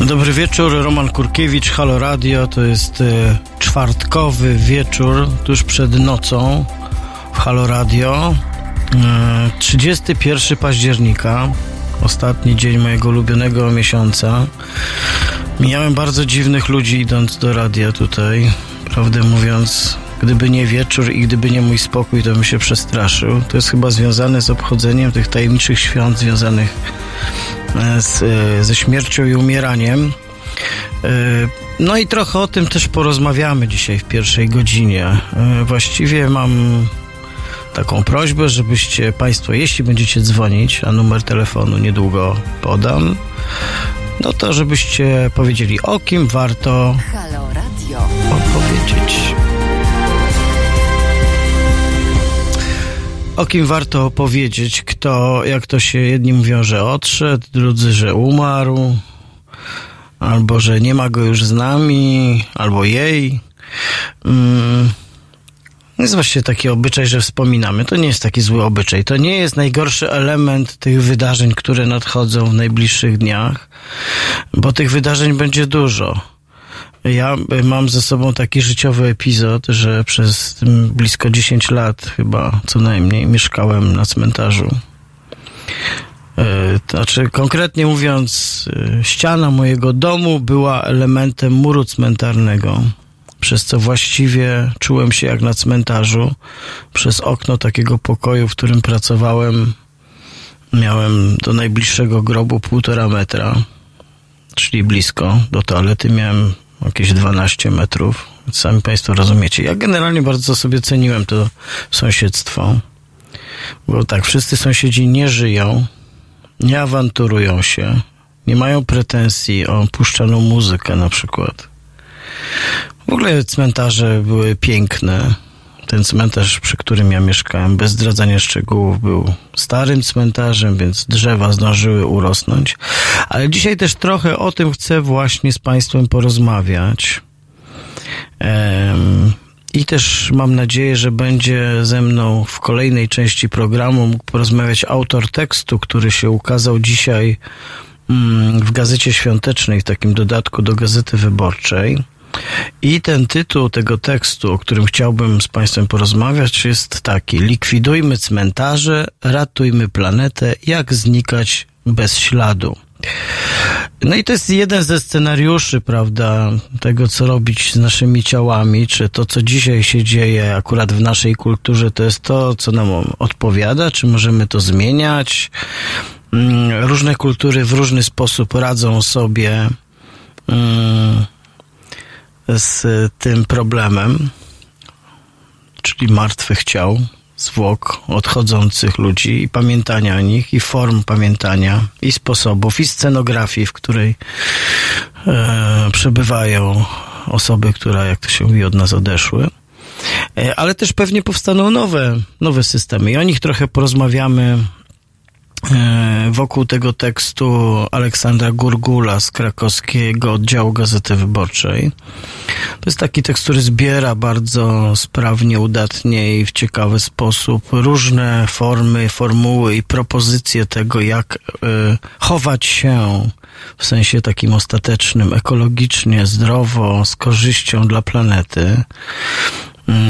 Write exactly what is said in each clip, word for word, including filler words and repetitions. Dobry wieczór, Roman Kurkiewicz, Halo Radio. To jest y, czwartkowy wieczór, tuż przed nocą w Halo Radio. y, trzydziestego pierwszego października, ostatni dzień mojego ulubionego miesiąca. Mijałem bardzo dziwnych ludzi idąc do radia tutaj. Prawdę mówiąc, gdyby nie wieczór i gdyby nie mój spokój, to bym się przestraszył. To jest chyba związane z obchodzeniem tych tajemniczych świąt związanych z, ze śmiercią i umieraniem. No i trochę o tym też porozmawiamy dzisiaj w pierwszej godzinie. Właściwie mam taką prośbę, żebyście Państwo, jeśli będziecie dzwonić, a numer telefonu niedługo podam, no to żebyście powiedzieli, o kim warto Halo Radio opowiedzieć. O kim warto opowiedzieć, kto, jak to się jedni mówią, że odszedł, drudzy, że umarł, albo że nie ma go już z nami, albo jej. Mm. Jest właśnie taki obyczaj, że wspominamy. To nie jest taki zły obyczaj. To nie jest najgorszy element tych wydarzeń, które nadchodzą w najbliższych dniach, bo tych wydarzeń będzie dużo. Ja mam ze sobą taki życiowy epizod, że przez blisko dziesięć lat chyba co najmniej mieszkałem na cmentarzu. Znaczy, konkretnie mówiąc, ściana mojego domu była elementem muru cmentarnego, przez co właściwie czułem się jak na cmentarzu. Przez okno takiego pokoju, w którym pracowałem, miałem do najbliższego grobu półtora metra, czyli blisko. Do toalety miałem jakieś dwanaście metrów. Sami Państwo rozumiecie. Ja generalnie bardzo sobie ceniłem to sąsiedztwo, bo tak, wszyscy sąsiedzi nie żyją, nie awanturują się, nie mają pretensji o puszczaną muzykę na przykład. W ogóle cmentarze były piękne. Ten cmentarz, przy którym ja mieszkałem, bez zdradzania szczegółów, był starym cmentarzem, więc drzewa zdążyły urosnąć. Ale dzisiaj też trochę o tym chcę właśnie z Państwem porozmawiać. Um, I też mam nadzieję, że będzie ze mną w kolejnej części programu mógł porozmawiać autor tekstu, który się ukazał dzisiaj um, w Gazecie Świątecznej, w takim dodatku do Gazety Wyborczej. I ten tytuł tego tekstu, o którym chciałbym z Państwem porozmawiać, jest taki: likwidujmy cmentarze, ratujmy planetę, jak znikać bez śladu. No i to jest jeden ze scenariuszy, prawda, tego, co robić z naszymi ciałami, czy to, co dzisiaj się dzieje akurat w naszej kulturze, to jest to, co nam odpowiada, czy możemy to zmieniać. Różne kultury w różny sposób radzą sobie hmm, z tym problemem, czyli martwych ciał, zwłok, odchodzących ludzi i pamiętania o nich, i form pamiętania, i sposobów, i scenografii, w której e, przebywają osoby, które, jak to się mówi, od nas odeszły. E, ale też pewnie powstaną nowe, nowe systemy i o nich trochę porozmawiamy. Wokół tego tekstu Aleksandra Gurgula z krakowskiego oddziału Gazety Wyborczej. To jest taki tekst, który zbiera bardzo sprawnie, udatnie i w ciekawy sposób różne formy, formuły i propozycje tego, jak y, chować się w sensie takim ostatecznym, ekologicznie, zdrowo, z korzyścią dla planety.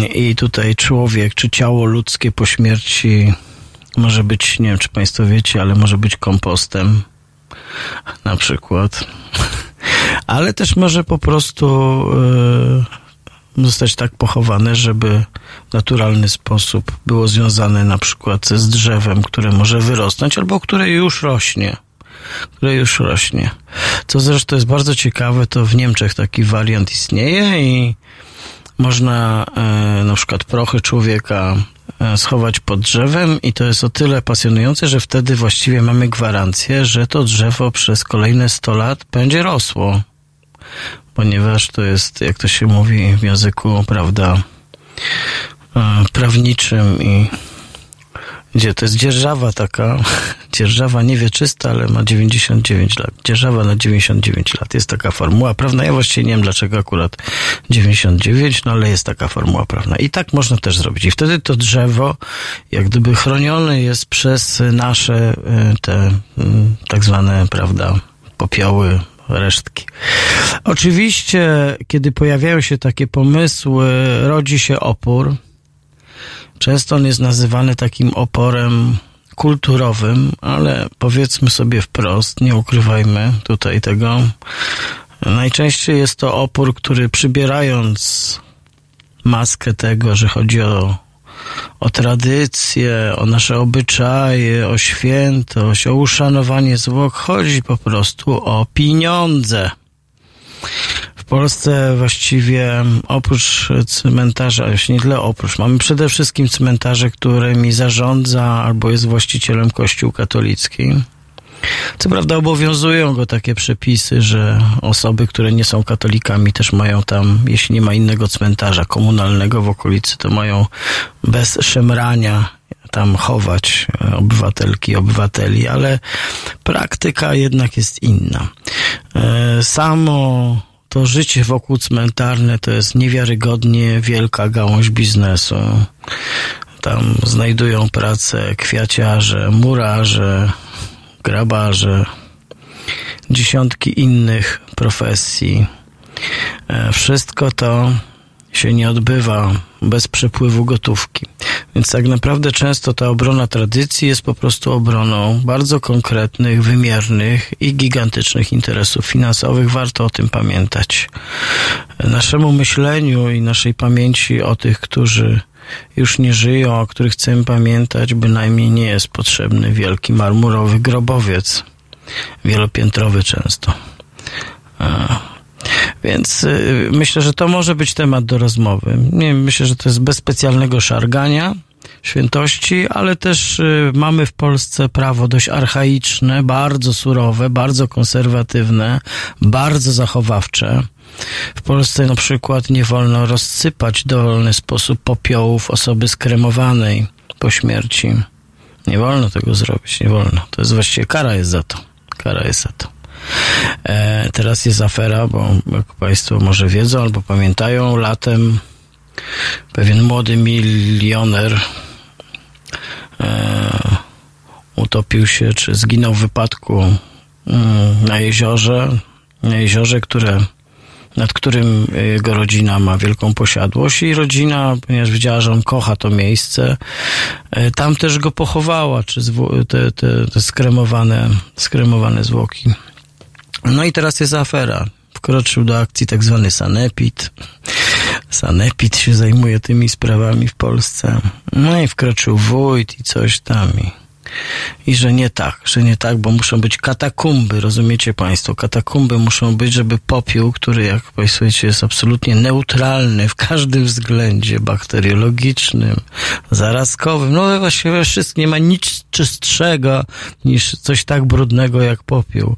Y, I tutaj człowiek, czy ciało ludzkie po śmierci może być, nie wiem, czy Państwo wiecie, ale może być kompostem na przykład. Ale też może po prostu yy, zostać tak pochowane, żeby w naturalny sposób było związane na przykład z drzewem, które może wyrosnąć albo które już rośnie. Które już rośnie. Co zresztą jest bardzo ciekawe, to w Niemczech taki wariant istnieje i można yy, na przykład prochy człowieka schować pod drzewem i to jest o tyle pasjonujące, że wtedy właściwie mamy gwarancję, że to drzewo przez kolejne sto lat będzie rosło, ponieważ to jest, jak to się mówi w języku, prawda, prawniczym, i gdzie to jest dzierżawa taka, dzierżawa niewieczysta, ale ma dziewięćdziesiąt dziewięć lat. Dzierżawa na dziewięćdziesiąt dziewięć lat. Jest taka formuła prawna. Ja właściwie nie wiem, dlaczego akurat dziewięćdziesiąt dziewięć, no ale jest taka formuła prawna. I tak można też zrobić. I wtedy to drzewo, jak gdyby chronione jest przez nasze te tak zwane, prawda, popioły, resztki. Oczywiście, kiedy pojawiają się takie pomysły, rodzi się opór. Często on jest nazywany takim oporem kulturowym, ale powiedzmy sobie wprost, nie ukrywajmy tutaj tego. Najczęściej jest to opór, który przybierając maskę tego, że chodzi o, o tradycje, o nasze obyczaje, o świętość, o uszanowanie zwłok, chodzi po prostu o pieniądze. W Polsce właściwie oprócz cmentarza, już nie tyle oprócz, mamy przede wszystkim cmentarze, którymi zarządza albo jest właścicielem Kościół katolicki. Co prawda obowiązują go takie przepisy, że osoby, które nie są katolikami, też mają tam, jeśli nie ma innego cmentarza komunalnego w okolicy, to mają bez szemrania tam chować obywatelki, obywateli, ale praktyka jednak jest inna. Samo to życie wokół cmentarne to jest niewiarygodnie wielka gałąź biznesu. Tam znajdują pracę kwiaciarze, murarze, grabarze, dziesiątki innych profesji. Wszystko to się nie odbywa bez przepływu gotówki. Więc tak naprawdę często ta obrona tradycji jest po prostu obroną bardzo konkretnych, wymiernych i gigantycznych interesów finansowych. Warto o tym pamiętać. Naszemu myśleniu i naszej pamięci o tych, którzy już nie żyją, o których chcemy pamiętać, bynajmniej nie jest potrzebny wielki marmurowy grobowiec, wielopiętrowy często. Więc myślę, że to może być temat do rozmowy. Nie, myślę, że to jest bez specjalnego szargania świętości, ale też mamy w Polsce prawo dość archaiczne, bardzo surowe, bardzo konserwatywne, bardzo zachowawcze. W Polsce na przykład nie wolno rozsypać w dowolny sposób popiołów osoby skremowanej po śmierci. Nie wolno tego zrobić, nie wolno. To jest właściwie kara jest za to. Kara jest za to. E, teraz jest afera, bo jak Państwo może wiedzą albo pamiętają, latem pewien młody milioner e, utopił się, czy zginął w wypadku mm, na jeziorze, na jeziorze, które nad którym jego rodzina ma wielką posiadłość i rodzina, ponieważ wiedziała, że on kocha to miejsce, tam też go pochowała, czy te, te, te skremowane, skremowane zwłoki. No i teraz jest afera. Wkroczył do akcji tak zwany sanepid. Sanepid się zajmuje tymi sprawami w Polsce. No i wkroczył wójt i coś tam i... I że nie tak, że nie tak, bo muszą być katakumby, rozumiecie Państwo? Katakumby muszą być, żeby popiół, który jak Państwo wiecie jest absolutnie neutralny w każdym względzie bakteriologicznym, zarazkowym, no właściwie wszystko, nie ma nic czystszego niż coś tak brudnego jak popiół.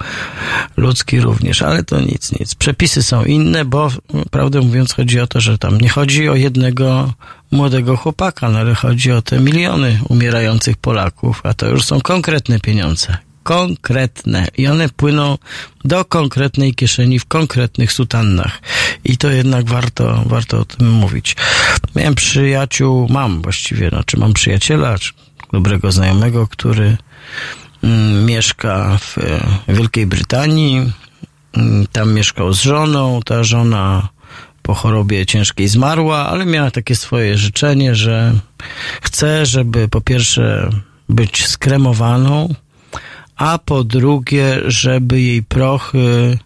Ludzki również, ale to nic, nic. Przepisy są inne, bo prawdę mówiąc chodzi o to, że tam nie chodzi o jednego młodego chłopaka, no ale chodzi o te miliony umierających Polaków, a to już są konkretne pieniądze. Konkretne. I one płyną do konkretnej kieszeni w konkretnych sutannach. I to jednak warto, warto o tym mówić. Miałem przyjaciół, mam właściwie, znaczy mam przyjaciela, czy dobrego znajomego, który mm, mieszka w, w Wielkiej Brytanii. Tam mieszkał z żoną. Ta żona po chorobie ciężkiej zmarła, ale miała takie swoje życzenie, że chce, żeby po pierwsze być skremowaną, a po drugie, żeby jej prochy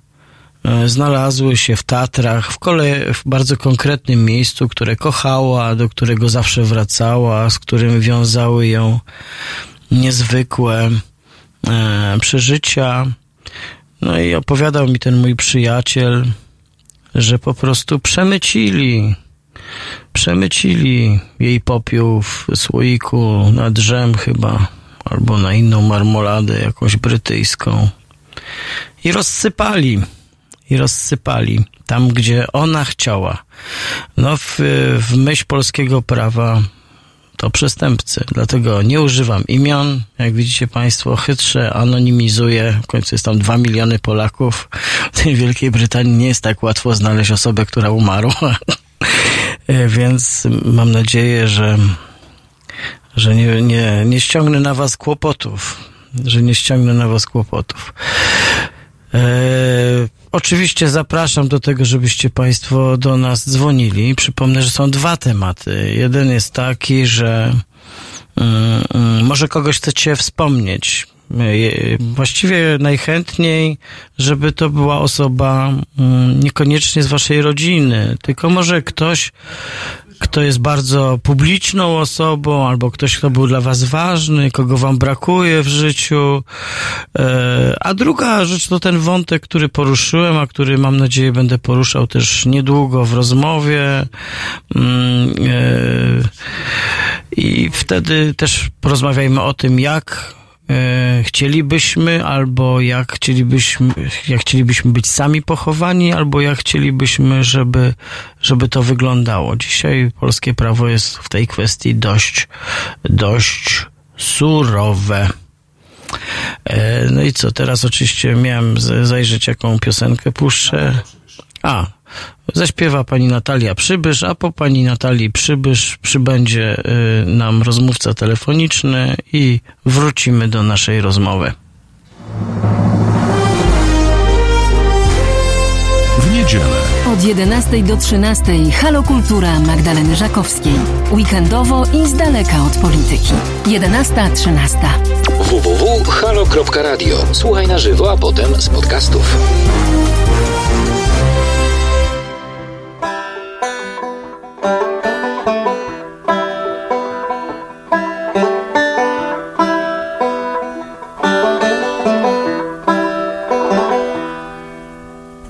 znalazły się w Tatrach, w, kolei, w bardzo konkretnym miejscu, które kochała, do którego zawsze wracała, z którym wiązały ją niezwykłe e, przeżycia. No i opowiadał mi ten mój przyjaciel, że po prostu przemycili, przemycili jej popiół w słoiku na drzem chyba, albo na inną marmoladę jakąś brytyjską i rozsypali, i rozsypali tam, gdzie ona chciała. No w, w myśl polskiego prawa to przestępcy, dlatego nie używam imion, jak widzicie Państwo, chytrze anonimizuję, w końcu jest tam dwa miliony Polaków, w tej Wielkiej Brytanii nie jest tak łatwo znaleźć osobę, która umarła, więc mam nadzieję, że, że nie, nie, nie ściągnę na was kłopotów, że nie ściągnę na was kłopotów. Eee, Oczywiście zapraszam do tego, żebyście Państwo do nas dzwonili. Przypomnę, że są dwa tematy. Jeden jest taki, że yy, yy, może kogoś chcecie wspomnieć. Właściwie najchętniej, żeby to była osoba niekoniecznie z waszej rodziny, tylko może ktoś, kto jest bardzo publiczną osobą, albo ktoś, kto był dla was ważny, kogo wam brakuje w życiu. A druga rzecz to ten wątek, który poruszyłem, a który, mam nadzieję, będę poruszał też niedługo w rozmowie. I wtedy też porozmawiajmy o tym, jak chcielibyśmy, albo jak chcielibyśmy, jak chcielibyśmy być sami pochowani, albo jak chcielibyśmy, żeby, żeby to wyglądało. Dzisiaj polskie prawo jest w tej kwestii dość, dość surowe. No i co, teraz oczywiście miałem zajrzeć, jaką piosenkę puszczę. A, zaśpiewa pani Natalia Przybysz, a po pani Natalii Przybysz przybędzie nam rozmówca telefoniczny i wrócimy do naszej rozmowy. W niedzielę od jedenastej do trzynastej Halo Kultura Magdaleny Żakowskiej. Weekendowo i z daleka od polityki. jedenasta trzynaście w w w kropka halo kropka radio. Słuchaj na żywo, a potem z podcastów.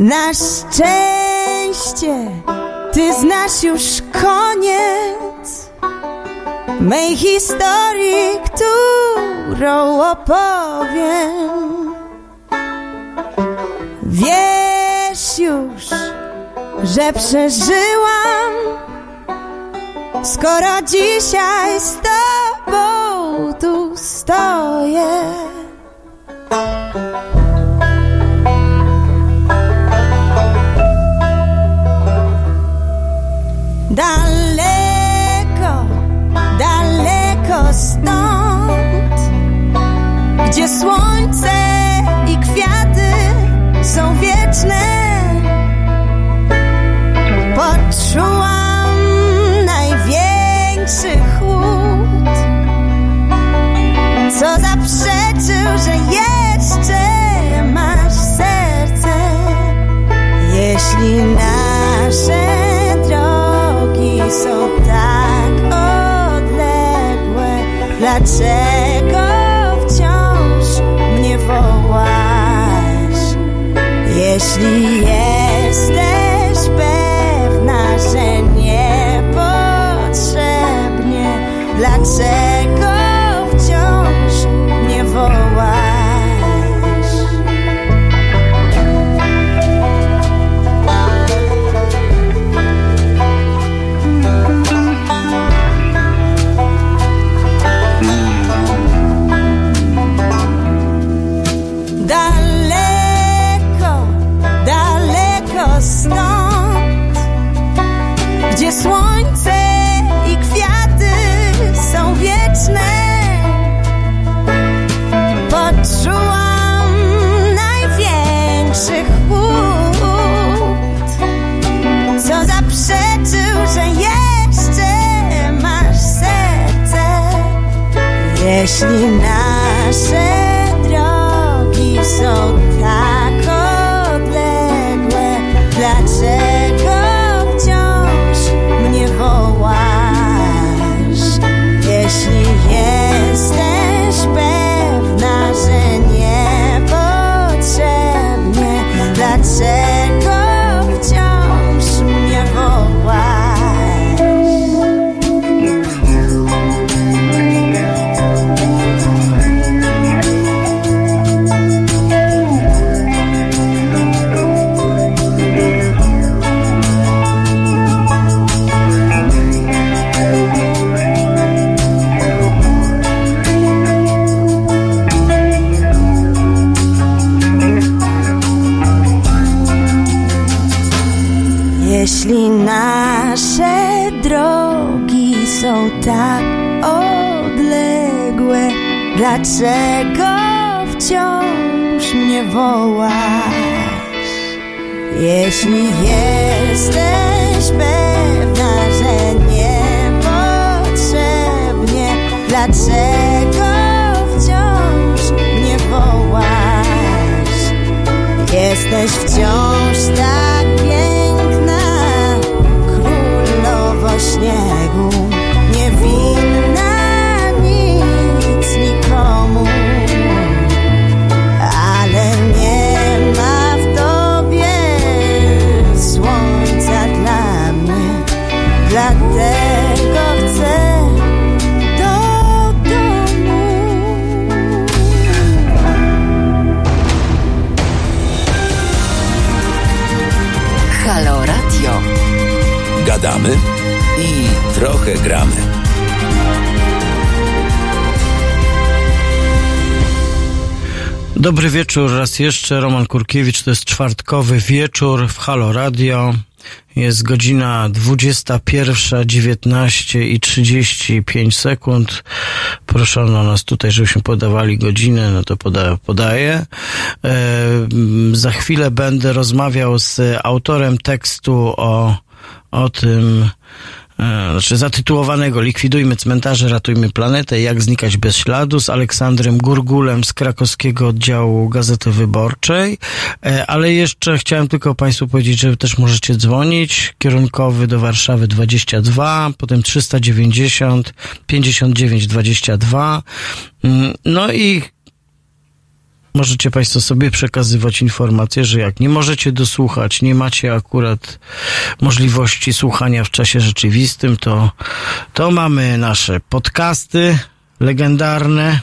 Na szczęście ty znasz już koniec mej historii, którą opowiem. Wiesz już, że przeżyłam, skoro dzisiaj z tobą tu stoję. Daleko, daleko stąd, gdzie słońce i kwiaty są wieczne, poczułam największy chłód, co zaprzeczył, że jeszcze masz serce. Jeśli nasze drogi są tak odległe, dlaczego wciąż mnie wołasz? Jeśli jesteś pewna, że niepotrzebnie, dlaczego wciąż mnie wołasz? Słońce i kwiaty są wieczne, poczułam największy chłód, co zaprzeczył, że jeszcze masz serce. Jeśli nasze drogi są tak odległe, dlaczego wołasz? Jeśli jesteś pewna, że niepotrzebnie, dlaczego wciąż mnie wołasz? Jeśli nasze drogi są tak odległe, dlaczego wciąż mnie wołasz? Jeśli jesteś pewna, że niepotrzebnie, dlaczego wciąż mnie wołasz? Jesteś wciąż tak piękna, królowo śniegu, niewinna nic nikomu, ale nie ma w tobie słońca dla mnie, dlatego chcę do domu. Halo Radio. Gadamy i trochę gramy. Dobry wieczór raz jeszcze, Roman Kurkiewicz, to jest czwartkowy wieczór w Halo Radio, jest godzina dwudziesta pierwsza dziewiętnaście i trzydzieści pięć sekund, proszono nas tutaj, żebyśmy podawali godzinę, no to poda- podaję. Yy, za chwilę będę rozmawiał z autorem tekstu o, o tym, znaczy zatytułowanego Likwidujmy cmentarze, ratujmy planetę, jak znikać bez śladu, z Aleksandrem Gurgulem z krakowskiego oddziału Gazety Wyborczej, ale jeszcze chciałem tylko Państwu powiedzieć, że też możecie dzwonić, kierunkowy do Warszawy dwadzieścia dwa, potem trzysta dziewięćdziesiąt pięćdziesiąt dziewięć dwadzieścia dwa, no i możecie Państwo sobie przekazywać informacje, że jak nie możecie dosłuchać, nie macie akurat możliwości słuchania w czasie rzeczywistym, to, to mamy nasze podcasty legendarne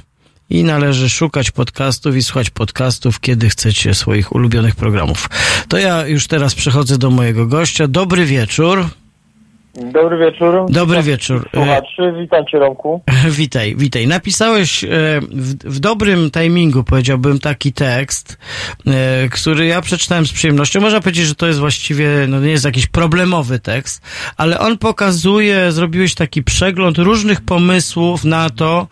i należy szukać podcastów i słuchać podcastów, kiedy chcecie swoich ulubionych programów. To ja już teraz przechodzę do mojego gościa. Dobry wieczór. Dobry wieczór. Dobry wieczór. Słuchaczy, witam Cię, Romku. Witaj, witaj. Napisałeś w, w dobrym timingu, powiedziałbym, taki tekst, który ja przeczytałem z przyjemnością. Można powiedzieć, że to jest właściwie, no nie jest jakiś problemowy tekst, ale on pokazuje, zrobiłeś taki przegląd różnych pomysłów na to,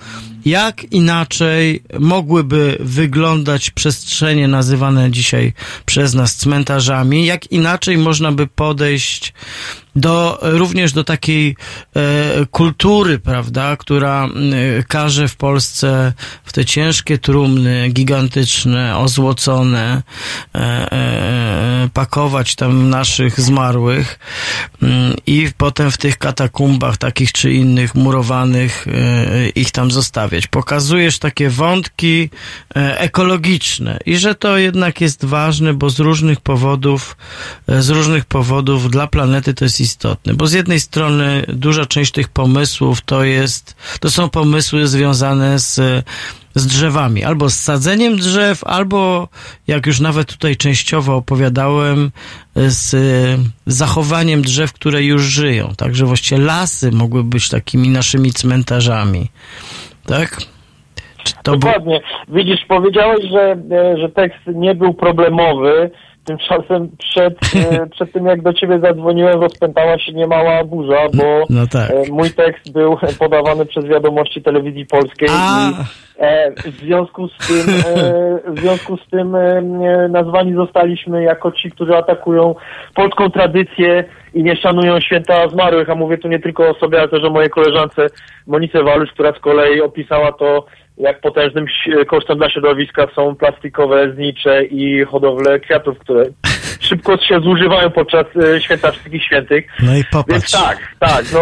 jak inaczej mogłyby wyglądać przestrzenie nazywane dzisiaj przez nas cmentarzami, jak inaczej można by podejść do, również do takiej e, kultury, prawda, która e, każe w Polsce w te ciężkie trumny, gigantyczne, ozłocone, e, e, pakować tam naszych zmarłych e, i potem w tych katakumbach takich czy innych, murowanych, e, ich tam zostawiać. Pokazujesz takie wątki ekologiczne i że to jednak jest ważne, bo z różnych powodów, z różnych powodów dla planety to jest istotne, bo z jednej strony duża część tych pomysłów to jest, to są pomysły związane z z drzewami, albo z sadzeniem drzew, albo, jak już nawet tutaj częściowo opowiadałem, z zachowaniem drzew, które już żyją. Także właściwie lasy mogły być takimi naszymi cmentarzami. Tak? Czy to Dokładnie. Był... Widzisz, powiedziałeś, że, że tekst nie był problemowy. Tymczasem przed, przed tym, jak do ciebie zadzwoniłem, rozpętała się niemała burza, bo no tak. Mój tekst był podawany przez Wiadomości Telewizji Polskiej. A... i w związku z tym, w związku z tym nazwani zostaliśmy jako ci, którzy atakują polską tradycję i nie szanują święta zmarłych, a mówię tu nie tylko o sobie, ale też o mojej koleżance Monice Walusz, która z kolei opisała to, jak potężnym kosztem dla środowiska są plastikowe znicze i hodowle kwiatów, które szybko się zużywają podczas święta wszystkich świętych. No i popatrz. Więc tak, tak. No,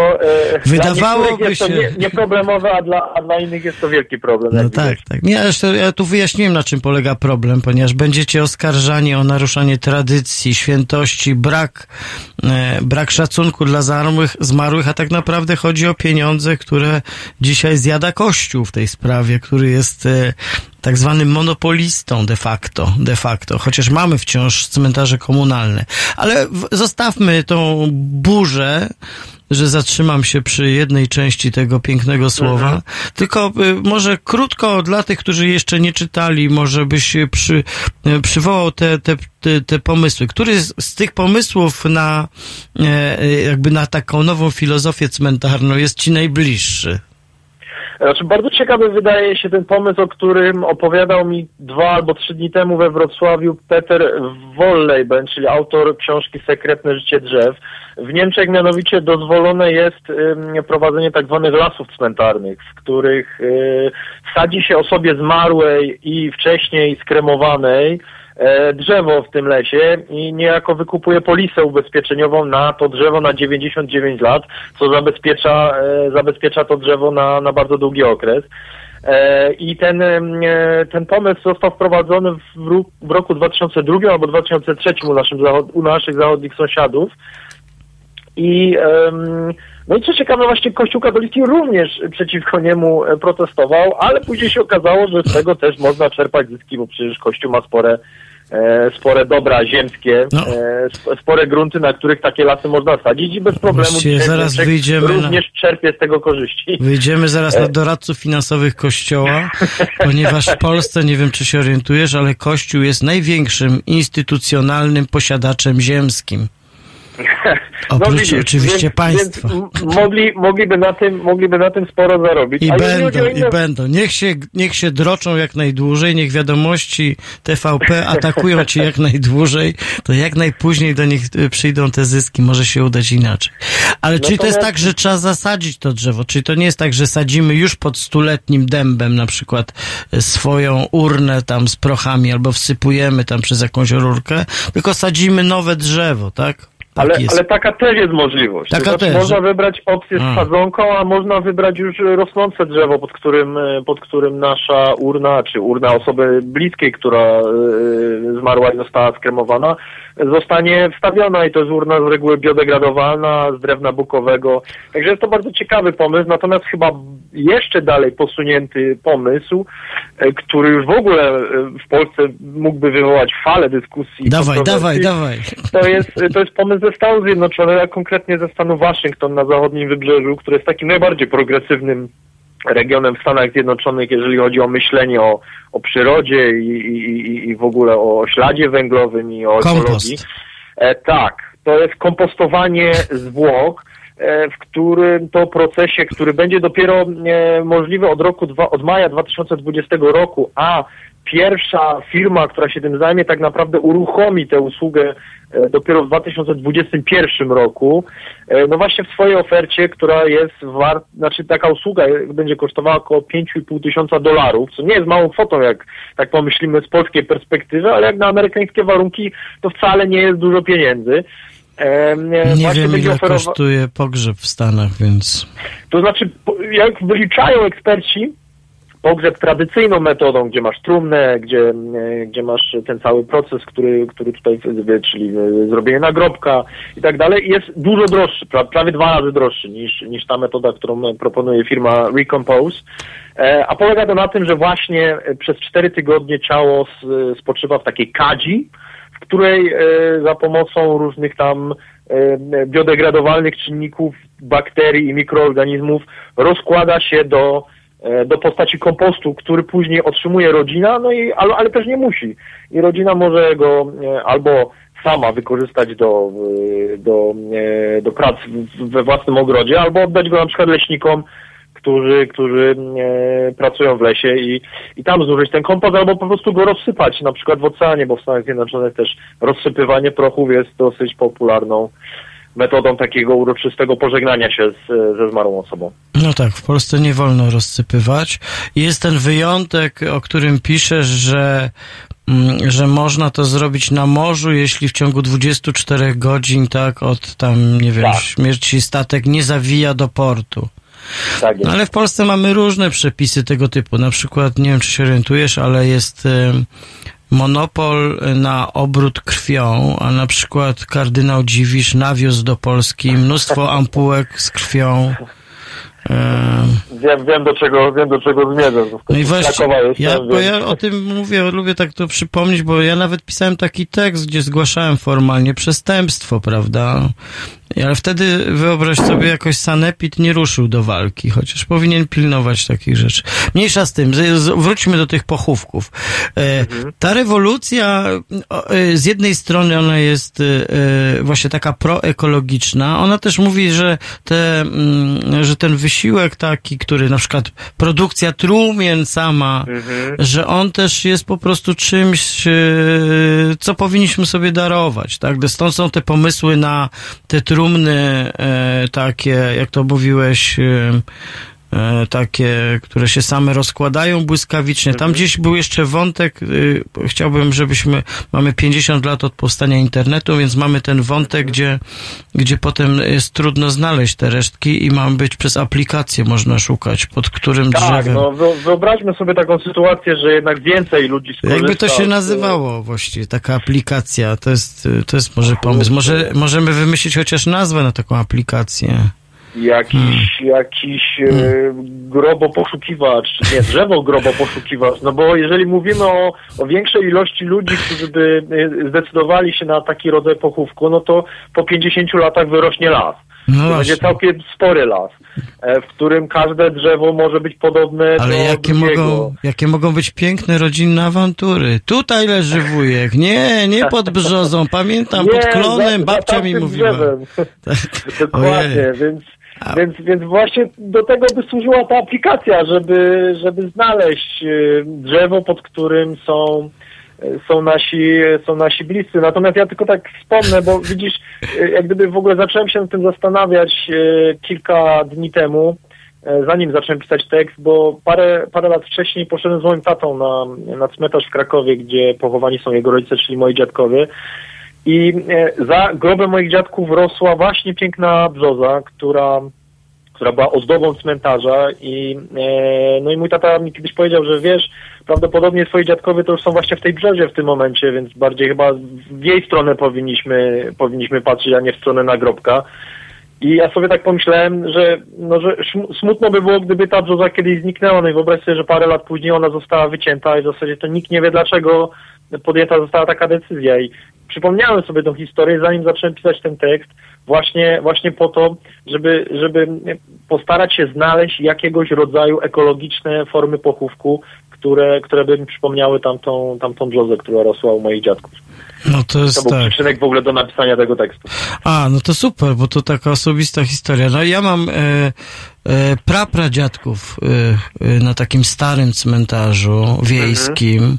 wydawałoby jest się... to nie, nie problemowe, a dla, a dla innych jest to wielki problem. No tak, wiesz. Tak. Nie, ja tu wyjaśniłem, na czym polega problem, ponieważ będziecie oskarżani o naruszanie tradycji, świętości, brak, e, brak szacunku dla zmarłych, zmarłych, a tak naprawdę chodzi o pieniądze, które dzisiaj zjada Kościół w tej sprawie, który jest... E, tak zwanym monopolistą de facto, de facto, chociaż mamy wciąż cmentarze komunalne. Ale zostawmy tą burzę, że zatrzymam się przy jednej części tego pięknego słowa, mhm. tylko y, może krótko dla tych, którzy jeszcze nie czytali, może byś przy, y, przywołał te, te, te, te pomysły. Który z, z tych pomysłów na y, jakby na taką nową filozofię cmentarną jest ci najbliższy? Znaczy, bardzo ciekawy wydaje się ten pomysł, o którym opowiadał mi dwa albo trzy dni temu we Wrocławiu Peter Wohlleben, czyli autor książki Sekretne Życie Drzew. W Niemczech mianowicie dozwolone jest prowadzenie tak zwanych lasów cmentarnych, w których sadzi się osobie zmarłej i wcześniej skremowanej drzewo w tym lesie i niejako wykupuje polisę ubezpieczeniową na to drzewo na dziewięćdziesiąt dziewięć lat, co zabezpiecza, zabezpiecza to drzewo na, na bardzo długi okres. I ten, ten pomysł został wprowadzony w roku dwa tysiące drugi albo dwa tysiące trzeci u, naszym, u naszych zachodnich sąsiadów. I no i co ciekawe, właśnie Kościół katolicki również przeciwko niemu protestował, ale później się okazało, że z tego też można czerpać zyski, bo przecież Kościół ma spore, spore dobra ziemskie, no. spore grunty, na których takie lasy można sadzić i bez problemu zaraz wyjdziemy również na... czerpie z tego korzyści. Wyjdziemy zaraz na doradców finansowych Kościoła, ponieważ w Polsce, nie wiem czy się orientujesz, ale Kościół jest największym instytucjonalnym posiadaczem ziemskim. Oprócz no widzisz, oczywiście więc, państwa. Więc mogli, mogliby, na tym, mogliby na tym sporo zarobić. I ale będą, inne... i będą. Niech się, niech się droczą jak najdłużej, niech wiadomości T V P atakują cię jak najdłużej, to jak najpóźniej do nich przyjdą te zyski, może się udać inaczej. Ale no czyli to jest tak, że trzeba zasadzić to drzewo, czyli to nie jest tak, że sadzimy już pod stuletnim dębem na przykład swoją urnę tam z prochami albo wsypujemy tam przez jakąś rurkę, tylko sadzimy nowe drzewo, tak? Tak ale, ale taka też jest możliwość. Taka znaczy, też. Można wybrać opcję z sadzonką, a można wybrać już rosnące drzewo, pod którym, pod którym nasza urna, czy urna osoby bliskiej, która y, zmarła i została skremowana, zostanie wstawiona i to jest urna z reguły biodegradowalna, z drewna bukowego. Także jest to bardzo ciekawy pomysł, natomiast chyba jeszcze dalej posunięty pomysł, który już w ogóle w Polsce mógłby wywołać falę dyskusji. Dawaj, dawaj, dawaj. To jest, to jest pomysł ze Stanów Zjednoczonych, a konkretnie ze stanu Waszyngton na zachodnim wybrzeżu, który jest takim najbardziej progresywnym regionem w Stanach Zjednoczonych, jeżeli chodzi o myślenie o, o przyrodzie i, i, i w ogóle o śladzie węglowym i o ekologii. E, tak, to jest kompostowanie zwłok, e, w którym to procesie, który będzie dopiero e, możliwy od roku dwa, od maja dwa tysiące dwudziestego roku, a pierwsza firma, która się tym zajmie, tak naprawdę uruchomi tę usługę dopiero w dwa tysiące dwudziestym pierwszym roku. No właśnie w swojej ofercie, która jest warta, znaczy taka usługa będzie kosztowała około pięć i pół tysiąca dolarów, co nie jest małą kwotą, jak tak pomyślimy z polskiej perspektywy, ale jak na amerykańskie warunki to wcale nie jest dużo pieniędzy. Nie właśnie wiem, ile oferowa- kosztuje pogrzeb w Stanach, więc... To znaczy, jak wyliczają eksperci, pogrzeb tradycyjną metodą, gdzie masz trumnę, gdzie, gdzie masz ten cały proces, który, który tutaj, czyli zrobienie nagrobka i tak dalej, jest dużo droższy, prawie dwa razy droższy niż, niż ta metoda, którą proponuje firma Recompose. A polega to na tym, że właśnie przez cztery tygodnie ciało spoczywa w takiej kadzi, w której za pomocą różnych tam biodegradowalnych czynników, bakterii i mikroorganizmów rozkłada się do do postaci kompostu, który później otrzymuje rodzina, no i ale, ale też nie musi. I rodzina może go albo sama wykorzystać do, do, do prac we własnym ogrodzie, albo oddać go na przykład leśnikom, którzy, którzy pracują w lesie i, i tam zużyć ten kompost, albo po prostu go rozsypać, na przykład w oceanie, bo w Stanach Zjednoczonych też rozsypywanie prochów jest dosyć popularną metodą takiego uroczystego pożegnania się z, ze zmarłą osobą. No tak, w Polsce nie wolno rozsypywać. Jest ten wyjątek, o którym piszesz, że, że można to zrobić na morzu, jeśli w ciągu dwudziestu czterech godzin, tak, od tam, nie wiem, tak. śmierci statek nie zawija do portu. Tak jest. No, ale w Polsce mamy różne przepisy tego typu. Na przykład, nie wiem, czy się orientujesz, ale jest... Yy, monopol na obrót krwią, a na przykład kardynał Dziwisz nawiózł do Polski mnóstwo ampułek z krwią. Wiem, wiem do czego, wiem do czego zmierzę. No i właśnie, ja, bo ja o tym mówię, lubię tak to przypomnieć, bo ja nawet pisałem taki tekst, gdzie zgłaszałem formalnie przestępstwo, prawda? Ale wtedy wyobraź sobie, jakoś sanepid nie ruszył do walki, chociaż powinien pilnować takich rzeczy. Mniejsza z tym, z, z, wróćmy do tych pochówków. E, mhm. Ta rewolucja, e, z jednej strony ona jest e, właśnie taka proekologiczna. Ona też mówi, że, te, m, że ten wysiłek taki, który na przykład produkcja trumien sama, mhm. że on też jest po prostu czymś, e, co powinniśmy sobie darować, tak? Stąd są te pomysły na te trumny e, takie, jak to mówiłeś, e, takie, które się same rozkładają błyskawicznie. Tam gdzieś był jeszcze wątek, y, chciałbym, żebyśmy, mamy pięćdziesiąt lat od powstania internetu, więc mamy ten wątek, gdzie, gdzie potem jest trudno znaleźć te resztki i mam być przez aplikację można szukać, pod którym drzewem. Tak, no wyobraźmy sobie taką sytuację, że jednak więcej ludzi skorzysta. Jakby to się nazywało właściwie, taka aplikacja, to jest, to jest może pomysł. Może, możemy wymyślić chociaż nazwę na taką aplikację. Jakiś, hmm. jakiś hmm. groboposzukiwacz, nie, drzewo groboposzukiwacz, no bo jeżeli mówimy o, o większej ilości ludzi, którzy by zdecydowali się na taki rodzaj pochówku, no to po pięćdziesięciu latach wyrośnie las. No to właśnie. Będzie całkiem spory las, w którym każde drzewo może być podobne. Ale do jakie mogą, jakie mogą być piękne rodzinne awantury. Tutaj leży wujek, nie, nie pod brzozą, pamiętam, nie, pod klonem, za, babcia za mi mówiła. Tak. Dokładnie, więc A... Więc, więc właśnie do tego by służyła ta aplikacja, żeby, żeby znaleźć drzewo, pod którym są, są, nasi, są nasi bliscy. Natomiast ja tylko tak wspomnę, bo widzisz, jak gdyby w ogóle zacząłem się nad tym zastanawiać kilka dni temu, zanim zacząłem pisać tekst, bo parę, parę lat wcześniej poszedłem z moim tatą na, na cmentarz w Krakowie, gdzie pochowani są jego rodzice, czyli moi dziadkowie. I za grobem moich dziadków rosła właśnie piękna brzoza, która, która była ozdobą cmentarza i e, no i mój tata mi kiedyś powiedział, że wiesz, prawdopodobnie twoi dziadkowie to już są właśnie w tej brzozie w tym momencie, więc bardziej chyba w jej stronę powinniśmy, powinniśmy patrzeć, a nie w stronę nagrobka. I ja sobie tak pomyślałem, że, no, że smutno by było, gdyby ta brzoza kiedyś zniknęła, no i wyobraź sobie, że parę lat później ona została wycięta i w zasadzie to nikt nie wie, dlaczego podjęta została taka decyzja. I przypomniałem sobie tą historię, zanim zacząłem pisać ten tekst, właśnie, właśnie po to, żeby, żeby postarać się znaleźć jakiegoś rodzaju ekologiczne formy pochówku, które, które by mi przypomniały tamtą, tamtą brzozę, która rosła u moich dziadków. No to jest to był tak. przyczynek w ogóle do napisania tego tekstu. A, no to super, bo to taka osobista historia. No ja mam... Yy... prapradziadków na takim starym cmentarzu wiejskim,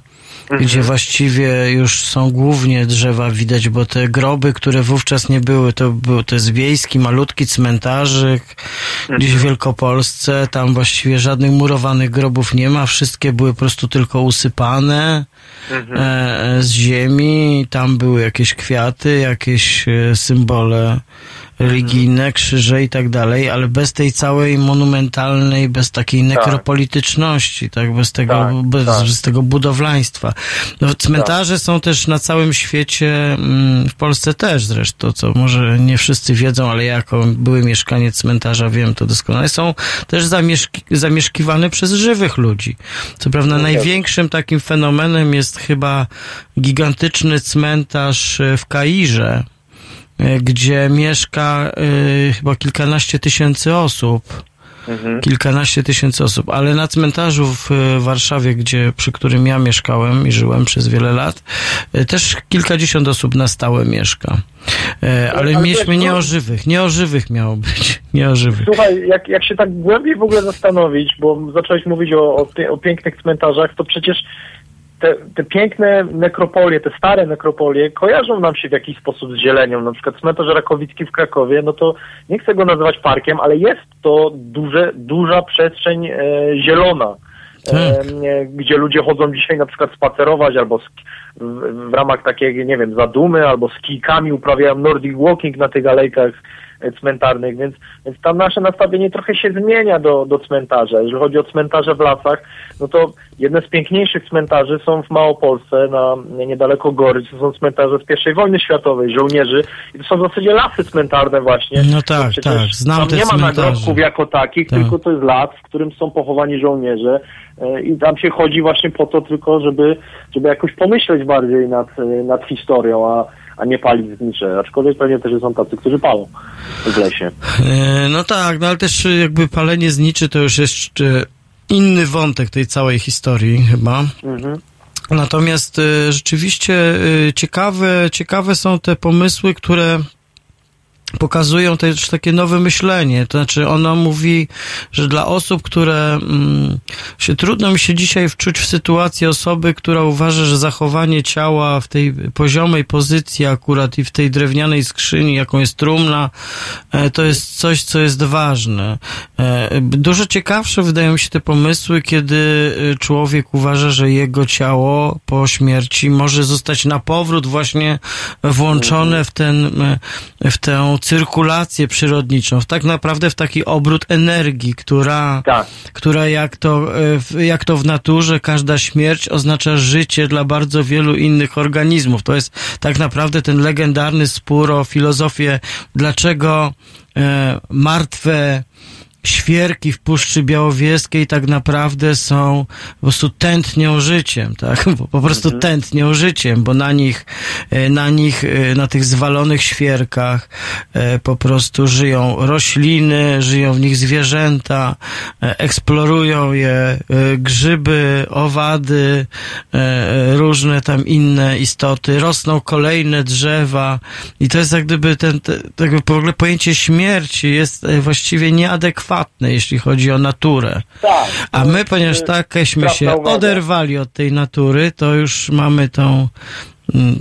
mm-hmm. gdzie właściwie już są głównie drzewa widać, bo te groby, które wówczas nie były, to był to jest wiejski, malutki cmentarzyk gdzieś w Wielkopolsce, tam właściwie żadnych murowanych grobów nie ma, wszystkie były po prostu tylko usypane mm-hmm. z ziemi, tam były jakieś kwiaty, jakieś symbole religijne, krzyże i tak dalej, ale bez tej całej monumentalnej, bez takiej nekropolityczności, tak, bez tego, tak, bez, tak. bez tego budowlaństwa. No, cmentarze tak. są też na całym świecie, w Polsce też zresztą, co może nie wszyscy wiedzą, ale ja jako były mieszkaniec cmentarza wiem to doskonale, są też zamieszki, zamieszkiwane przez żywych ludzi. Co prawda największym takim fenomenem jest chyba gigantyczny cmentarz w Kairze, gdzie mieszka y, chyba kilkanaście tysięcy osób. Mhm. Kilkanaście tysięcy osób. Ale na cmentarzu w Warszawie, gdzie, przy którym ja mieszkałem i żyłem przez wiele lat, y, też kilkadziesiąt osób na stałe mieszka. E, ale mieliśmy nie o żywych, nie o żywych miało być, nie o żywych. Słuchaj, jak, jak się tak głębiej w ogóle zastanowić, bo zacząłeś mówić o, o, o pięknych cmentarzach, to przecież Te, te piękne nekropolie, te stare nekropolie kojarzą nam się w jakiś sposób z zielenią. Na przykład cmentarz Rakowicki w Krakowie, no to nie chcę go nazywać parkiem, ale jest to duże, duża przestrzeń e, zielona, e, gdzie ludzie chodzą dzisiaj na przykład spacerować albo z, w, w ramach takiej, nie wiem, zadumy, albo z kijkami uprawiają nordic walking na tych alejkach cmentarnych, więc, więc tam nasze nastawienie trochę się zmienia do, do cmentarza. Jeżeli chodzi o cmentarze w lasach, no to jedne z piękniejszych cmentarzy są w Małopolsce, na niedaleko Goryczy. To są cmentarze z pierwszej wojny światowej, żołnierzy. I to są w zasadzie lasy cmentarne właśnie. No tak, tak. Znam tam te nie ma cmentarze. Nagrobków jako takich, tak. tylko to jest las, w którym są pochowani żołnierze i tam się chodzi właśnie po to tylko, żeby, żeby jakoś pomyśleć bardziej nad, nad historią, a a nie palić znicze. Aczkolwiek pewnie też są tacy, którzy palą w lesie. No tak, no ale też jakby palenie zniczy to już jeszcze inny wątek tej całej historii chyba. Mhm. Natomiast rzeczywiście ciekawe, ciekawe są te pomysły, które pokazują też takie nowe myślenie. To znaczy ono mówi, że dla osób, które mm, się trudno mi się dzisiaj wczuć w sytuację osoby, która uważa, że zachowanie ciała w tej poziomej pozycji akurat i w tej drewnianej skrzyni, jaką jest trumna, to jest coś, co jest ważne. Dużo ciekawsze wydają mi się te pomysły, kiedy człowiek uważa, że jego ciało po śmierci może zostać na powrót właśnie włączone w ten, w tę cyrkulację przyrodniczą, tak naprawdę w taki obrót energii, która, tak. która jak to, jak to w naturze, każda śmierć oznacza życie dla bardzo wielu innych organizmów. To jest tak naprawdę ten legendarny spór o filozofię, dlaczego e, martwe świerki w Puszczy Białowieskiej tak naprawdę są, po prostu tętnią życiem, tak? Po prostu mhm. tętnią życiem, bo na nich, na nich, na tych zwalonych świerkach po prostu żyją rośliny, żyją w nich zwierzęta, eksplorują je grzyby, owady, różne tam inne istoty, rosną kolejne drzewa i to jest jak gdyby ten, jakby w ogóle pojęcie śmierci jest właściwie nieadekwatne, jeśli chodzi o naturę. Tak, a my, ponieważ takśmy się oderwali od tej natury, to już mamy tą,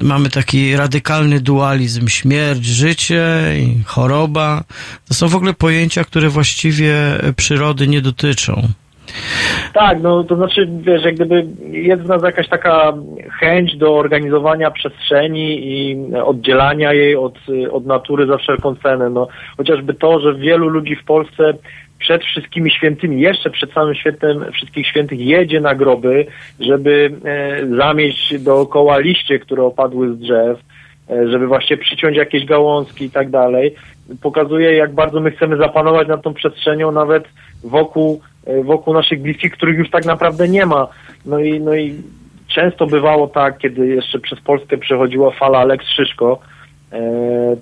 mamy taki radykalny dualizm. Śmierć, życie i choroba. To są w ogóle pojęcia, które właściwie przyrody nie dotyczą. Tak, no to znaczy, wiesz, jak gdyby jest w nas jakaś taka chęć do organizowania przestrzeni i oddzielania jej od, od natury za wszelką cenę. No, chociażby to, że wielu ludzi w Polsce przed wszystkimi świętymi, jeszcze przed samym świętem wszystkich świętych jedzie na groby, żeby e, zamieść dookoła liście, które opadły z drzew, e, żeby właśnie przyciąć jakieś gałązki i tak dalej. Pokazuje, jak bardzo my chcemy zapanować nad tą przestrzenią nawet wokół wokół naszych bliskich, których już tak naprawdę nie ma. No i, no i często bywało tak, kiedy jeszcze przez Polskę przechodziła fala Lex Szyszko,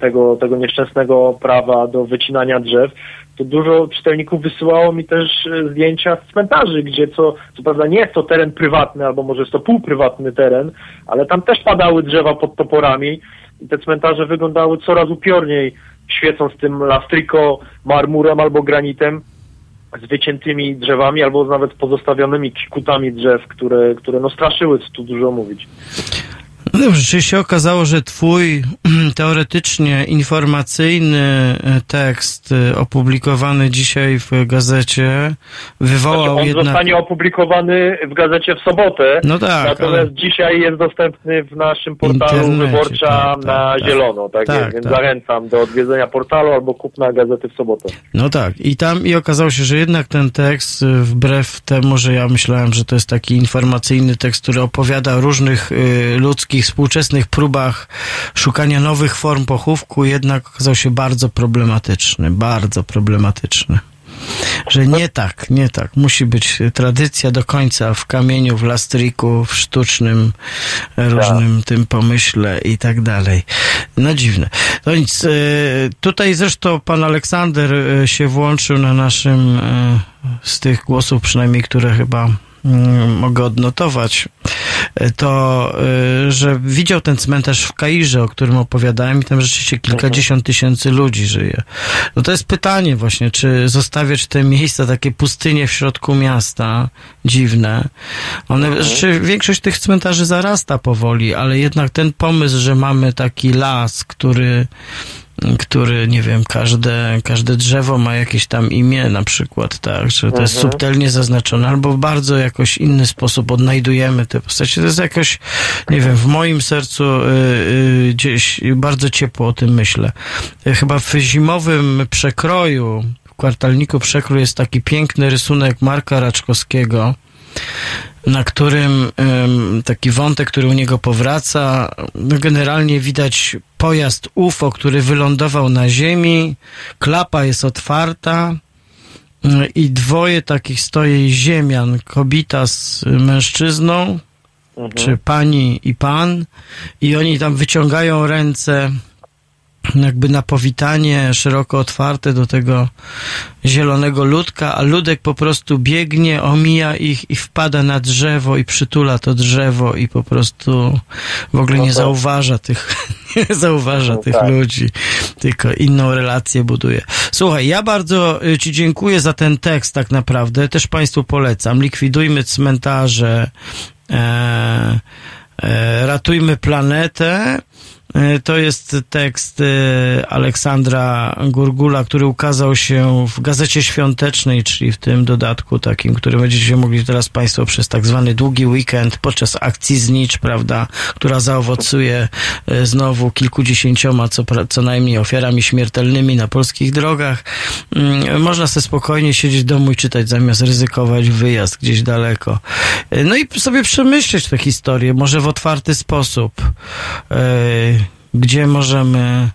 tego, tego nieszczęsnego prawa do wycinania drzew, to dużo czytelników wysyłało mi też zdjęcia z cmentarzy, gdzie co, co prawda nie jest to teren prywatny, albo może jest to półprywatny teren, ale tam też padały drzewa pod toporami i te cmentarze wyglądały coraz upiorniej, świecąc tym lastryko, marmurem albo granitem, z wyciętymi drzewami albo nawet pozostawionymi kikutami drzew, które, które no straszyły, co tu dużo mówić. No dobrze, czyli się okazało, że twój teoretycznie informacyjny tekst opublikowany dzisiaj w gazecie wywołał znaczy on jednak... On zostanie opublikowany w gazecie w sobotę, no tak, natomiast ale... dzisiaj jest dostępny w naszym portalu Internecie, Wyborcza tak, na tak, zielono, tak, tak, tak więc tak. Zachęcam do odwiedzenia portalu albo kupna gazety w sobotę. No tak, i tam i okazało się, że jednak ten tekst, wbrew temu, że ja myślałem, że to jest taki informacyjny tekst, który opowiada o różnych yy, ludzkich współczesnych próbach szukania nowych form pochówku, jednak okazał się bardzo problematyczny, bardzo problematyczny. Że nie tak, nie tak. Musi być tradycja do końca w kamieniu, w lastryku, w sztucznym różnym tak. tym pomyśle i tak dalej. No dziwne. No nic, tutaj zresztą pan Aleksander się włączył na naszym z tych głosów, przynajmniej które chyba mogę odnotować, to, że widział ten cmentarz w Kairze, o którym opowiadałem i tam rzeczywiście kilkadziesiąt tysięcy ludzi żyje. No to jest pytanie właśnie, czy zostawiać te miejsca, takie pustynie w środku miasta, dziwne. One, mhm. rzeczy, większość tych cmentarzy zarasta powoli, ale jednak ten pomysł, że mamy taki las, który który, nie wiem, każde, każde drzewo ma jakieś tam imię na przykład, tak, że to mhm. jest subtelnie zaznaczone, albo w bardzo jakoś inny sposób odnajdujemy te postacie. To jest jakoś, nie wiem, w moim sercu yy, yy, gdzieś bardzo ciepło o tym myślę. Chyba w zimowym przekroju, w kwartalniku Przekrój jest taki piękny rysunek Marka Raczkowskiego, na którym taki wątek, który u niego powraca, generalnie widać pojazd U F O, który wylądował na ziemi, klapa jest otwarta i dwoje takich stoi ziemian, kobieta z mężczyzną, mhm. czy pani i pan, i oni tam wyciągają ręce jakby na powitanie, szeroko otwarte do tego zielonego ludka, a ludek po prostu biegnie, omija ich i wpada na drzewo i przytula to drzewo i po prostu w ogóle nie zauważa tych, nie zauważa tych ludzi, tylko inną relację buduje. Słuchaj, ja bardzo ci dziękuję za ten tekst tak naprawdę, też państwu polecam. Likwidujmy cmentarze, e, e, ratujmy planetę. To jest tekst Aleksandra Gurgula, który ukazał się w Gazecie Świątecznej, czyli w tym dodatku takim, który będziecie mogli teraz państwo przez tak zwany długi weekend, podczas akcji Znicz, prawda, która zaowocuje znowu kilkudziesięcioma co, co najmniej ofiarami śmiertelnymi na polskich drogach. Można sobie spokojnie siedzieć w domu i czytać, zamiast ryzykować wyjazd gdzieś daleko. No i sobie przemyśleć tę historię, może w otwarty sposób. Gdzie możemy,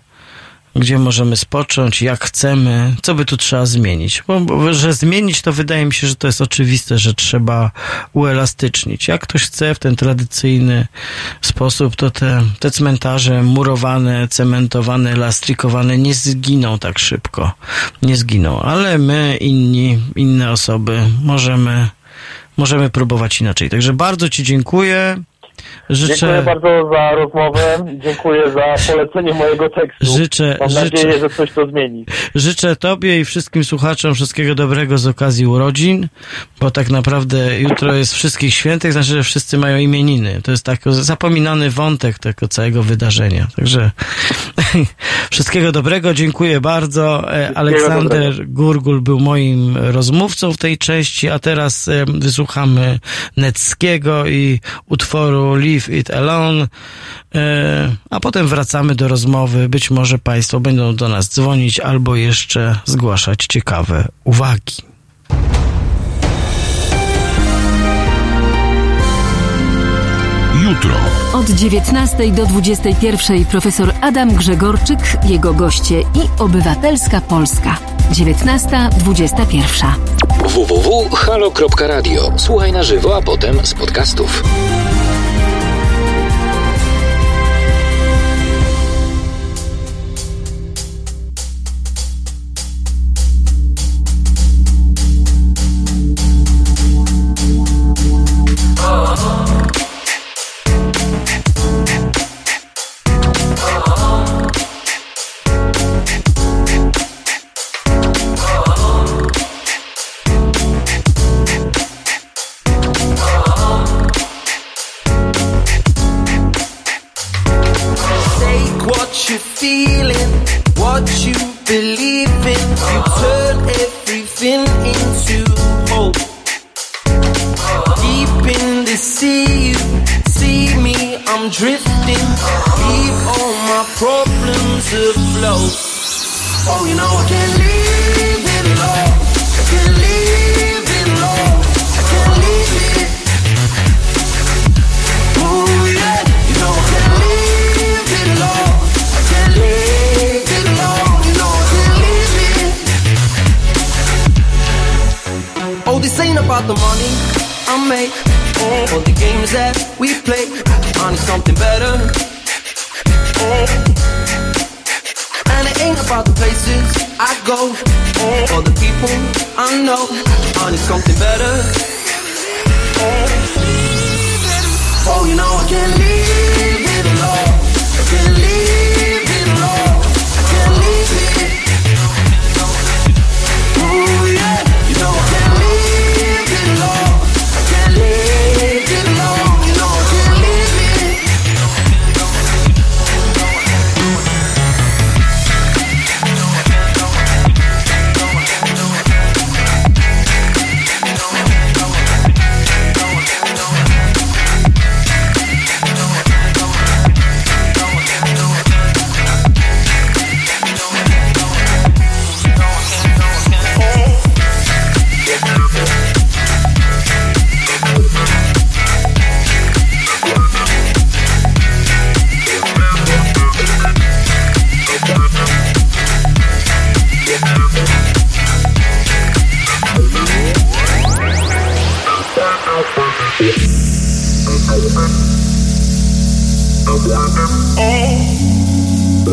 gdzie możemy spocząć, jak chcemy, co by tu trzeba zmienić. Bo, bo że zmienić, to wydaje mi się, że to jest oczywiste, że trzeba uelastycznić. Jak ktoś chce w ten tradycyjny sposób, to te, te cmentarze murowane, cementowane, lastrikowane nie zginą tak szybko. Nie zginą, ale my, inni, inne osoby możemy, możemy próbować inaczej. Także bardzo ci dziękuję. Życzę... Dziękuję bardzo za rozmowę, dziękuję za polecenie mojego tekstu. Życzę, Mam życzę, nadzieję, że coś to zmieni. Życzę tobie i wszystkim słuchaczom wszystkiego dobrego z okazji urodzin, bo tak naprawdę jutro jest Wszystkich Świętych, znaczy, że wszyscy mają imieniny. To jest tak zapominany wątek tego całego wydarzenia. Także wszystkiego dobrego, dziękuję bardzo. Wszystkiego Aleksander dobrego. Gurgul był moim rozmówcą w tej części, a teraz wysłuchamy Neckiego i utworu Leave It Alone, a potem wracamy do rozmowy. Być może państwo będą do nas dzwonić albo jeszcze zgłaszać ciekawe uwagi. Jutro. Od dziewiętnastej do dwudziestej pierwszej profesor Adam Grzegorczyk, jego goście i Obywatelska Polska. dziewiętnasta dwadzieścia jeden. w w w kropka halo kropka radio. Słuchaj na żywo, a potem z podcastów.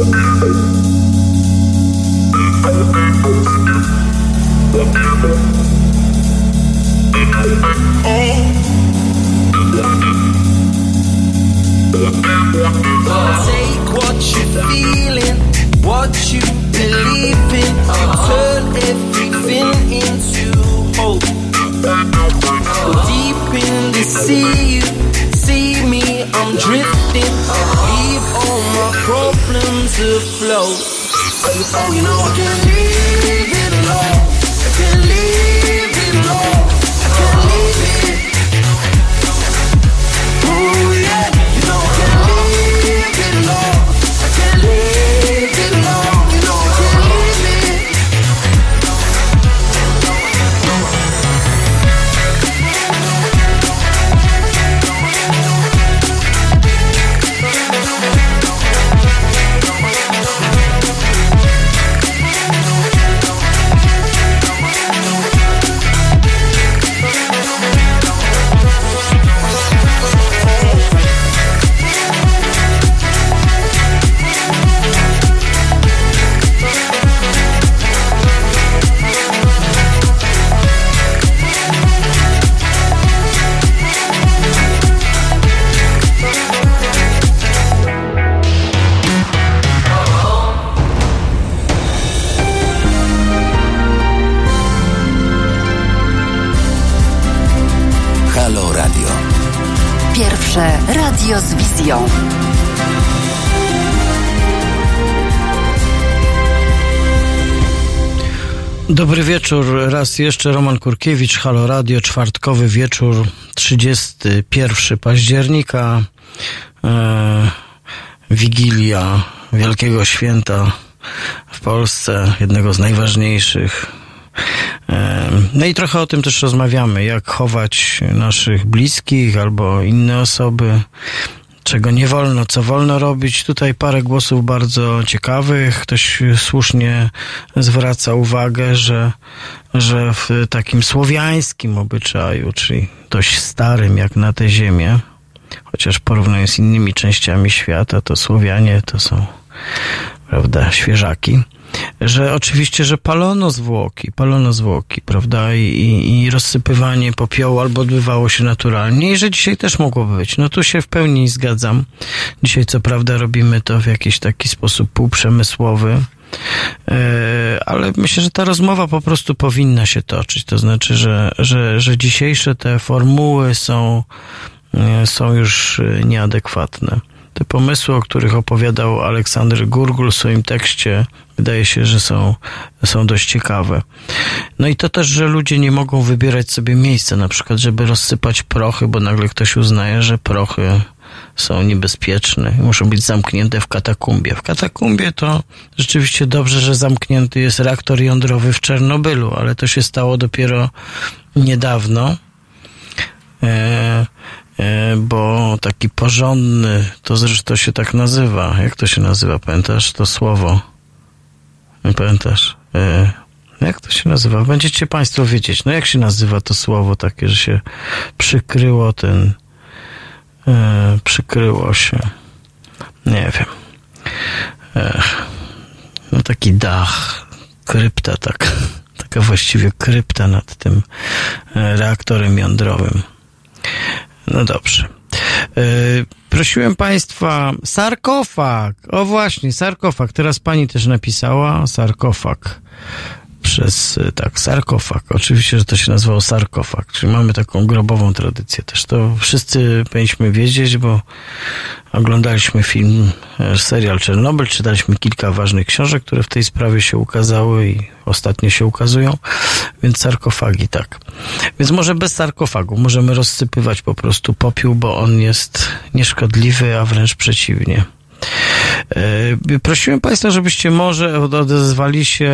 Take what you're feeling, what you believe in, turn everything into hope. Deep in the sea, you see me, I'm drifting. Leave all my problems afloat. Oh, you know I can't leave it alone. I can't leave it alone. I can't leave it. Ooh, yeah. You know I can't leave it alone. I can't leave it alone. You know I can't leave it. Radio z wizją. Dobry wieczór, raz jeszcze Roman Kurkiewicz, Halo Radio, czwartkowy wieczór, trzydziestego pierwszego października, e, Wigilia Wielkiego Święta w Polsce, jednego z najważniejszych. No i trochę o tym też rozmawiamy, jak chować naszych bliskich albo inne osoby, czego nie wolno, co wolno robić. Tutaj parę głosów bardzo ciekawych. Ktoś słusznie zwraca uwagę, że, że w takim słowiańskim obyczaju, czyli dość starym jak na tę ziemię, chociaż porównując z innymi częściami świata, to Słowianie to są, prawda, świeżaki. Że oczywiście, że palono zwłoki, palono zwłoki, prawda, I, i, i rozsypywanie popiołu albo odbywało się naturalnie i że dzisiaj też mogłoby być. No tu się w pełni zgadzam. Dzisiaj co prawda robimy to w jakiś taki sposób półprzemysłowy, yy, ale myślę, że ta rozmowa po prostu powinna się toczyć. To znaczy, że, że, że dzisiejsze te formuły są, yy, są już nieadekwatne. Te pomysły, o których opowiadał Aleksander Gurgul w swoim tekście, wydaje się, że są, są dość ciekawe. No i to też, że ludzie nie mogą wybierać sobie miejsca, na przykład, żeby rozsypać prochy, bo nagle ktoś uznaje, że prochy są niebezpieczne i muszą być zamknięte w katakumbie. W katakumbie to rzeczywiście dobrze, że zamknięty jest reaktor jądrowy w Czernobylu, ale to się stało dopiero niedawno. E- Bo taki porządny, to zresztą się tak nazywa. Jak to się nazywa? Pamiętasz to słowo? Nie pamiętasz? Jak to się nazywa? Będziecie Państwo wiedzieć. No jak się nazywa to słowo takie, że się przykryło ten... Przykryło się... Nie wiem. No taki dach. Krypta, tak. Taka właściwie krypta nad tym reaktorem jądrowym. No dobrze. Yy, prosiłem Państwa, sarkofag. O właśnie, sarkofag. Teraz Pani też napisała sarkofag. Przez, tak, sarkofag. Oczywiście, że to się nazywało sarkofag. Czyli mamy taką grobową tradycję też. To wszyscy powinniśmy wiedzieć, bo oglądaliśmy film, serial Czernobyl, czytaliśmy kilka ważnych książek, które w tej sprawie się ukazały i ostatnio się ukazują, więc sarkofagi, tak. Więc może bez sarkofagu możemy rozsypywać po prostu popiół, bo on jest nieszkodliwy, a wręcz przeciwnie. Prosiłem Państwa, żebyście może odezwali się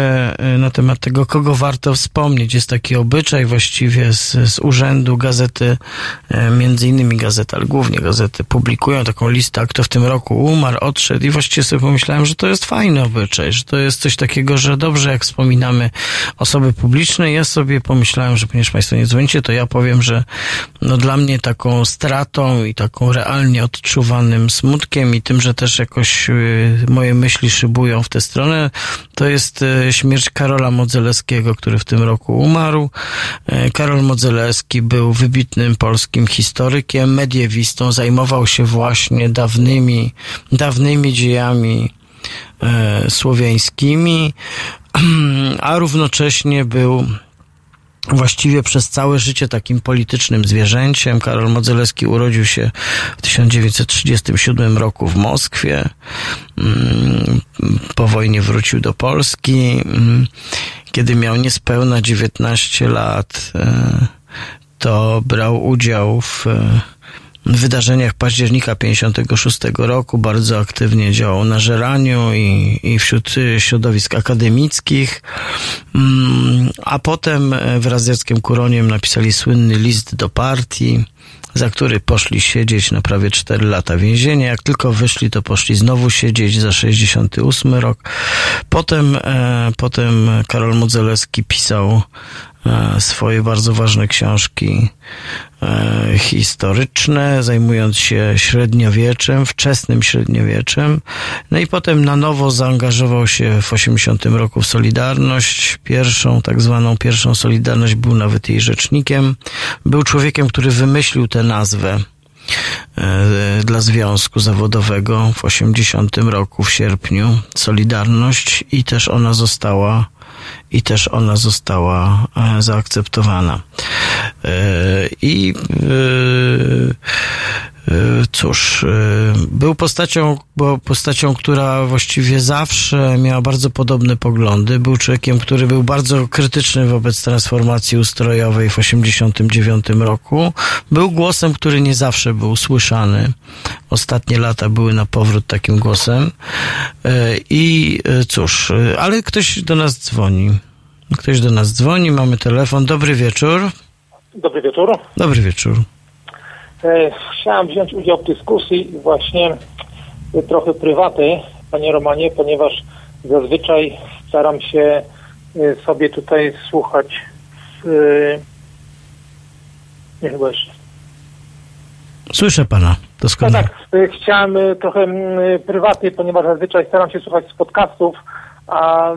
na temat tego, kogo warto wspomnieć. Jest taki obyczaj właściwie z, z urzędu gazety, między innymi gazety, ale głównie gazety publikują taką listę, kto w tym roku umarł, odszedł i właściwie sobie pomyślałem, że to jest fajny obyczaj, że to jest coś takiego, że dobrze jak wspominamy osoby publiczne. Ja sobie pomyślałem, że ponieważ Państwo nie dzwonicie, to ja powiem, że no dla mnie taką stratą i taką realnie odczuwanym smutkiem i tym, że też jakoś moje myśli szybują w tę stronę. To jest śmierć Karola Modzelewskiego, który w tym roku umarł. Karol Modzelewski był wybitnym polskim historykiem, mediewistą, zajmował się właśnie dawnymi, dawnymi dziejami e, słowiańskimi, a równocześnie był właściwie przez całe życie takim politycznym zwierzęciem. Karol Modzelewski urodził się w tysiąc dziewięćset trzydziestym siódmym roku w Moskwie. Po wojnie wrócił do Polski. Kiedy miał niespełna dziewiętnaście lat, to brał udział w wydarzeniach października pięćdziesiątego szóstego roku, bardzo aktywnie działał na Żeraniu i, i wśród środowisk akademickich, a potem wraz z Jackiem Kuroniem napisali słynny list do partii, za który poszli siedzieć na prawie cztery lata więzienia. Jak tylko wyszli, to poszli znowu siedzieć za sześćdziesiąty ósmy rok. Potem, e, potem Karol Modzelewski pisał e, swoje bardzo ważne książki e, historyczne, zajmując się średniowieczem, wczesnym średniowieczem. No i potem na nowo zaangażował się w osiemdziesiątym roku w Solidarność, pierwszą, tak zwaną pierwszą Solidarność, był nawet jej rzecznikiem. Był człowiekiem, który wymyślił tę nazwę dla Związku Zawodowego w osiemdziesiątym roku, w sierpniu, Solidarność, i też ona została i też ona została zaakceptowana. I cóż, był postacią, bo postacią, która właściwie zawsze miała bardzo podobne poglądy. Był człowiekiem, który był bardzo krytyczny wobec transformacji ustrojowej w osiemdziesiątym dziewiątym roku. Był głosem, który nie zawsze był słyszany. Ostatnie lata były na powrót takim głosem. I cóż, ale ktoś do nas dzwoni. Ktoś do nas dzwoni, mamy telefon. Dobry wieczór. Dobry wieczór. Dobry wieczór. Chciałem wziąć udział w dyskusji właśnie trochę prywatnej, panie Romanie, ponieważ zazwyczaj staram się sobie tutaj słuchać nie chyba jeszcze. Słyszę pana doskonale. No tak, chciałem trochę prywatnie, ponieważ zazwyczaj staram się słuchać z podcastów, a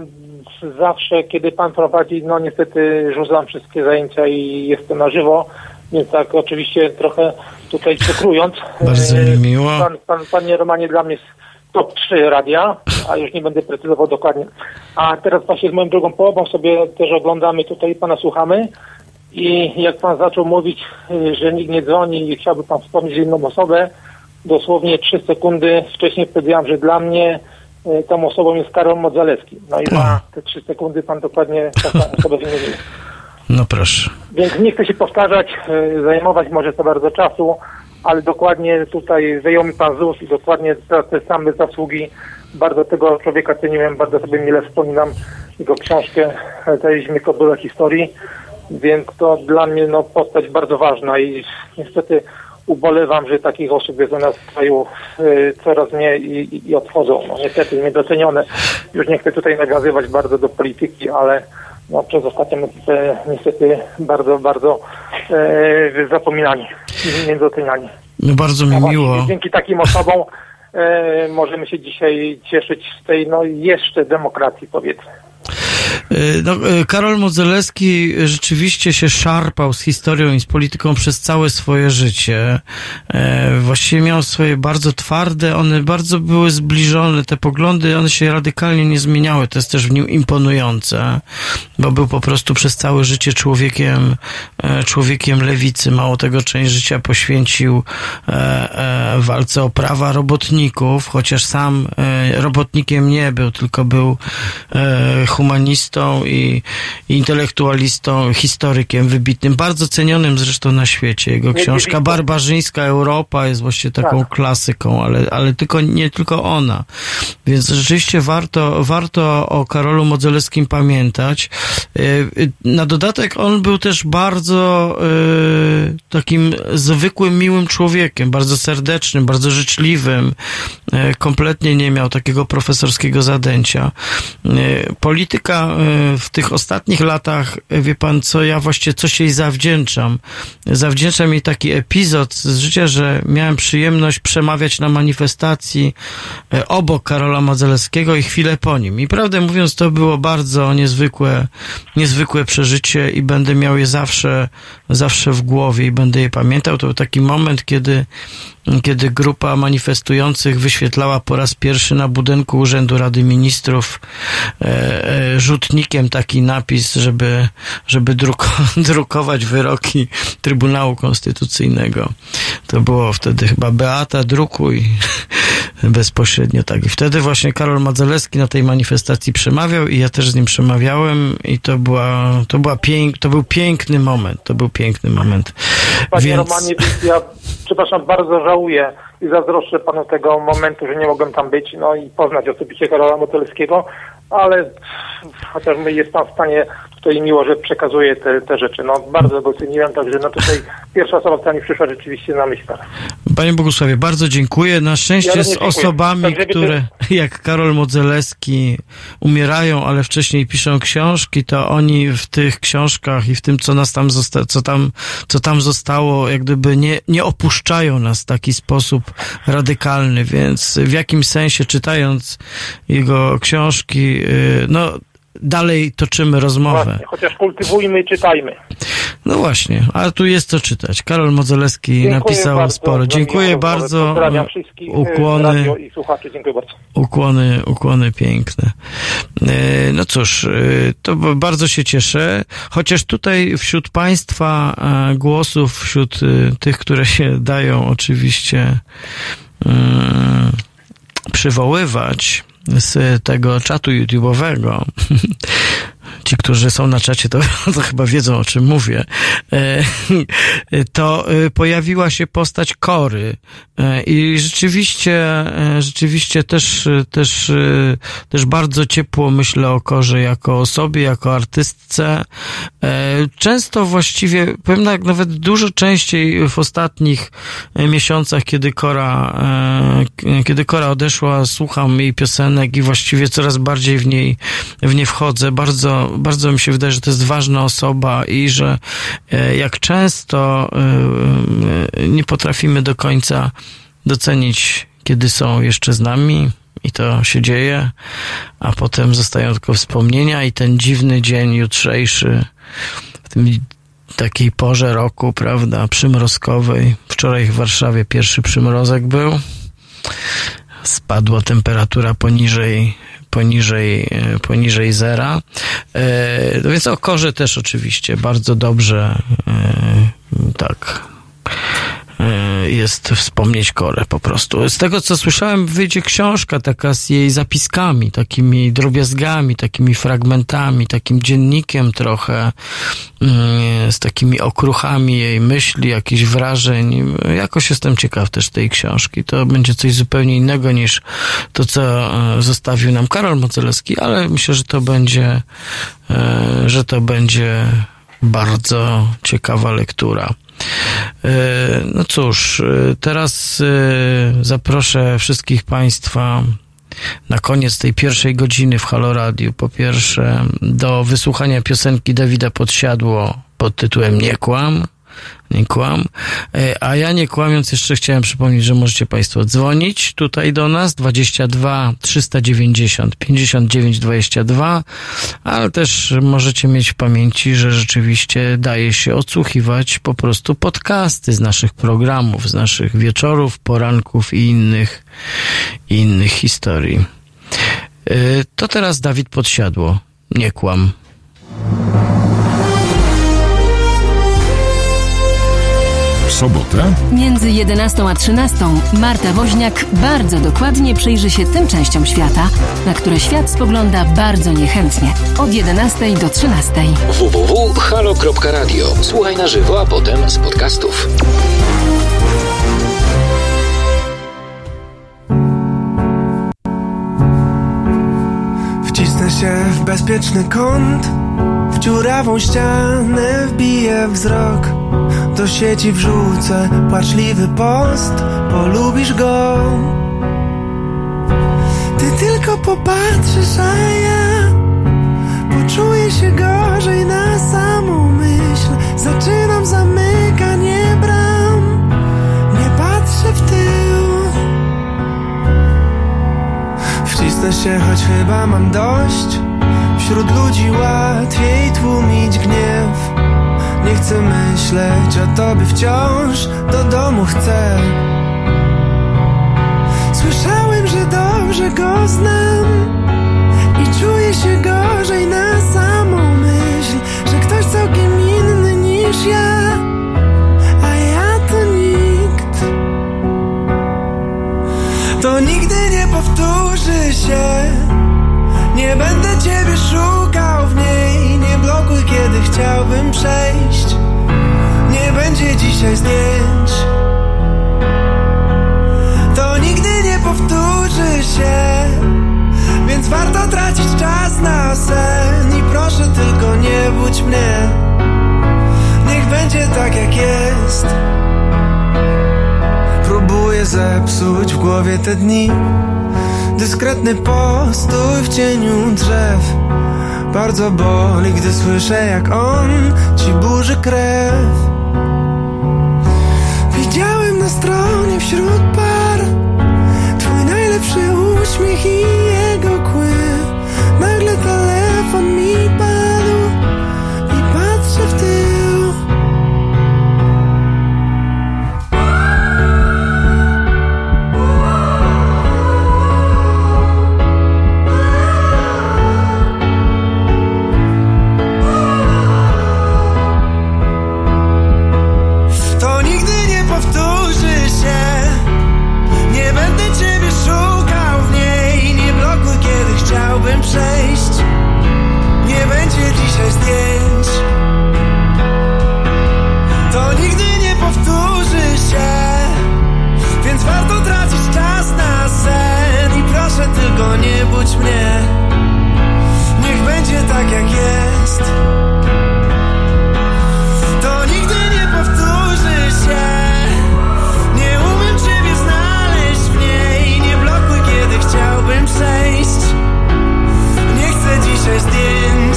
zawsze kiedy pan prowadzi, no niestety rzucam wszystkie zajęcia i jestem na żywo. Więc tak, oczywiście trochę tutaj przekrując. Bardzo mi miło. Pan, pan, panie Romanie, dla mnie jest top trzy radia, a już nie będę precyzował dokładnie. A teraz właśnie z moją drugą połową sobie też oglądamy tutaj, pana słuchamy. I jak pan zaczął mówić, że nikt nie dzwoni i chciałby pan wspomnieć jedną osobę, dosłownie trzy sekundy wcześniej powiedziałem, że dla mnie tą osobą jest Karol Modzelewski. No i ma te trzy sekundy pan dokładnie taką osobę wymienił. No proszę. Więc nie chcę się powtarzać, zajmować może za bardzo czasu, ale dokładnie tutaj wyjął mi pan Z U S i dokładnie za te same zasługi. Bardzo tego człowieka ceniłem, bardzo sobie mile wspominam jego książkę Zajęliśmy kobyłę historii, więc to dla mnie no, postać bardzo ważna i niestety ubolewam, że takich osób jest u nas w kraju y, coraz mniej i, i odchodzą. No, niestety niedocenione. Już nie chcę tutaj nawiązywać bardzo do polityki, ale no, przez ostatnie mecze niestety bardzo, bardzo e, zapominani, niedoceniani. No bardzo mi miło. Dzięki takim osobom e, możemy się dzisiaj cieszyć z tej no, jeszcze demokracji, powiedzmy. No, Karol Modzelewski rzeczywiście się szarpał z historią i z polityką przez całe swoje życie. Właściwie miał swoje bardzo twarde, one bardzo były zbliżone, te poglądy, one się radykalnie nie zmieniały. To jest też w nim imponujące, bo był po prostu przez całe życie człowiekiem, człowiekiem lewicy. Mało tego, część życia poświęcił walce o prawa robotników, chociaż sam robotnikiem nie był, tylko był humanistą i intelektualistą, historykiem wybitnym, bardzo cenionym zresztą na świecie. Jego książka Barbarzyńska Europa jest właśnie taką tak. klasyką, ale, ale tylko, nie tylko ona. Więc rzeczywiście warto, warto o Karolu Modzelewskim pamiętać. Na dodatek on był też bardzo takim zwykłym, miłym człowiekiem, bardzo serdecznym, bardzo życzliwym. Kompletnie nie miał takiego profesorskiego zadęcia. Polityka w tych ostatnich latach, wie pan co, ja właściwie coś jej zawdzięczam. Zawdzięczam jej taki epizod z życia, że miałem przyjemność przemawiać na manifestacji obok Karola Modzelewskiego i chwilę po nim. I prawdę mówiąc, to było bardzo niezwykłe, niezwykłe przeżycie i będę miał je zawsze, zawsze w głowie i będę je pamiętał. To był taki moment, kiedy kiedy grupa manifestujących wyświetlała po raz pierwszy na budynku Urzędu Rady Ministrów e, e, rzutnikiem taki napis, żeby, żeby druko, drukować wyroki Trybunału Konstytucyjnego. To było wtedy chyba Beata, drukuj bezpośrednio tak. I wtedy właśnie Karol Modzelewski na tej manifestacji przemawiał i ja też z nim przemawiałem i to była, to była pięk, to był piękny moment, to był piękny moment. Panie Więc... Romanie, ja przepraszam, bardzo żałuję i zazdroszczę panu tego momentu, że nie mogłem tam być, no i poznać osobiście Karola Modzelewskiego, ale chociaż jest pan w stanie, tutaj miło, że przekazuje te, te rzeczy. No bardzo go ceniłem, także no tutaj pierwsza osoba, która mi przyszła rzeczywiście na myśl. Panie Bogusławie, bardzo dziękuję. Na szczęście ja z osobami, tak, które ty... jak Karol Modzelewski umierają, ale wcześniej piszą książki, to oni w tych książkach i w tym, co nas tam, zosta- co tam, co tam zostało, jak gdyby nie, nie opuszczają nas w taki sposób radykalny, więc w jakim sensie czytając jego książki, no dalej toczymy rozmowę. Właśnie, chociaż kultywujmy i czytajmy. No właśnie, a tu jest co czytać. Karol Modzelewski dziękuję napisał bardzo, sporo. Dziękuję bardzo. Pozdrawiam wszystkich. Ukłony, radio i słuchaczy. Dziękuję bardzo. Ukłony, ukłony piękne. No cóż, to bardzo się cieszę. Chociaż tutaj wśród państwa głosów, wśród tych, które się dają oczywiście przywoływać z tego czatu YouTube'owego. Ci, którzy są na czacie, to, to chyba wiedzą, o czym mówię. To pojawiła się postać Kory. I rzeczywiście, rzeczywiście też, też, też bardzo ciepło myślę o Korze jako osobie, jako artystce. Często właściwie, powiem tak, nawet dużo częściej w ostatnich miesiącach, kiedy Kora, kiedy Kora odeszła, słucham jej piosenek i właściwie coraz bardziej w niej, w nie wchodzę. Bardzo, bardzo mi się wydaje, że to jest ważna osoba i że jak często nie potrafimy do końca docenić, kiedy są jeszcze z nami i to się dzieje, a potem zostają tylko wspomnienia i ten dziwny dzień jutrzejszy w tym takiej porze roku, prawda, przymrozkowej. Wczoraj w Warszawie pierwszy przymrozek był. Spadła temperatura poniżej poniżej, poniżej zera. E, no więc o Korze też oczywiście bardzo dobrze e, tak jest wspomnieć Korę po prostu. Z tego, co słyszałem, wyjdzie książka taka z jej zapiskami, takimi drobiazgami, takimi fragmentami, takim dziennikiem trochę, z takimi okruchami jej myśli, jakichś wrażeń. Jakoś jestem ciekaw też tej książki. To będzie coś zupełnie innego niż to, co zostawił nam Karol Modzelewski, ale myślę, że to będzie, że to będzie bardzo ciekawa lektura. No cóż, teraz zaproszę wszystkich państwa na koniec tej pierwszej godziny w Halo Radiu, po pierwsze do wysłuchania piosenki Dawida Podsiadło pod tytułem Nie kłam, nie kłam, a ja nie kłamiąc jeszcze chciałem przypomnieć, że możecie państwo dzwonić tutaj do nas dwadzieścia dwa trzysta dziewięćdziesiąt pięćdziesiąt dziewięć dwadzieścia dwa, ale też możecie mieć w pamięci, że rzeczywiście daje się odsłuchiwać po prostu podcasty z naszych programów, z naszych wieczorów, poranków i innych, i innych historii. To teraz Dawid Podsiadło, Nie kłam. Sobotę? Między jedenastą a trzynastą Marta Woźniak bardzo dokładnie przyjrzy się tym częściom świata, na które świat spogląda bardzo niechętnie. Od jedenastej do trzynastej. w w w kropka halo kropka radio. Słuchaj na żywo, a potem z podcastów. Wcisnę się w bezpieczny kąt, w dziurawą ścianę wbiję wzrok. Do sieci wrzucę płaczliwy post, polubisz go. Ty tylko popatrzysz, a ja Czuję się gorzej na samą myśl. Zaczynam zamykanie bram. Nie patrzę w tył. Wcisnę się, choć chyba mam dość. Wśród ludzi łatwiej tłumić gniew. Nie chcę myśleć o tobie wciąż. Do domu chcę. Słyszałem, że dobrze go znam. I czuję się gorzej na samą myśl, że ktoś całkiem inny niż ja. A ja to nikt. To nigdy nie powtórzy się. Nie będę ciebie szukał w niej. Nie blokuj, kiedy chciałbym przejść. Nie będzie dzisiaj zdjęć. To nigdy nie powtórzy się. Więc warto tracić czas na sen. I proszę tylko nie budź mnie. Niech będzie tak jak jest. Próbuję zepsuć w głowie te dni. Dyskretny postój w cieniu drzew. Bardzo boli, gdy słyszę, jak on ci burzy krew. Widziałem na stronie wśród par twój najlepszy uśmiech i jego kły. Nagle telefon mi padł i patrzę w tył. Chciałbym przejść. Nie będzie dzisiaj zdjęć. To nigdy nie powtórzy się. Więc warto tracić czas na sen. I proszę tylko nie budź mnie. Niech będzie tak jak jest. To nigdy nie powtórzy się. Nie umiem ciebie znaleźć w niej. Nie blokuj, kiedy chciałbym przejść. Dzisiaj zdjęć.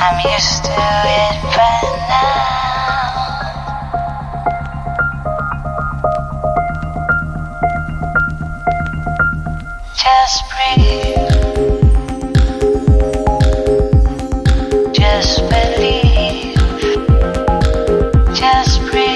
I'm used to it but now just breathe, just believe, just breathe, just believe.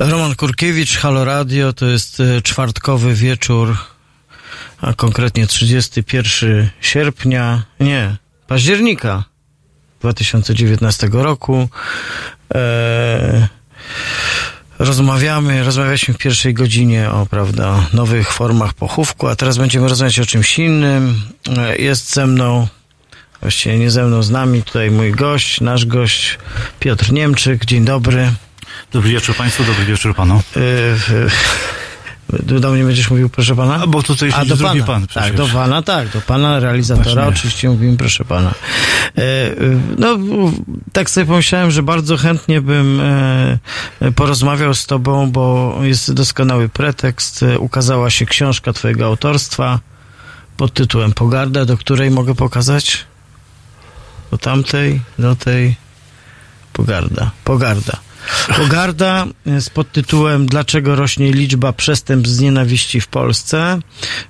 Roman Kurkiewicz, Halo Radio, to jest czwartkowy wieczór, a konkretnie trzydziestego pierwszego sierpnia, nie, października dwa tysiące dziewiętnastego roku. Eee, rozmawiamy, rozmawialiśmy w pierwszej godzinie o, prawda, nowych formach pochówku, a teraz będziemy rozmawiać o czymś innym. Eee, jest ze mną... Właściwie nie ze mną, z nami tutaj mój gość, nasz gość, Piotr Niemczyk. Dzień dobry. Dobry wieczór Państwu, dobry wieczór Panu. Yy, do mnie będziesz mówił, proszę Pana? A, bo tutaj jeszcze do drugi Pan. Przecież. Tak, do Pana, tak, do Pana realizatora właśnie. Oczywiście mówimy, proszę Pana. Yy, no, tak sobie pomyślałem, że bardzo chętnie bym yy, porozmawiał z Tobą, bo jest doskonały pretekst. Ukazała się książka Twojego autorstwa pod tytułem Pogarda, do której mogę pokazać? Do tamtej, do tej Pogarda, Pogarda. Pogarda z podtytułem Dlaczego rośnie liczba przestępstw z nienawiści w Polsce?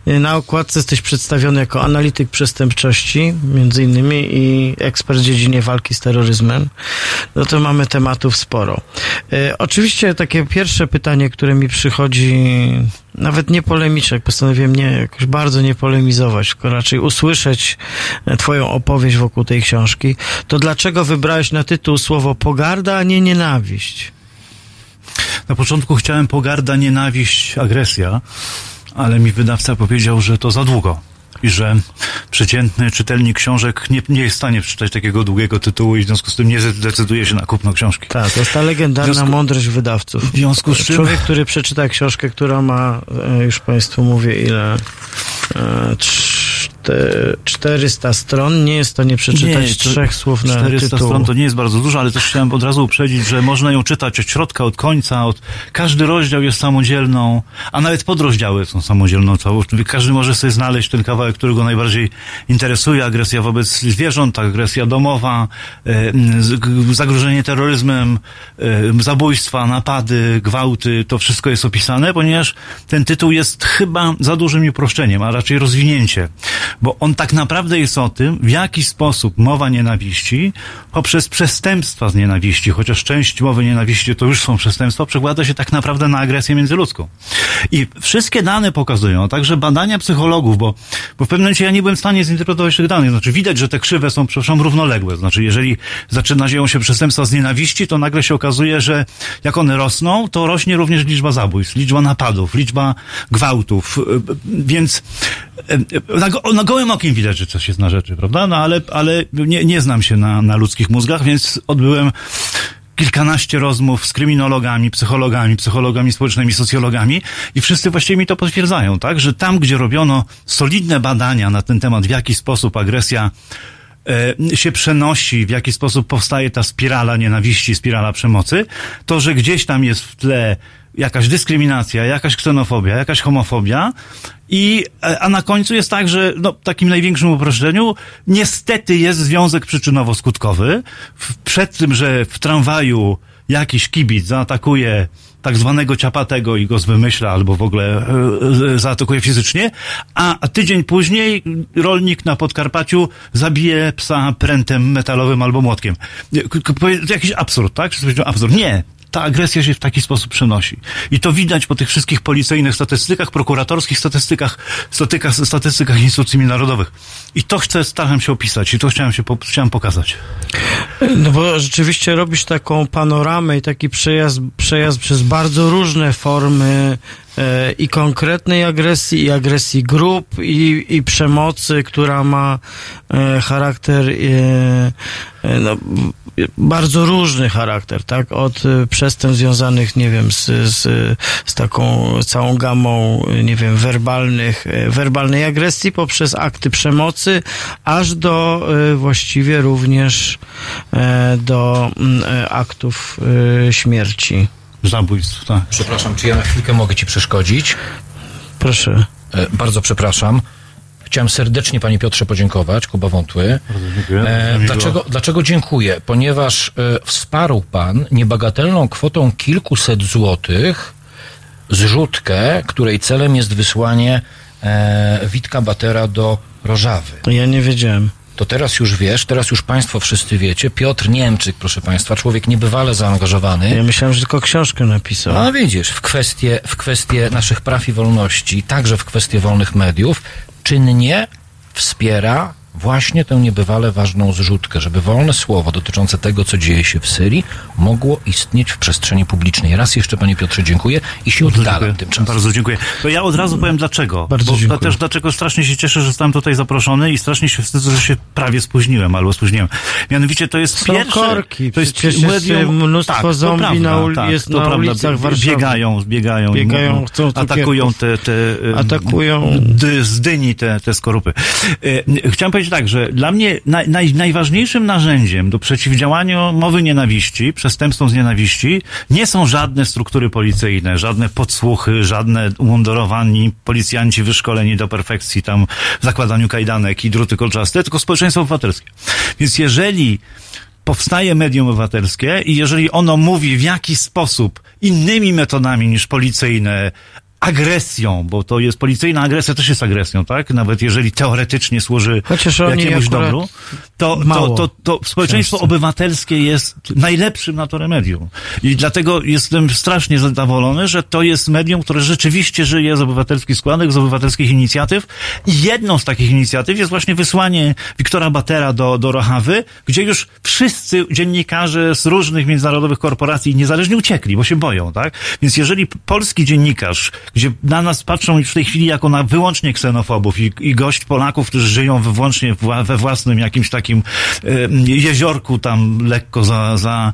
Na okładce jesteś przedstawiony jako analityk przestępczości, między innymi, i ekspert w dziedzinie walki z terroryzmem. No to mamy tematów sporo. E, oczywiście takie pierwsze pytanie, które mi przychodzi, nawet nie polemiczek, postanowiłem nie, jakoś bardzo nie polemizować, tylko raczej usłyszeć twoją opowieść wokół tej książki. To dlaczego wybrałeś na tytuł słowo pogarda, a nie nienawiść? Na początku chciałem pogarda, nienawiść, agresja, ale mi wydawca powiedział, że to za długo i że przeciętny czytelnik książek nie, nie jest w stanie przeczytać takiego długiego tytułu i w związku z tym nie zdecyduje się na kupno książki. Tak, to jest ta legendarna związku, mądrość wydawców. W związku z czym... Człowiek, który przeczyta książkę, która ma, już Państwu mówię, ile... czterysta stron, nie jest to nie przeczytać nie, to, trzech słów na czterysta tytuł. Stron to nie jest bardzo dużo, ale też chciałem od razu uprzedzić, że można ją czytać od środka, od końca, od... każdy rozdział jest samodzielną, a nawet podrozdziały są samodzielną całością. Każdy może sobie znaleźć ten kawałek, który go najbardziej interesuje. Agresja wobec zwierząt, agresja domowa, zagrożenie terroryzmem, zabójstwa, napady, gwałty, to wszystko jest opisane, ponieważ ten tytuł jest chyba za dużym uproszczeniem, a raczej rozwinięcie. Bo on tak naprawdę jest o tym, w jaki sposób mowa nienawiści poprzez przestępstwa z nienawiści, chociaż część mowy nienawiści to już są przestępstwa, przekłada się tak naprawdę na agresję międzyludzką. I wszystkie dane pokazują, także badania psychologów, bo, bo w pewnym momencie ja nie byłem w stanie zinterpretować tych danych. Znaczy widać, że te krzywe są, przepraszam, równoległe. Znaczy jeżeli zaczyna się przestępstwa z nienawiści, to nagle się okazuje, że jak one rosną, to rośnie również liczba zabójstw, liczba napadów, liczba gwałtów. Więc na go, na gołym okiem widać, że coś jest na rzeczy, prawda? No ale, ale nie, nie znam się na, na ludzkich mózgach, więc odbyłem kilkanaście rozmów z kryminologami, psychologami, psychologami społecznymi, socjologami i wszyscy właściwie mi to potwierdzają, tak? Że tam, gdzie robiono solidne badania na ten temat, w jaki sposób agresja się przenosi, w jaki sposób powstaje ta spirala nienawiści, spirala przemocy, to, że gdzieś tam jest w tle jakaś dyskryminacja, jakaś ksenofobia, jakaś homofobia. I, a na końcu jest tak, że no, w takim największym uproszczeniu niestety jest związek przyczynowo-skutkowy. Przed tym, że w tramwaju jakiś kibic zaatakuje tak zwanego ciapatego i go zwymyśla, albo w ogóle yy, zaatakuje fizycznie, a tydzień później rolnik na Podkarpaciu zabije psa prętem metalowym albo młotkiem. To jakiś absurd, tak? Absurd. Nie. Ta agresja się w taki sposób przenosi. I to widać po tych wszystkich policyjnych statystykach, prokuratorskich statystykach, statykach, statystykach instytucji międzynarodowych. I to chcę, staram się opisać i to chciałem się, chciałem pokazać. No bo rzeczywiście robisz taką panoramę i taki przejazd, przejazd przez bardzo różne formy e, i konkretnej agresji, i agresji grup, i, i przemocy, która ma e, charakter e, e, no, bardzo różny charakter, tak? Od przestępstw związanych, nie wiem, z, z, z taką całą gamą, nie wiem, werbalnych, werbalnej agresji, poprzez akty przemocy, aż do właściwie również do aktów śmierci. Zabójstw, tak. Przepraszam, czy ja na chwilkę mogę ci przeszkodzić? Proszę. Bardzo przepraszam. Chciałem serdecznie, panie Piotrze, podziękować. Kuba Wątły. E, dlaczego, dlaczego dziękuję? Ponieważ e, wsparł pan niebagatelną kwotą kilkuset złotych zrzutkę, której celem jest wysłanie e, Witka Batera do Rożawy. To ja nie wiedziałem. To teraz już wiesz, teraz już państwo wszyscy wiecie. Piotr Niemczyk, proszę państwa, człowiek niebywale zaangażowany. Ja myślałem, że tylko książkę napisał. A widzisz, w kwestie, w kwestie naszych praw i wolności, także w kwestie wolnych mediów, czynnie wspiera właśnie tę niebywale ważną zrzutkę, żeby wolne słowo dotyczące tego, co dzieje się w Syrii, mogło istnieć w przestrzeni publicznej. Raz jeszcze, panie Piotrze, dziękuję i się oddalam tymczasem. Bardzo dziękuję. To ja od razu powiem dlaczego. Bardzo dziękuję. Też dlaczego strasznie się cieszę, że zostałem tutaj zaproszony i strasznie się wstydzę, że się prawie spóźniłem albo spóźniłem. Mianowicie to jest Są pierwsze... korki. To jest przecież medium... mnóstwo tak, zombie prawda, na, uli... tak, jest na prawda, ulicach Warszawy. Biegają, biegają, biegają chcą atakują te, te... Atakują... Dy, z dyni te, te skorupy. Chciałem powiedzieć tak, że dla mnie naj, naj, najważniejszym narzędziem do przeciwdziałania mowy nienawiści, przestępstwom z nienawiści, nie są żadne struktury policyjne, żadne podsłuchy, żadne umundurowani policjanci wyszkoleni do perfekcji tam w zakładaniu kajdanek i druty kolczaste, tylko społeczeństwo obywatelskie. Więc jeżeli powstaje medium obywatelskie i jeżeli ono mówi w jaki sposób innymi metodami niż policyjne, agresją, bo to jest policyjna agresja, też jest agresją, tak? Nawet jeżeli teoretycznie służy jakiemuś dobru, to, to, to, to społeczeństwo obywatelskie jest najlepszym na to remedium. I dlatego jestem strasznie zadowolony, że to jest medium, które rzeczywiście żyje z obywatelskich składek, z obywatelskich inicjatyw. I jedną z takich inicjatyw jest właśnie wysłanie Wiktora Batera do, do Rożawy, gdzie już wszyscy dziennikarze z różnych międzynarodowych korporacji niezależnie uciekli, bo się boją, tak? Więc jeżeli polski dziennikarz, gdzie na nas patrzą już w tej chwili jako na wyłącznie ksenofobów i, i gość Polaków, którzy żyją we, wyłącznie we własnym jakimś takim y, jeziorku tam lekko za, za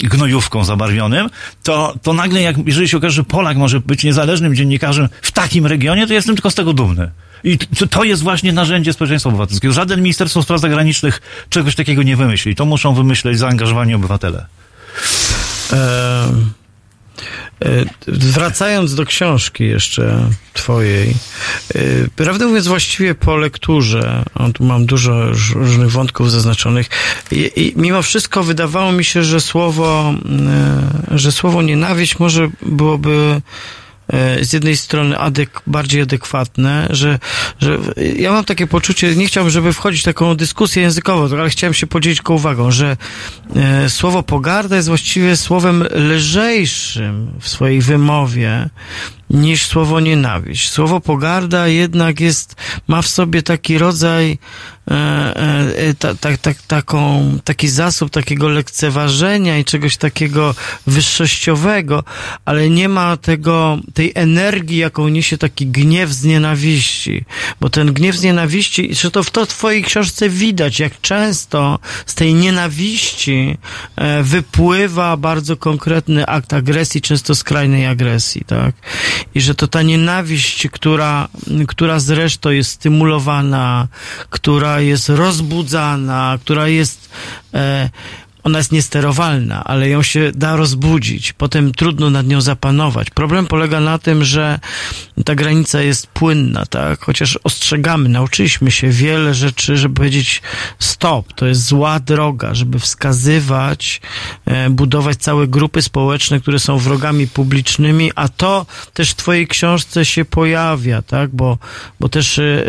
gnojówką zabarwionym, to, to nagle jak, jeżeli się okaże, że Polak może być niezależnym dziennikarzem w takim regionie, to jestem tylko z tego dumny. I to jest właśnie narzędzie społeczeństwa obywatelskiego. Żaden Ministerstwo Spraw Zagranicznych czegoś takiego nie wymyśli. To muszą wymyśleć zaangażowani obywatele. Um. Wracając do książki jeszcze twojej, prawdę mówiąc właściwie po lekturze, on tu mam dużo różnych wątków zaznaczonych i, i mimo wszystko wydawało mi się, że słowo, że słowo nienawiść może byłoby z jednej strony adek, bardziej adekwatne, że, że ja mam takie poczucie, nie chciałbym, żeby wchodzić w taką dyskusję językową, ale chciałem się podzielić tylko uwagą, że e, słowo pogarda jest właściwie słowem lżejszym w swojej wymowie niż słowo nienawiść. Słowo pogarda jednak jest, ma w sobie taki rodzaj, e, e, ta, ta, ta, taką, taki zasób takiego lekceważenia i czegoś takiego wyższościowego, ale nie ma tego, tej energii, jaką niesie taki gniew z nienawiści. Bo ten gniew z nienawiści, że to w to twojej książce widać, jak często z tej nienawiści e, wypływa bardzo konkretny akt agresji, często skrajnej agresji, tak? I że to ta nienawiść, która, która zresztą jest stymulowana, która jest rozbudzana, która jest e, Ona jest niesterowalna, ale ją się da rozbudzić. Potem trudno nad nią zapanować. Problem polega na tym, że ta granica jest płynna, tak? Chociaż ostrzegamy, nauczyliśmy się wiele rzeczy, żeby powiedzieć stop, to jest zła droga, żeby wskazywać, e, budować całe grupy społeczne, które są wrogami publicznymi, a to też w twojej książce się pojawia, tak? Bo, bo też y,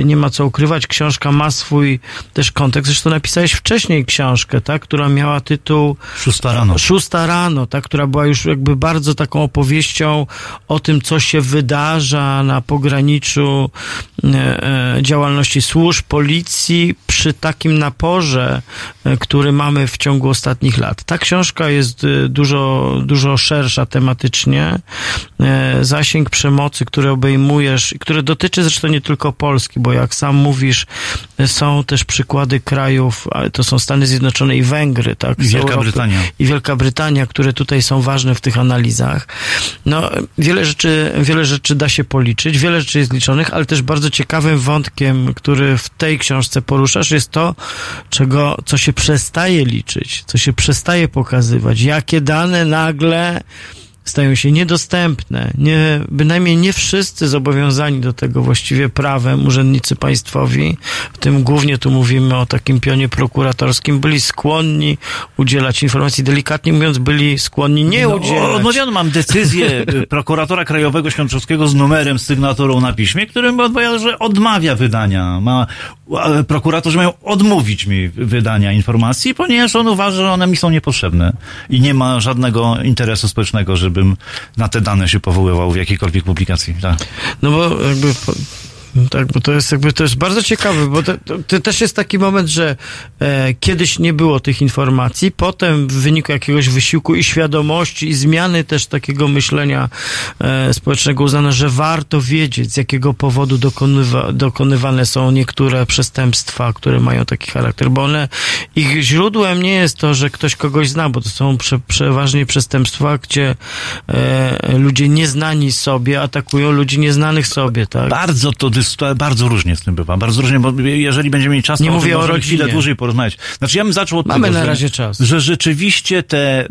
y, nie ma co ukrywać, książka ma swój też kontekst. Zresztą napisałeś wcześniej książkę, tak? Która miała tytuł Szósta rano. Szósta rano, tak? Która była już jakby bardzo taką opowieścią o tym, co się wydarza na pograniczu e, e, działalności służb, policji przy takim naporze, e, który mamy w ciągu ostatnich lat. Ta książka jest e, dużo, dużo szersza tematycznie. E, zasięg przemocy, który obejmujesz i który dotyczy zresztą nie tylko Polski, bo jak sam mówisz, e, są też przykłady krajów, ale to są Stany Zjednoczone i Węgry, tak? I Wielka Brytania. I Wielka Brytania, które tutaj są ważne w tych analizach. No, wiele rzeczy, wiele rzeczy da się policzyć, wiele rzeczy jest liczonych, ale też bardzo ciekawym wątkiem, który w tej książce poruszasz, jest to, czego, co się przestaje liczyć, co się przestaje pokazywać, jakie dane nagle stają się niedostępne. Nie, bynajmniej nie wszyscy zobowiązani do tego właściwie prawem, urzędnicy państwowi, w tym głównie tu mówimy o takim pionie prokuratorskim, byli skłonni udzielać informacji. Delikatnie mówiąc, byli skłonni nie udzielać. No, odmówiono mam decyzję prokuratora krajowego Świątkowskiego z numerem, z sygnaturą na piśmie, którym odpowiada, że odmawia wydania. Ma, prokuratorzy mają odmówić mi wydania informacji, ponieważ on uważa, że one mi są niepotrzebne i nie ma żadnego interesu społecznego, żeby bym na te dane się powoływał w jakiejkolwiek publikacji. Tak. No bo jakby... Tak, bo to jest jakby, to jest bardzo ciekawe, bo to, to, to też jest taki moment, że e, kiedyś nie było tych informacji, potem w wyniku jakiegoś wysiłku i świadomości i zmiany też takiego myślenia e, społecznego uznano, że warto wiedzieć, z jakiego powodu dokonywa, dokonywane są niektóre przestępstwa, które mają taki charakter, bo one, ich źródłem nie jest to, że ktoś kogoś zna, bo to są prze, przeważnie przestępstwa, gdzie e, ludzie nieznani sobie atakują ludzi nieznanych sobie, tak? Bardzo to dys- Bardzo różnie z tym bywa. Bardzo różnie, bo jeżeli będziemy mieli czas, to mówię o chwilę dłużej porozmawiać. Znaczy, ja bym zaczął od Mamy tego, na razie że, czas. że rzeczywiście te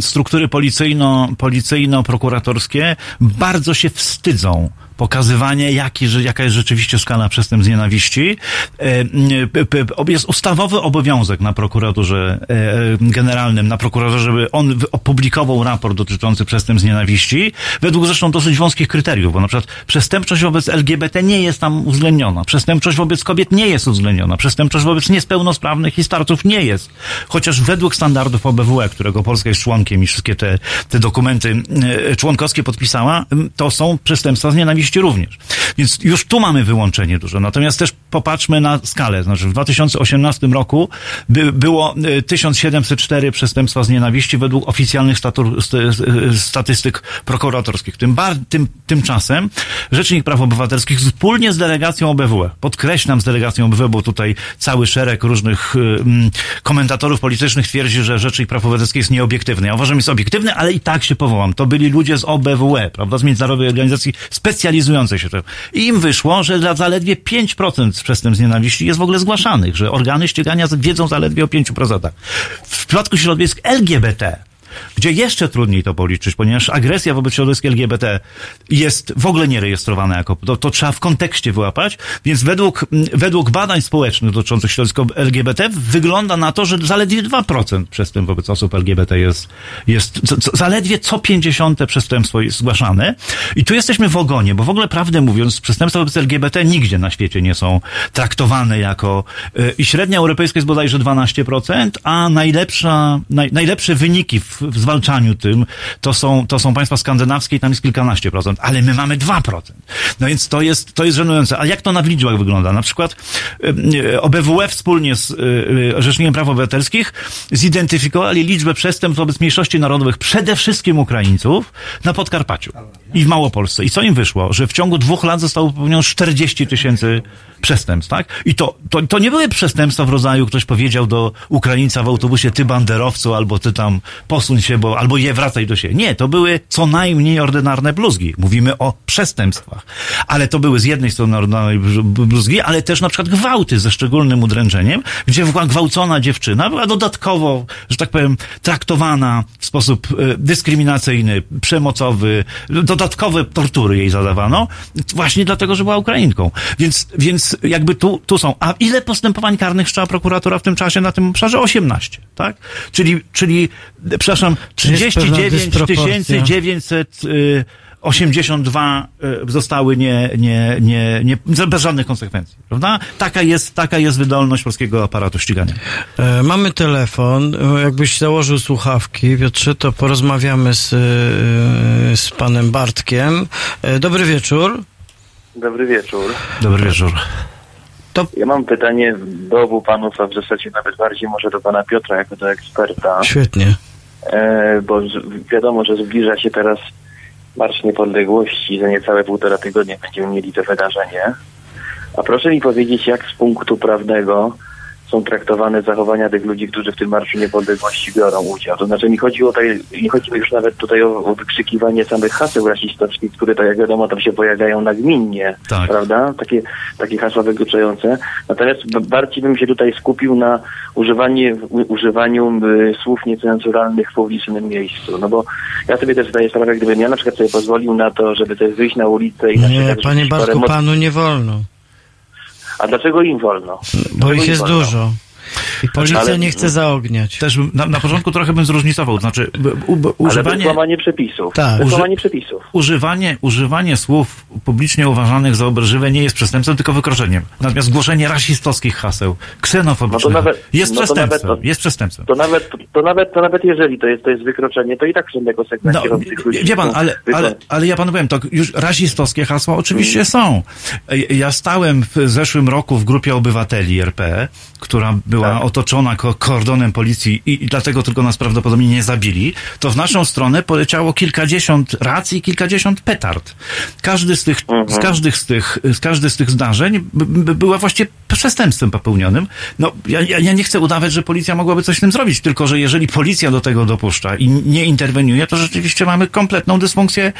struktury policyjno, policyjno-prokuratorskie bardzo się wstydzą pokazywanie, jaki, jaka jest rzeczywiście skala przestępstw z nienawiści. Jest ustawowy obowiązek na prokuraturze generalnym, na prokuratorze, żeby on opublikował raport dotyczący przestępstw z nienawiści, według zresztą dosyć wąskich kryteriów, bo na przykład przestępczość wobec L G B T nie jest tam uwzględniona, przestępczość wobec kobiet nie jest uwzględniona, przestępczość wobec niespełnosprawnych i starców nie jest. Chociaż według standardów O B W E, którego Polska jest członkiem i wszystkie te, te dokumenty członkowskie podpisała, to są przestępstwa z nienawiści również. Więc już tu mamy wyłączenie duże. Natomiast też popatrzmy na skalę. Znaczy w dwa tysiące osiemnastym roku by, było tysiąc siedemset cztery przestępstwa z nienawiści według oficjalnych statur, statystyk prokuratorskich. Tym bar, tym, tymczasem Rzecznik Praw Obywatelskich wspólnie z delegacją O B W E, podkreślam z delegacją O B W E, bo tutaj cały szereg różnych hmm, komentatorów politycznych twierdzi, że Rzecznik Praw Obywatelskich jest nieobiektywny. Ja uważam, że jest obiektywny, ale i tak się powołam. To byli ludzie z O B W E, prawda, z międzynarodowej organizacji specjalistycznej się. I im wyszło, że dla zaledwie pięć procent przestępstw z nienawiści jest w ogóle zgłaszanych, że organy ścigania wiedzą zaledwie o pięć procent. W przypadku środowisk L G B T, gdzie jeszcze trudniej to policzyć, ponieważ agresja wobec środowisk L G B T jest w ogóle nierejestrowana jako, to, to trzeba w kontekście wyłapać, więc według, według badań społecznych dotyczących środowisk L G B T wygląda na to, że zaledwie dwa procent przestępstw wobec osób L G B T jest, jest co, co, zaledwie co pięćdziesiąte przestępstwo jest zgłaszane i tu jesteśmy w ogonie, bo w ogóle prawdę mówiąc przestępstwa wobec L G B T nigdzie na świecie nie są traktowane jako yy, i średnia europejska jest bodajże dwanaście procent, a najlepsza, naj, najlepsze wyniki w w zwalczaniu tym, to są, to są państwa skandynawskie i tam jest kilkanaście procent, ale my mamy dwa procent. No więc to jest, to jest żenujące. A jak to na liczbach wygląda? Na przykład O B W E wspólnie z Rzecznikiem Praw Obywatelskich zidentyfikowali liczbę przestępstw wobec mniejszości narodowych, przede wszystkim Ukraińców, na Podkarpaciu i w Małopolsce. I co im wyszło? Że w ciągu dwóch lat zostało popełniono czterdzieści tysięcy przestępstw, tak? I to, to, to nie były przestępstwa w rodzaju, ktoś powiedział do Ukraińca w autobusie, ty banderowcu, albo ty tam posuń się, bo, albo je wracaj do siebie. Nie, to były co najmniej ordynarne bluzgi. Mówimy o przestępstwach. Ale to były z jednej strony ordynarne bluzgi, ale też na przykład gwałty ze szczególnym udręczeniem, gdzie gwałcona dziewczyna była dodatkowo, że tak powiem, traktowana w sposób dyskryminacyjny, przemocowy, dodatkowe tortury jej zadawano, właśnie dlatego, że była Ukrainką. Więc, więc jakby tu, tu są. A ile postępowań karnych wszczęła prokuratura w tym czasie na tym obszarze? osiemnaście, tak? Czyli, czyli przepraszam, trzydzieści dziewięć tysięcy dziewięćset osiemdziesiąt dwa zostały nie, nie, nie, nie, bez żadnych konsekwencji, prawda? Taka jest, taka jest wydolność polskiego aparatu ścigania. E, mamy telefon. Jakbyś założył słuchawki, Piotrze, to porozmawiamy z, z panem Bartkiem. E, dobry wieczór. Dobry wieczór. Dobry wieczór. To... Ja mam pytanie do obu panów, a w zasadzie nawet bardziej może do pana Piotra, jako do eksperta. Świetnie. E, bo wiadomo, że zbliża się teraz Marsz Niepodległości, za niecałe półtora tygodnia będziemy mieli to wydarzenie. A proszę mi powiedzieć, jak z punktu prawnego są traktowane zachowania tych ludzi, którzy w tym Marszu Niepodległości biorą udział. To znaczy nie chodziło, tutaj, nie chodziło już nawet tutaj o, o wykrzykiwanie samych haseł rasistowskich, które, tak jak wiadomo, tam się pojawiają nagminnie, tak, prawda? Takie, takie hasła wykluczające. Natomiast bardziej bym się tutaj skupił na używaniu, używaniu słów niecenzuralnych w publicznym miejscu. No bo ja sobie też zdaję sprawę, gdybym ja na przykład sobie pozwolił na to, żeby też wyjść na ulicę i... Nie, panie Bartku, panu nie wolno. A dlaczego im wolno? Dlaczego Bo ich jest wolno? Dużo. I policja ale... nie chce zaogniać. Też na, na początku trochę bym zróżnicował. Znaczy, u, u, używanie... Ale złamanie przepisów. Tak. Uży... przepisów. Używanie, używanie słów publicznie uważanych za obraźliwe nie jest przestępstwem, tylko wykroczeniem. Natomiast głoszenie rasistowskich haseł, ksenofobicznych, no nawet, jest, no przestępstwem, to, jest przestępstwem. To nawet, to nawet, to nawet jeżeli to jest, to jest wykroczenie, to i tak żadne konsekwencje no, tych ludzi. Wie pan, ale, ale, ale ja panu powiem, to już rasistowskie hasła oczywiście są. Ja stałem w zeszłym roku w grupie obywateli R P, która była tak. otoczona kordonem policji i, i dlatego tylko nas prawdopodobnie nie zabili, to w naszą stronę poleciało kilkadziesiąt rac i kilkadziesiąt petard. Każdy z tych, mhm. z każdych z tych, z każdy z tych zdarzeń by, by była właściwie przestępstwem popełnionym. No, ja, ja nie chcę udawać, że policja mogłaby coś z tym zrobić, tylko że jeżeli policja do tego dopuszcza i nie interweniuje, to rzeczywiście mamy kompletną dysfunkcję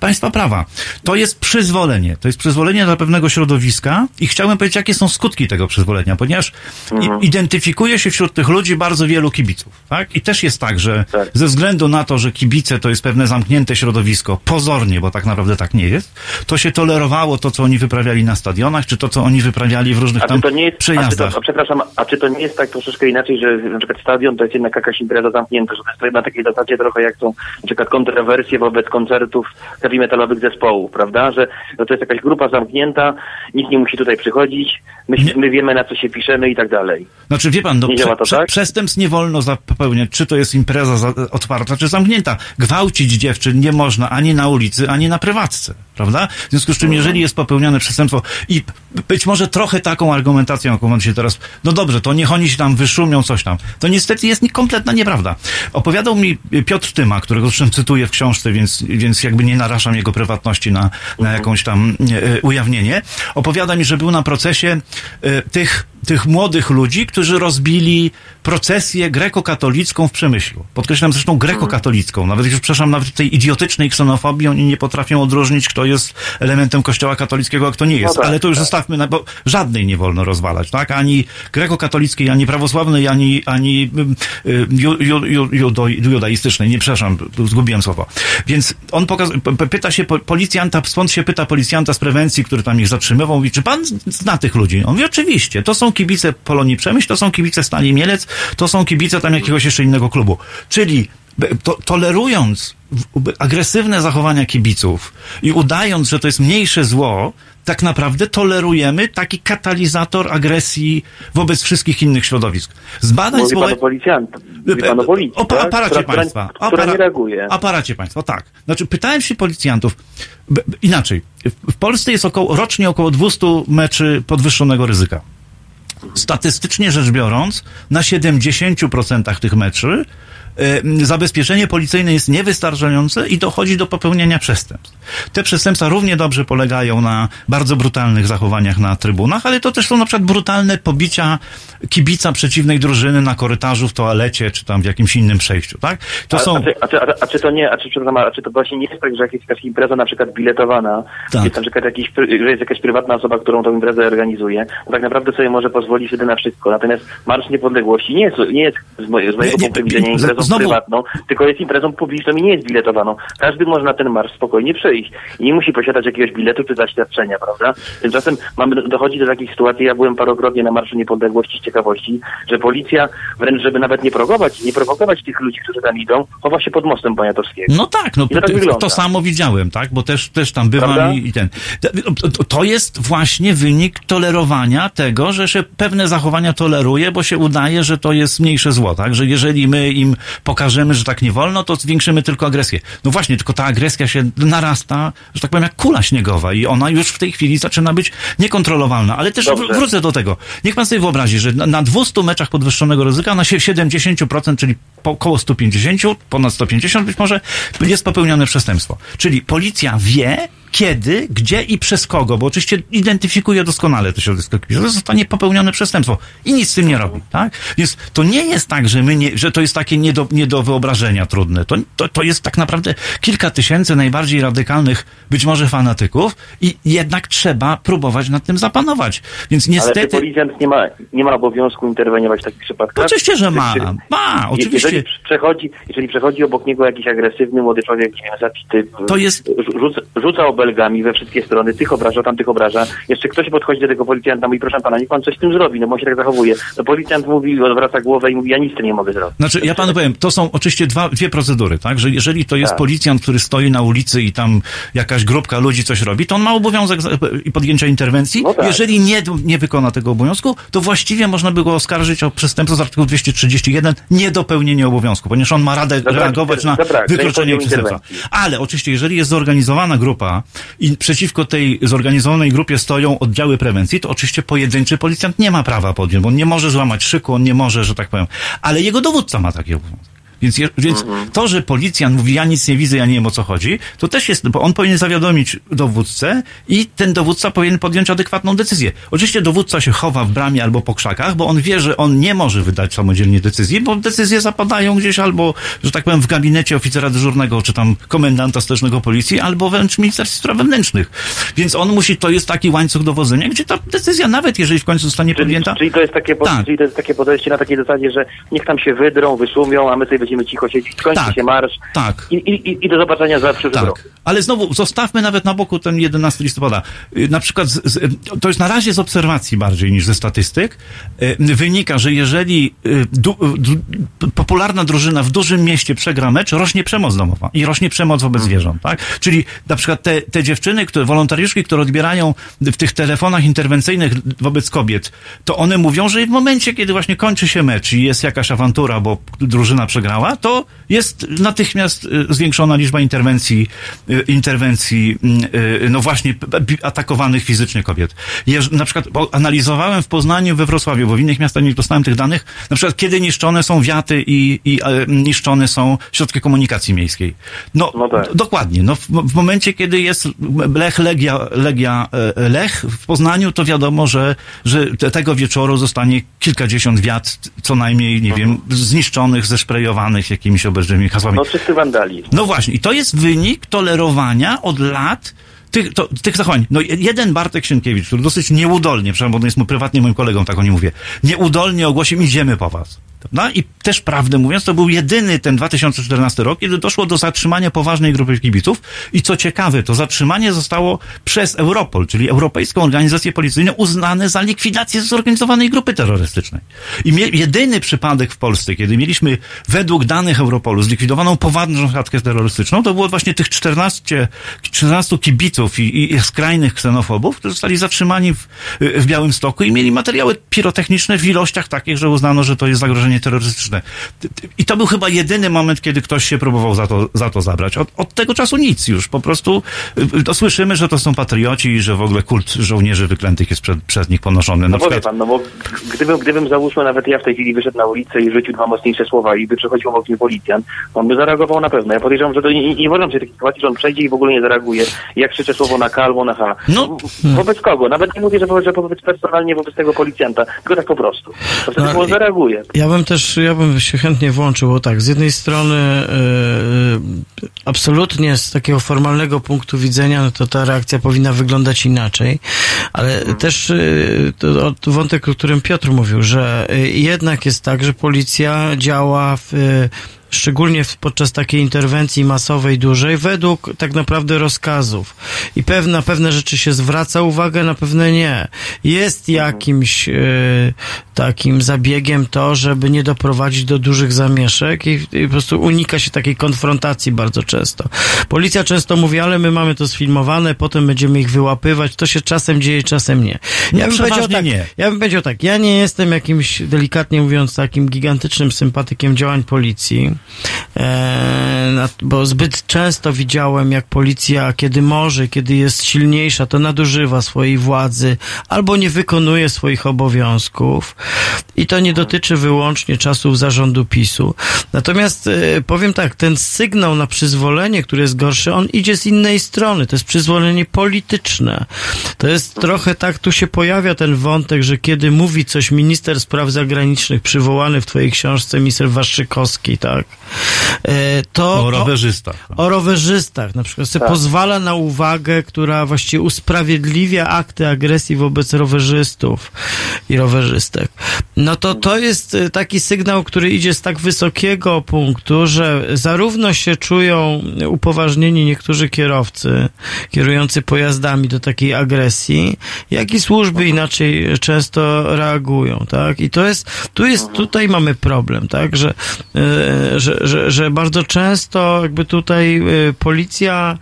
państwa prawa. To jest przyzwolenie. To jest przyzwolenie dla pewnego środowiska i chciałem powiedzieć, jakie są skutki tego przyzwolenia, ponieważ mhm. identyfikuje się wśród tych ludzi bardzo wielu kibiców, tak? I też jest tak, że tak. ze względu na to, że kibice to jest pewne zamknięte środowisko, pozornie, bo tak naprawdę tak nie jest, to się tolerowało to, co oni wyprawiali na stadionach, czy to, co oni wyprawiali w różnych a tam to nie jest, przejazdach. A to, a przepraszam, a czy to nie jest tak troszeczkę inaczej, że na przykład stadion to jest jednak jakaś impreza zamknięta, że to jest na takiej zasadzie trochę jak są na przykład kontrowersje wobec koncertów heavy metalowych zespołów, prawda? Że no to jest jakaś grupa zamknięta, nikt nie musi tutaj przychodzić, my, my wiemy, na co się piszemy i tak dalej. Znaczy, wie pan, no, nie prze, to, tak? przestępstw nie wolno popełniać, czy to jest impreza za, otwarta, czy zamknięta. Gwałcić dziewczyn nie można ani na ulicy, ani na prywatce, prawda? W związku z czym, jeżeli jest popełnione przestępstwo i być może trochę taką argumentacją, jaką on się teraz, no dobrze, to niech oni się tam wyszumią, coś tam. To niestety jest kompletna nieprawda. Opowiadał mi Piotr Tyma, którego zresztą cytuję w książce, więc, więc jakby nie naraszam jego prywatności na, na jakąś tam e, ujawnienie. Opowiada mi, że był na procesie e, tych tych młodych ludzi, którzy rozbili procesję grekokatolicką w Przemyślu. Podkreślam zresztą grekokatolicką. Nawet, przepraszam, nawet tej idiotycznej ksenofobii oni nie potrafią odróżnić, kto jest elementem kościoła katolickiego, a kto nie jest. No tak, ale to już tak. zostawmy, na, bo żadnej nie wolno rozwalać, tak? Ani grekokatolickiej, ani prawosławnej, ani, ani y, ju, ju, ju, judo, judaistycznej. Nie, przepraszam, zgubiłem słowo. Więc on pokazuje, pyta się policjanta, skąd się pyta policjanta z prewencji, który tam ich zatrzymywał, mówi, czy pan zna tych ludzi? On mówi, oczywiście, to są kibice Polonii Przemyśl, to są kibice Stali Mielec, to są kibice tam jakiegoś jeszcze innego klubu. Czyli to, tolerując agresywne zachowania kibiców i udając, że to jest mniejsze zło, tak naprawdę tolerujemy taki katalizator agresji wobec wszystkich innych środowisk. Z badań Mówi społecznych... Pan o policjant, mówi pan o policji, o tak? aparacie która, państwa. Która, która apara... nie reaguje. Aparacie państwa, tak. Znaczy, pytałem się policjantów, inaczej, w Polsce jest około, rocznie około dwieście meczy podwyższonego ryzyka. Statystycznie rzecz biorąc, na siedemdziesiąt procent tych meczy zabezpieczenie policyjne jest niewystarczające i dochodzi do popełnienia przestępstw. Te przestępstwa równie dobrze polegają na bardzo brutalnych zachowaniach na trybunach, ale to też są na przykład brutalne pobicia kibica przeciwnej drużyny na korytarzu, w toalecie, czy tam w jakimś innym przejściu, tak? To a, są... a, czy, a, czy, a, a czy to nie, a czy, a czy to właśnie nie jest tak, że jak jest jakaś impreza na przykład biletowana, tak. jest, na przykład jakiś, że jest jakaś prywatna osoba, którą tą imprezę organizuje, to tak naprawdę sobie może pozwolić wtedy na wszystko. Natomiast Marsz Niepodległości nie jest, nie jest z mojego nie, punktu nie, widzenia imprezą znowu... prywatną, tylko jest imprezą publiczną i nie jest biletowaną. Każdy może na ten marsz spokojnie przejść i nie musi posiadać jakiegoś biletu czy zaświadczenia, prawda? Tymczasem mamy, dochodzi do takich sytuacji, ja byłem parokrotnie na Marszu Niepodległości z ciekawości, że policja wręcz, żeby nawet nie prowokować, nie prowokować tych ludzi, którzy tam idą, chowa się pod mostem Poniatowskiego. No tak, no to, tak to, to samo widziałem, tak? Bo też, też tam bywam i, i ten. To jest właśnie wynik tolerowania tego, że się pewne zachowania toleruje, bo się udaje, że to jest mniejsze zło, tak? Że jeżeli my im pokażemy, że tak nie wolno, to zwiększymy tylko agresję. No właśnie, tylko ta agresja się narasta, że tak powiem, jak kula śniegowa i ona już w tej chwili zaczyna być niekontrolowalna. Ale też Dobrze. wrócę do tego. Niech pan sobie wyobrazi, że na dwustu meczach podwyższonego ryzyka na siedemdziesiąt procent, czyli około stu pięćdziesięciu, ponad stu pięćdziesięciu być może, jest popełnione przestępstwo. Czyli policja wie, kiedy, gdzie i przez kogo, bo oczywiście identyfikuje doskonale to środowisko, że zostanie popełnione przestępstwo i nic z tym nie robi, tak? Więc to nie jest tak, że my nie, że to jest takie nie do, nie do wyobrażenia trudne. To, to, to jest tak naprawdę kilka tysięcy najbardziej radykalnych, być może fanatyków i jednak trzeba próbować nad tym zapanować. Więc niestety... Ale czy policjant nie ma, nie ma obowiązku interweniować w takich przypadkach? Oczywiście, że ma. Ma, oczywiście. Jeżeli przechodzi, jeżeli przechodzi obok niego jakiś agresywny młody człowiek, zapity, to jest... rzuca, rzuca obecność belgami we wszystkie strony, tych obraża, tamtych obraża. Jeszcze ktoś podchodzi do tego policjanta i mówi, proszę pana, niech pan coś z tym zrobi, no bo on się tak zachowuje. No policjant mówi, odwraca głowę i mówi, ja nic z tym nie mogę zrobić. Znaczy, ja panu powiem, to są oczywiście dwa, dwie procedury, tak, że jeżeli to jest tak. policjant, który stoi na ulicy i tam jakaś grupka ludzi coś robi, to on ma obowiązek podjęcia interwencji. No tak. Jeżeli nie, nie wykona tego obowiązku, to właściwie można by go oskarżyć o przestępstwo z artykułu dwieście trzydzieści jeden, niedopełnienie obowiązku, ponieważ on ma radę Zabrak, reagować na Zabrak, wykroczenie przestępstwa. Ale oczywiście, jeżeli jest zorganizowana grupa, i przeciwko tej zorganizowanej grupie stoją oddziały prewencji, to oczywiście pojedynczy policjant nie ma prawa podjąć, bo on nie może złamać szyku, on nie może, że tak powiem, ale jego dowódca ma takie obowiązki. Więc, więc to, że policjant mówi, ja nic nie widzę, ja nie wiem, o co chodzi, to też jest, bo on powinien zawiadomić dowódcę i ten dowódca powinien podjąć adekwatną decyzję. Oczywiście dowódca się chowa w bramie albo po krzakach, bo on wie, że on nie może wydać samodzielnie decyzji, bo decyzje zapadają gdzieś albo, że tak powiem, w gabinecie oficera dyżurnego, czy tam komendanta stołecznego policji, albo wręcz Ministerstwa Spraw Wewnętrznych. Więc on musi, to jest taki łańcuch dowodzenia, gdzie ta decyzja, nawet jeżeli w końcu zostanie czyli, podjęta... Czyli to, jest takie, tak. czyli to jest takie podejście na takiej zasadzie, że niech tam się wydrą, wyszumią, a my sobie będziemy cicho siedzieć, kończy tak, się marsz tak. I, i, i do zobaczenia za przyszły tak. rok. Ale znowu, zostawmy nawet na boku ten jedenastego listopada. Na przykład, z, z, to jest na razie z obserwacji bardziej niż ze statystyk, wynika, że jeżeli du, du, popularna drużyna w dużym mieście przegra mecz, rośnie przemoc domowa i rośnie przemoc wobec hmm. zwierząt, tak? Czyli na przykład te, te dziewczyny, które, wolontariuszki, które odbierają w tych telefonach interwencyjnych wobec kobiet, to one mówią, że w momencie, kiedy właśnie kończy się mecz i jest jakaś awantura, bo drużyna przegrała, to jest natychmiast zwiększona liczba interwencji, interwencji, no właśnie atakowanych fizycznie kobiet. Jeż, na przykład analizowałem w Poznaniu, we Wrocławiu, bo w innych miastach nie dostałem tych danych, na przykład kiedy niszczone są wiaty i, i niszczone są środki komunikacji miejskiej. No, no tak. dokładnie. No, w, w momencie, kiedy jest Lech, Legia, Legia, Lech w Poznaniu, to wiadomo, że, że te, tego wieczoru zostanie kilkadziesiąt wiat, co najmniej, nie mhm. wiem, zniszczonych, zeszprejowanych, jakimiś obrzydliwymi hasłami. No wszyscy wandali. No właśnie. I to jest wynik tolerowania od lat tych, to, tych zachowań. No jeden Bartek Sienkiewicz, który dosyć nieudolnie, przynajmniej on jest mu prywatnie moim kolegą, tak o nim mówię, nieudolnie ogłosił, idziemy po was. No i też prawdę mówiąc, to był jedyny ten dwa tysiące czternasty rok, kiedy doszło do zatrzymania poważnej grupy kibiców i co ciekawe, to zatrzymanie zostało przez Europol, czyli Europejską Organizację Policyjną, uznane za likwidację zorganizowanej grupy terrorystycznej. I jedyny przypadek w Polsce, kiedy mieliśmy według danych Europolu zlikwidowaną poważną siatkę terrorystyczną, to było właśnie tych czternaście kibiców i, i skrajnych ksenofobów, którzy zostali zatrzymani w, w Białymstoku i mieli materiały pirotechniczne w ilościach takich, że uznano, że to jest zagrożenie działanie terrorystyczne. I to był chyba jedyny moment, kiedy ktoś się próbował za to, za to zabrać. Od, od tego czasu nic już. Po prostu to słyszymy, że to są patrioci i że w ogóle kult żołnierzy wyklętych jest przed, przez nich ponoszony. No przykład... pan, no bo gdybym, gdybym załóżmy nawet ja w tej chwili wyszedł na ulicę i rzucił dwa mocniejsze słowa i by przechodził obok mnie policjant, on by zareagował na pewno. Ja podejrzewam, że to nie, nie wyobrażam sobie takiej sytuacji, że on przejdzie i w ogóle nie zareaguje. Jak krzyczę słowo na K albo na H. No. Wobec kogo? Nawet nie mówię, że wobec, że wobec personalnie wobec tego policjanta, tylko tak po prostu. To wtedy no, on zareaguje. Ja bym też, ja bym się chętnie włączył, bo tak, z jednej strony yy, absolutnie z takiego formalnego punktu widzenia, no to ta reakcja powinna wyglądać inaczej, ale hmm. też yy, to, to wątek, o którym Piotr mówił, że yy, jednak jest tak, że policja działa w yy, szczególnie podczas takiej interwencji masowej, dużej, według tak naprawdę rozkazów. I pewna, pewne rzeczy się zwraca uwagę, na pewne nie. Jest jakimś y, takim zabiegiem to, żeby nie doprowadzić do dużych zamieszek i, i po prostu unika się takiej konfrontacji bardzo często. Policja często mówi, ale my mamy to sfilmowane, potem będziemy ich wyłapywać. To się czasem dzieje, czasem nie. Ja bym powiedział tak, ja bym powiedział tak, ja nie jestem jakimś, delikatnie mówiąc, takim gigantycznym sympatykiem działań policji, bo zbyt często widziałem, jak policja, kiedy może, kiedy jest silniejsza, to nadużywa swojej władzy albo nie wykonuje swoich obowiązków i to nie dotyczy wyłącznie czasów zarządu PiS-u. Natomiast powiem tak, ten sygnał na przyzwolenie, który jest gorszy, on idzie z innej strony. To jest przyzwolenie polityczne. To jest trochę tak, tu się pojawia ten wątek, że kiedy mówi coś minister spraw zagranicznych przywołany w twojej książce, minister Waszczykowski, tak? To, o rowerzystach. O, o rowerzystach. Na przykład se tak. pozwala na uwagę, która właściwie usprawiedliwia akty agresji wobec rowerzystów i rowerzystek. No to to jest taki sygnał, który idzie z tak wysokiego punktu, że zarówno się czują upoważnieni niektórzy kierowcy, kierujący pojazdami do takiej agresji, jak i służby inaczej często reagują, tak? I to jest, tu jest, tutaj mamy problem, tak? Że Że, że, że bardzo często jakby tutaj y, policja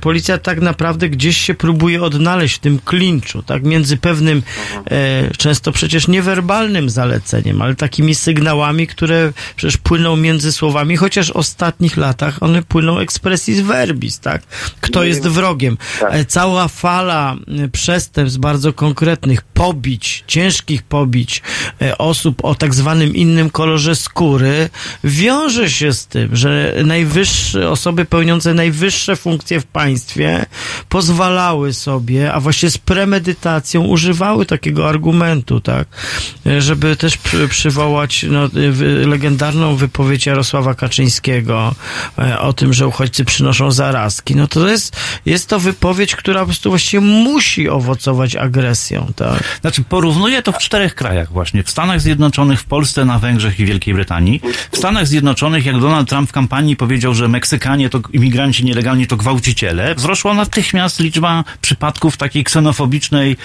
policja tak naprawdę gdzieś się próbuje odnaleźć w tym klinczu, tak, między pewnym, e, często przecież niewerbalnym zaleceniem, ale takimi sygnałami, które przecież płyną między słowami, chociaż w ostatnich latach one płyną expressis verbis, tak, kto jest wrogiem. E, cała fala przestępstw bardzo konkretnych, pobić, ciężkich pobić e, osób o tak zwanym innym kolorze skóry, wiąże się z tym, że najwyższe, osoby pełniące najwyższe funkcje w państwie pozwalały sobie, a właśnie z premedytacją używały takiego argumentu, tak, żeby też przy, przywołać no, legendarną wypowiedź Jarosława Kaczyńskiego o tym, że uchodźcy przynoszą zarazki. No to jest, jest to wypowiedź, która po prostu właściwie musi owocować agresją, tak. Znaczy porównuję to w czterech krajach właśnie. W Stanach Zjednoczonych, w Polsce, na Węgrzech i Wielkiej Brytanii. W Stanach Zjednoczonych, jak Donald Trump w kampanii powiedział, że Meksykanie to imigranci nielegalni, to gwałci wzrosła natychmiast liczba przypadków takiej ksenofobicznej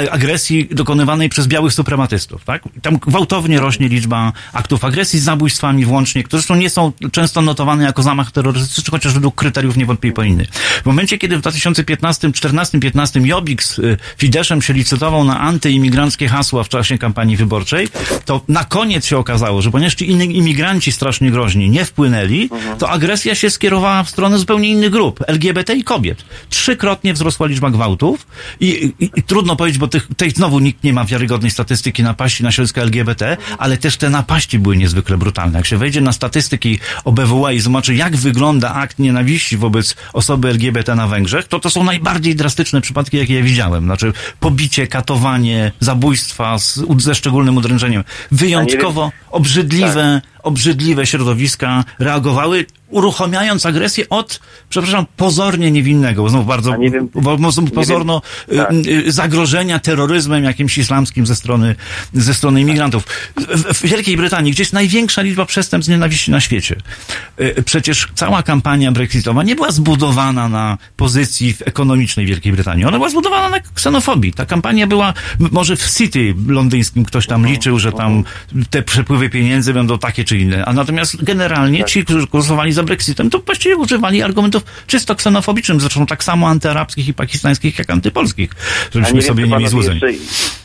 y, agresji dokonywanej przez białych suprematystów, tak? Tam gwałtownie rośnie liczba aktów agresji z zabójstwami włącznie, które zresztą nie są często notowane jako zamach terrorystyczny, chociaż według kryteriów niewątpliwie powinny. W momencie, kiedy w dwa tysiące piętnastym, czternastym, piętnastym Jobbik z Fideszem się licytował na antyimigranckie hasła w czasie kampanii wyborczej, to na koniec się okazało, że ponieważ ci inni imigranci strasznie groźni nie wpłynęli, to agresja się skierowała w stronę zupełnie innych grup. L G B T i kobiet. Trzykrotnie wzrosła liczba gwałtów i, i, i trudno powiedzieć, bo tych, tej znowu nikt nie ma wiarygodnej statystyki napaści na środowisko L G B T, ale też te napaści były niezwykle brutalne. Jak się wejdzie na statystyki O B W E i zobaczy, jak wygląda akt nienawiści wobec osoby L G B T na Węgrzech, to to są najbardziej drastyczne przypadki, jakie ja widziałem. Znaczy pobicie, katowanie, zabójstwa z, ze szczególnym udręczeniem. Wyjątkowo obrzydliwe, obrzydliwe środowiska reagowały, uruchamiając agresję od, przepraszam, pozornie niewinnego, bo znowu bardzo wiem, bo pozorno tak. zagrożenia terroryzmem jakimś islamskim ze strony, ze strony imigrantów. W Wielkiej Brytanii, gdzie jest największa liczba przestępstw z nienawiści na świecie. Przecież cała kampania brexitowa nie była zbudowana na pozycji ekonomicznej Wielkiej Brytanii. Ona była zbudowana na ksenofobii. Ta kampania była, może w City londyńskim ktoś tam liczył, że tam te przepływy pieniędzy będą takie czy inne. A natomiast generalnie ci, którzy głosowali za brexitem, to właściwie używali argumentów czysto ksenofobicznych, zresztą tak samo antyarabskich i pakistańskich, jak antypolskich, żebyśmy sobie nimi złudzeń. Jeszcze...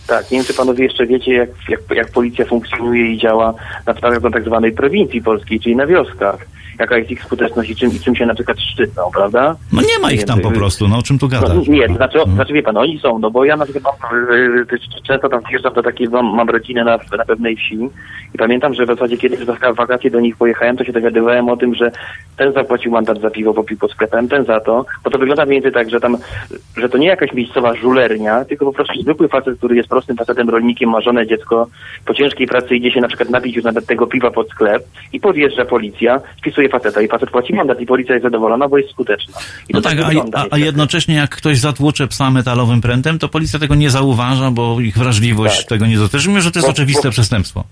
Tak, nie wiem, czy panowie jeszcze wiecie, jak, jak, jak policja funkcjonuje i działa na sprawach na tak zwanej prowincji polskiej, czyli na wioskach. Jaka jest ich skuteczność i czym, i czym się na przykład szczytną, prawda? No nie ma ich Więc, tam po prostu, no o czym tu gadasz? No, nie, to znaczy, no. znaczy wie pan, oni są, no bo ja na przykład mam, często tam wjeżdżam do takiej, mam, mam rodzinę na, na pewnej wsi i pamiętam, że w zasadzie kiedyś w wakacje do nich pojechałem, to się dowiadywałem o tym, że ten zapłacił mandat za piwo, popił pod sklepem, ten za to, bo to wygląda mniej więcej tak, że tam, że to nie jakaś miejscowa żulernia, tylko po prostu zwykły facet, który jest prostym facetem, rolnikiem, ma żonę, dziecko, po ciężkiej pracy idzie się na przykład napić już nawet tego piwa pod sklep i podjeżdża policja, spisuje faceta i facet płaci mandat i policja jest zadowolona, bo jest skuteczna. I no tak, tak a, a, a jednocześnie jak ktoś zatłucze psa metalowym prętem, to policja tego nie zauważa, bo ich wrażliwość tak. tego nie dotyczy. Mimo, że to jest bo, oczywiste bo, przestępstwo.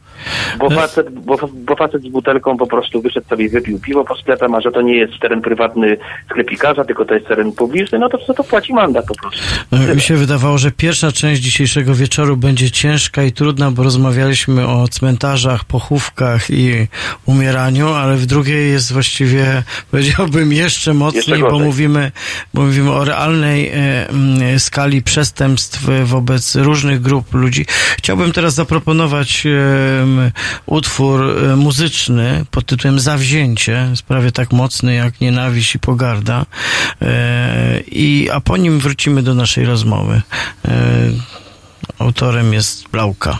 Bo facet, bo, bo facet z butelką po prostu wyszedł sobie i wypił piwo pod sklepem, a że to nie jest teren prywatny sklepikarza, tylko to jest teren publiczny, no to co to płaci mandat po prostu. No, mi się wydawało, że pierwsza część dzisiejszego wieczoru będzie ciężka i trudna, bo rozmawialiśmy o cmentarzach, pochówkach i umieraniu, ale w drugiej jest właściwie, powiedziałbym, jeszcze mocniej, bo mówimy, bo mówimy o realnej e, skali przestępstw wobec różnych grup ludzi. Chciałbym teraz zaproponować e, utwór muzyczny pod tytułem Zawzięcie, jest prawie tak mocny jak Nienawiść i Pogarda, e, i, a po nim wrócimy do naszej rozmowy. E, autorem jest Blałka.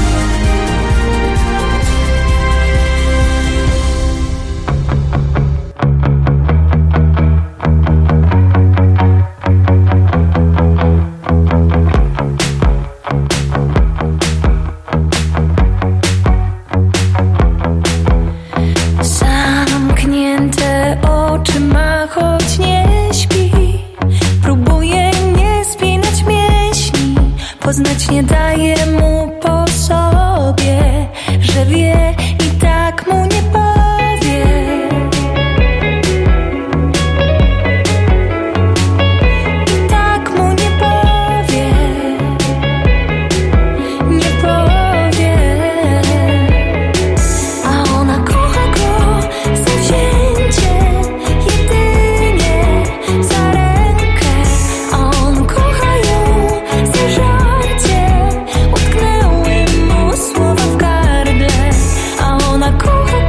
Poznać nie daje mu po sobie, że wie i tak mu nie powie. I tak mu nie powie. Nie powie. A ona kocha go za wzięcie, jedynie za rękę. A on kocha ją za żal. Kocha ją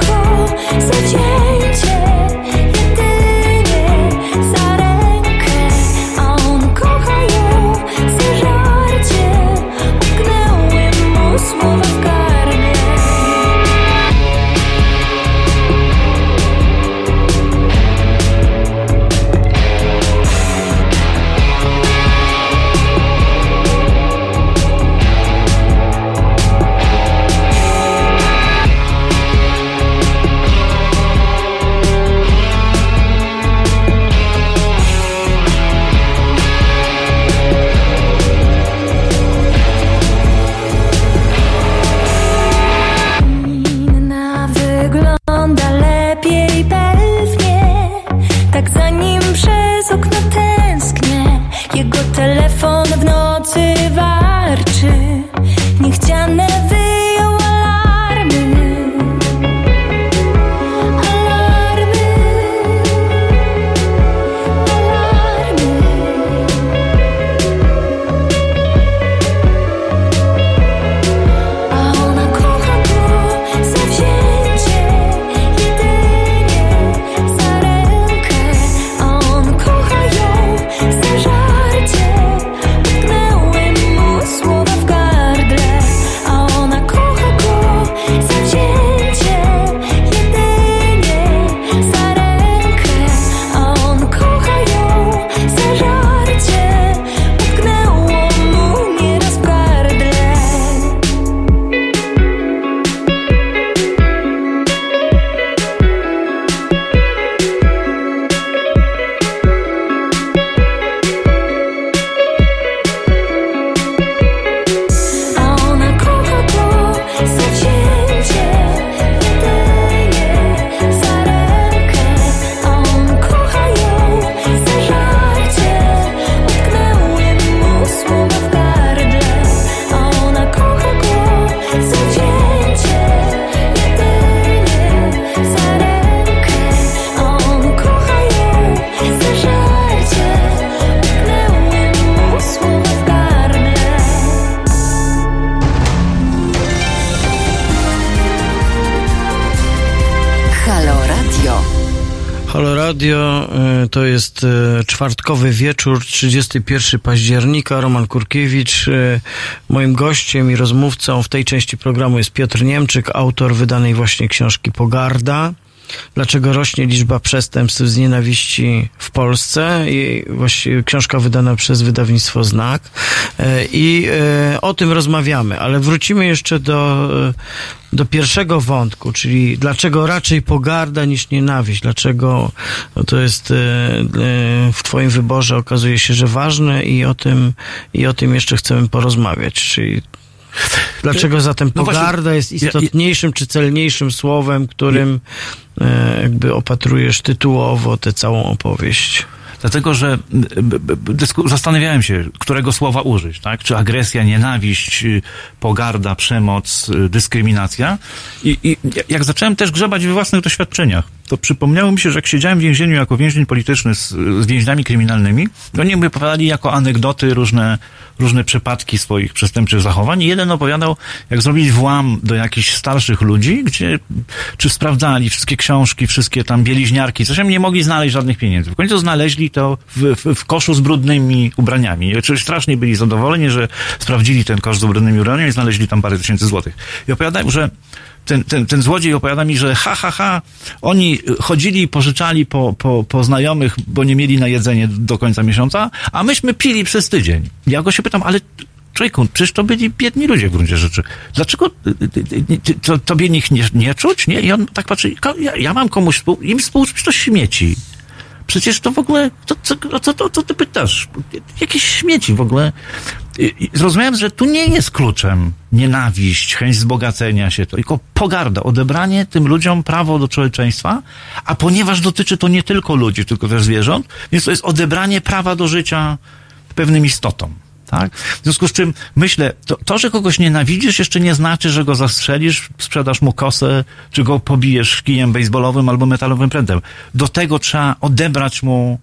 Halo Radio, to jest czwartkowy wieczór, trzydziestego pierwszego października. Roman Kurkiewicz. Moim gościem i rozmówcą w tej części programu jest Piotr Niemczyk, autor wydanej właśnie książki Pogarda. Dlaczego rośnie liczba przestępstw z nienawiści w Polsce? I właściwie książka wydana przez wydawnictwo Znak. I o tym rozmawiamy, ale wrócimy jeszcze do, do pierwszego wątku, czyli dlaczego raczej pogarda niż nienawiść? Dlaczego to jest w twoim wyborze okazuje się, że ważne i o tym, i o tym jeszcze chcemy porozmawiać, czyli dlaczego zatem pogarda no jest istotniejszym czy celniejszym słowem, którym jakby opatrujesz tytułowo tę całą opowieść? Dlatego, że zastanawiałem się, którego słowa użyć, tak? Czy agresja, nienawiść, pogarda, przemoc, dyskryminacja. I, i jak zacząłem też grzebać we własnych doświadczeniach, to przypomniało mi się, że jak siedziałem w więzieniu jako więzień polityczny z, z więźniami kryminalnymi, oni mi opowiadali jako anegdoty różne, różne przypadki swoich przestępczych zachowań. I jeden opowiadał, jak zrobili włam do jakichś starszych ludzi, gdzie czy sprawdzali wszystkie książki, wszystkie tam bieliźniarki, coś tam, nie mogli znaleźć żadnych pieniędzy. W końcu znaleźli to w, w, w koszu z brudnymi ubraniami. I strasznie byli zadowoleni, że sprawdzili ten kosz z brudnymi ubraniami i znaleźli tam parę tysięcy złotych. I opowiadałem, że Ten, ten, ten złodziej opowiada mi, że ha, ha, ha, oni chodzili i pożyczali po, po, po znajomych, bo nie mieli na jedzenie do końca miesiąca, a myśmy pili przez tydzień. Ja go się pytam, ale człowieku, przecież to byli biedni ludzie w gruncie rzeczy. Dlaczego to, tobie ich nie, nie czuć? Nie? I on tak patrzy, ja, ja mam komuś współ, im współczuć to śmieci. Przecież to w ogóle, to, co, co, to, co ty pytasz? Jakieś śmieci w ogóle. I zrozumiałem, że tu nie jest kluczem nienawiść, chęć wzbogacenia się, to, tylko pogarda, odebranie tym ludziom prawo do człowieczeństwa, a ponieważ dotyczy to nie tylko ludzi, tylko też zwierząt, więc to jest odebranie prawa do życia pewnym istotom. Tak? W związku z czym myślę, to, to, że kogoś nienawidzisz, jeszcze nie znaczy, że go zastrzelisz, sprzedasz mu kosę, czy go pobijesz kijem bejsbolowym albo metalowym prętem. Do tego trzeba odebrać mu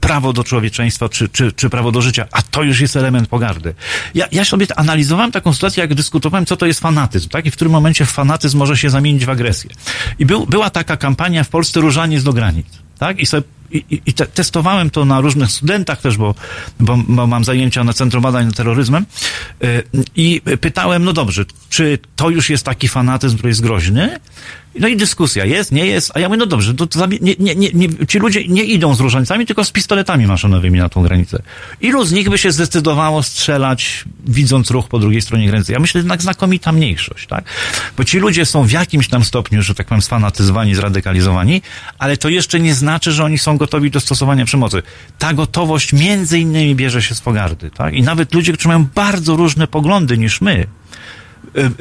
prawo do człowieczeństwa, czy, czy, czy prawo do życia, a to już jest element pogardy. Ja, ja sobie analizowałem taką sytuację, jak dyskutowałem, co to jest fanatyzm, tak? I w którym momencie fanatyzm może się zamienić w agresję. I był, była taka kampania w Polsce Różaniec do granic, tak? I sobie I, i te, testowałem to na różnych studentach też, bo, bo, bo mam zajęcia na Centrum Badań nad Terroryzmem yy, i pytałem, no dobrze, czy to już jest taki fanatyzm, który jest groźny? No i dyskusja jest, nie jest, a ja mówię, no dobrze, to, to nie, nie, nie, nie, ci ludzie nie idą z różańcami, tylko z pistoletami maszynowymi na tą granicę. Ilu z nich by się zdecydowało strzelać, widząc ruch po drugiej stronie granicy? Ja myślę, jednak znakomita mniejszość, tak? Bo ci ludzie są w jakimś tam stopniu, że tak powiem, sfanatyzowani, zradykalizowani, ale to jeszcze nie znaczy, że oni są gotowi do stosowania przemocy. Ta gotowość między innymi bierze się z pogardy, tak? I nawet ludzie, którzy mają bardzo różne poglądy niż my,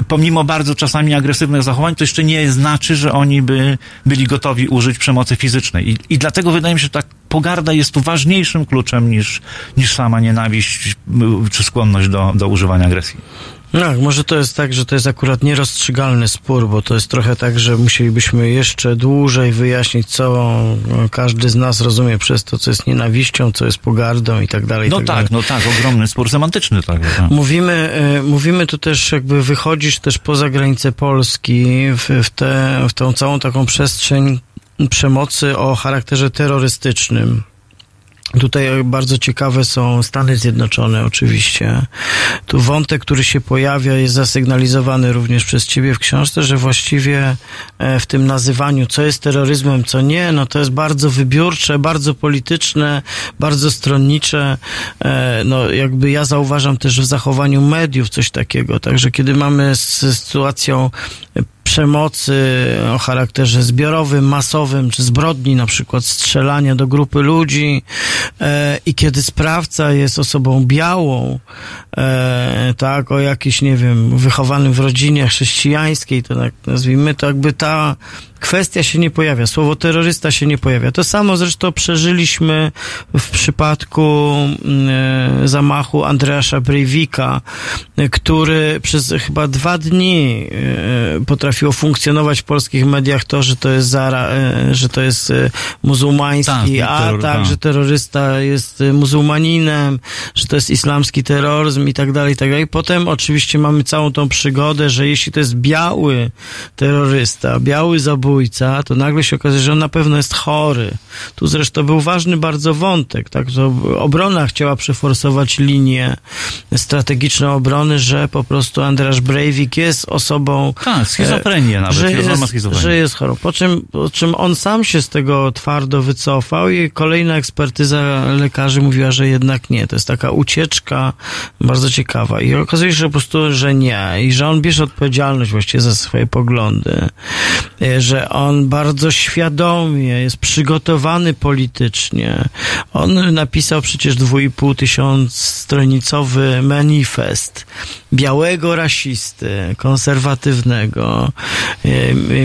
pomimo bardzo czasami agresywnych zachowań, to jeszcze nie znaczy, że oni by byli gotowi użyć przemocy fizycznej. I, i dlatego wydaje mi się, że ta pogarda jest tu ważniejszym kluczem niż, niż sama nienawiść czy skłonność do, do używania agresji. Tak, może to jest tak, że to jest akurat nierozstrzygalny spór, bo to jest trochę tak, że musielibyśmy jeszcze dłużej wyjaśnić, co każdy z nas rozumie przez to, co jest nienawiścią, co jest pogardą i tak dalej. No tak, tak no tak, ogromny spór semantyczny. Tak, tak. Mówimy, mówimy tu też, jakby wychodzisz też poza granicę Polski w, w, te, w tą całą taką przestrzeń przemocy o charakterze terrorystycznym. Tutaj bardzo ciekawe są Stany Zjednoczone oczywiście. Tu wątek, który się pojawia, jest zasygnalizowany również przez ciebie w książce, że właściwie w tym nazywaniu, co jest terroryzmem, co nie, no to jest bardzo wybiórcze, bardzo polityczne, bardzo stronnicze. No jakby ja zauważam też w zachowaniu mediów coś takiego. Także kiedy mamy z sytuacją przemocy o charakterze zbiorowym, masowym, czy zbrodni, na przykład strzelania do grupy ludzi e, i kiedy sprawca jest osobą białą, e, tak, o jakiś, nie wiem, wychowanym w rodzinie chrześcijańskiej, to tak nazwijmy, to jakby ta kwestia się nie pojawia, słowo terrorysta się nie pojawia. To samo zresztą przeżyliśmy w przypadku y, zamachu Andreasa Breivika, y, który przez chyba dwa dni y, potrafiło funkcjonować w polskich mediach to, że to jest, zara, y, że to jest y, muzułmański tak, atak, terror, tak. że terrorysta jest y, muzułmaninem, że to jest islamski terroryzm i tak dalej, i tak dalej. Potem oczywiście mamy całą tą przygodę, że jeśli to jest biały terrorysta, biały zabójca, zabójca, to nagle się okazuje, że on na pewno jest chory. Tu zresztą był ważny bardzo wątek, tak, że obrona chciała przeforsować linię strategiczną obrony, że po prostu Andreas Breivik jest osobą... Tak, schizofrenię nawet, że jest, schizofrenia. Że jest chorą. Po czym, po czym on sam się z tego twardo wycofał i kolejna ekspertyza lekarzy mówiła, że jednak nie. To jest taka ucieczka bardzo ciekawa. I okazuje się, że po prostu, że nie. I że on bierze odpowiedzialność właściwie za swoje poglądy. Że on bardzo świadomie jest przygotowany politycznie. On napisał przecież dwa i pół tysiąca stronicowy manifest białego rasisty, konserwatywnego,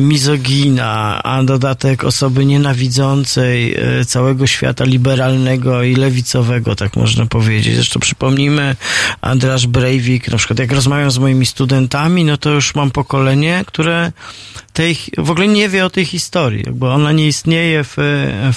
mizogina, a dodatek osoby nienawidzącej całego świata liberalnego i lewicowego, tak można powiedzieć. Zresztą przypomnijmy, Andreas Breivik, na przykład jak rozmawiam z moimi studentami, no to już mam pokolenie, które tej, w ogóle nie wie o tej historii, bo ona nie istnieje w,